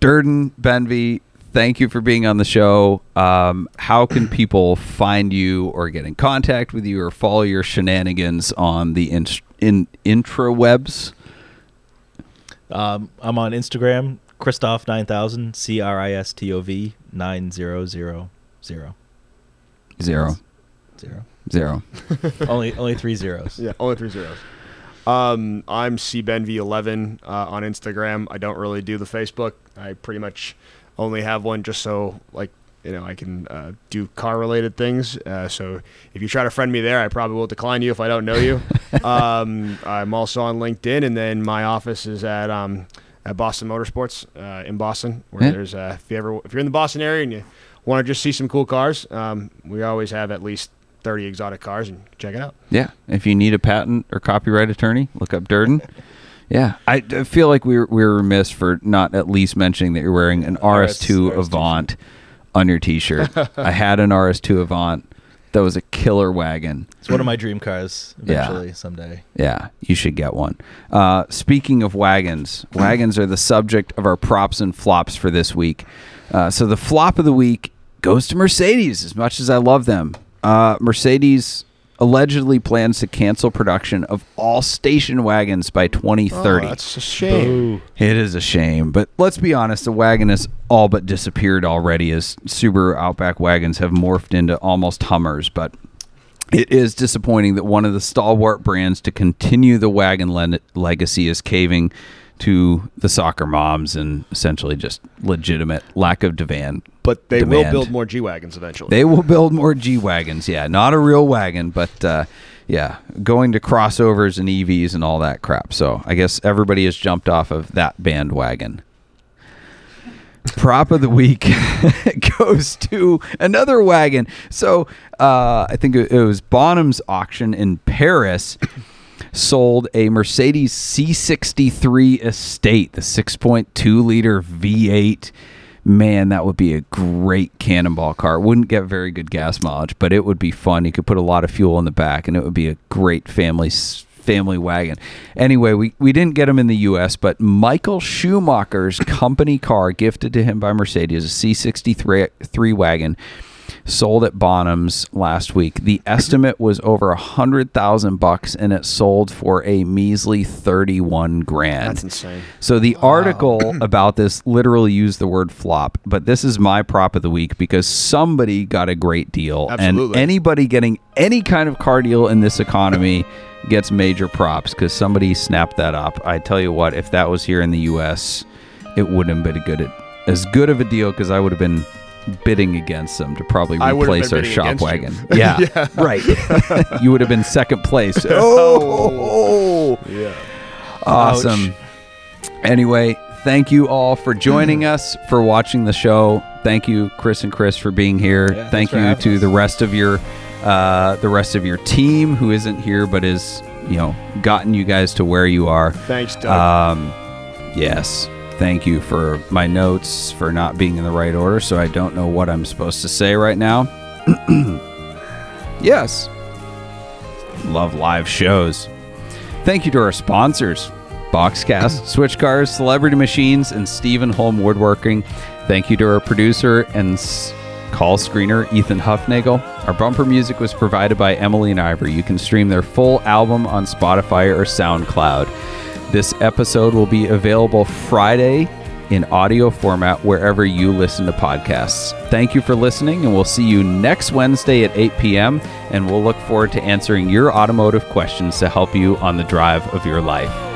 Durden, Benvey, thank you for being on the show. How can people find you or get in contact with you or follow your shenanigans on the intrawebs? I'm on Instagram, Christoph9000, Cristov 9000. Zero. only three zeros. Yeah, only three zeros. I'm cbenv11 on Instagram. I don't really do the Facebook. I pretty much only have one just so, like, you know, I can do car-related things. So if you try to friend me there, I probably will decline you if I don't know you. I'm also on LinkedIn, and then my office is at Boston Motorsports in Boston. Where there's if you're in the Boston area and you want to just see some cool cars, we always have at least 30 exotic cars, and check it out. Yeah, if you need a patent or copyright attorney, look up Durden. Yeah, I feel like we were remiss for not at least mentioning that you're wearing an RS2 Avant on your T-shirt. I had an RS2 Avant. That was a killer wagon. It's one of my dream cars eventually, someday. Yeah, you should get one. Speaking of wagons, wagons are the subject of our props and flops for this week. So the flop of the week goes to Mercedes, as much as I love them. Mercedes allegedly plans to cancel production of all station wagons by 2030. Oh, that's a shame. Boo. It is a shame, but let's be honest, the wagon has all but disappeared already as Subaru Outback wagons have morphed into almost Hummers, but it is disappointing that one of the stalwart brands to continue the wagon legacy is caving to the soccer moms and essentially just legitimate lack of demand. But they will build more G-Wagons eventually. They will build more G-Wagons, yeah. Not a real wagon, but yeah, going to crossovers and EVs and all that crap. So I guess everybody has jumped off of that bandwagon. Prop of the week goes to another wagon. So I think it was Bonhams auction in Paris. Sold a Mercedes C63 Estate, the 6.2 liter V8. Man, that would be a great cannonball car. It wouldn't get very good gas mileage, but it would be fun. You could put a lot of fuel in the back, and it would be a great family wagon. Anyway, we didn't get them in the U.S., but Michael Schumacher's company car gifted to him by Mercedes, a C63 wagon, sold at Bonhams last week. The estimate was over $100,000, and it sold for a measly $31,000. That's insane. So the article about this literally used the word flop, but this is my prop of the week because somebody got a great deal. Absolutely. And anybody getting any kind of car deal in this economy gets major props because somebody snapped that up. I tell you what, if that was here in the U.S., it wouldn't have been as good of a deal because I would have been bidding against them to probably replace our shop wagon. Yeah, yeah, right. You would have been second place. Oh, yeah. Awesome. Ouch. Anyway, thank you all for joining us, for watching the show. Thank you, Chris and Chris, for being here. Yeah, thank you to us. The rest of your team who isn't here but is, you know, gotten you guys to where you are. Thanks, Doug. Yes. Thank you for my notes for not being in the right order, so I don't know what I'm supposed to say right now. Yes. Love live shows. Thank you to our sponsors, BoxCast, Switch Cars, Celebrity Machines, and Stephen Holm Woodworking. Thank you to our producer and call screener, Ethan Huffnagel. Our bumper music was provided by Emily and Ivory. You can stream their full album on Spotify or SoundCloud. This episode will be available Friday in audio format wherever you listen to podcasts. Thank you for listening, and we'll see you next Wednesday at 8 p.m., and we'll look forward to answering your automotive questions to help you on the drive of your life.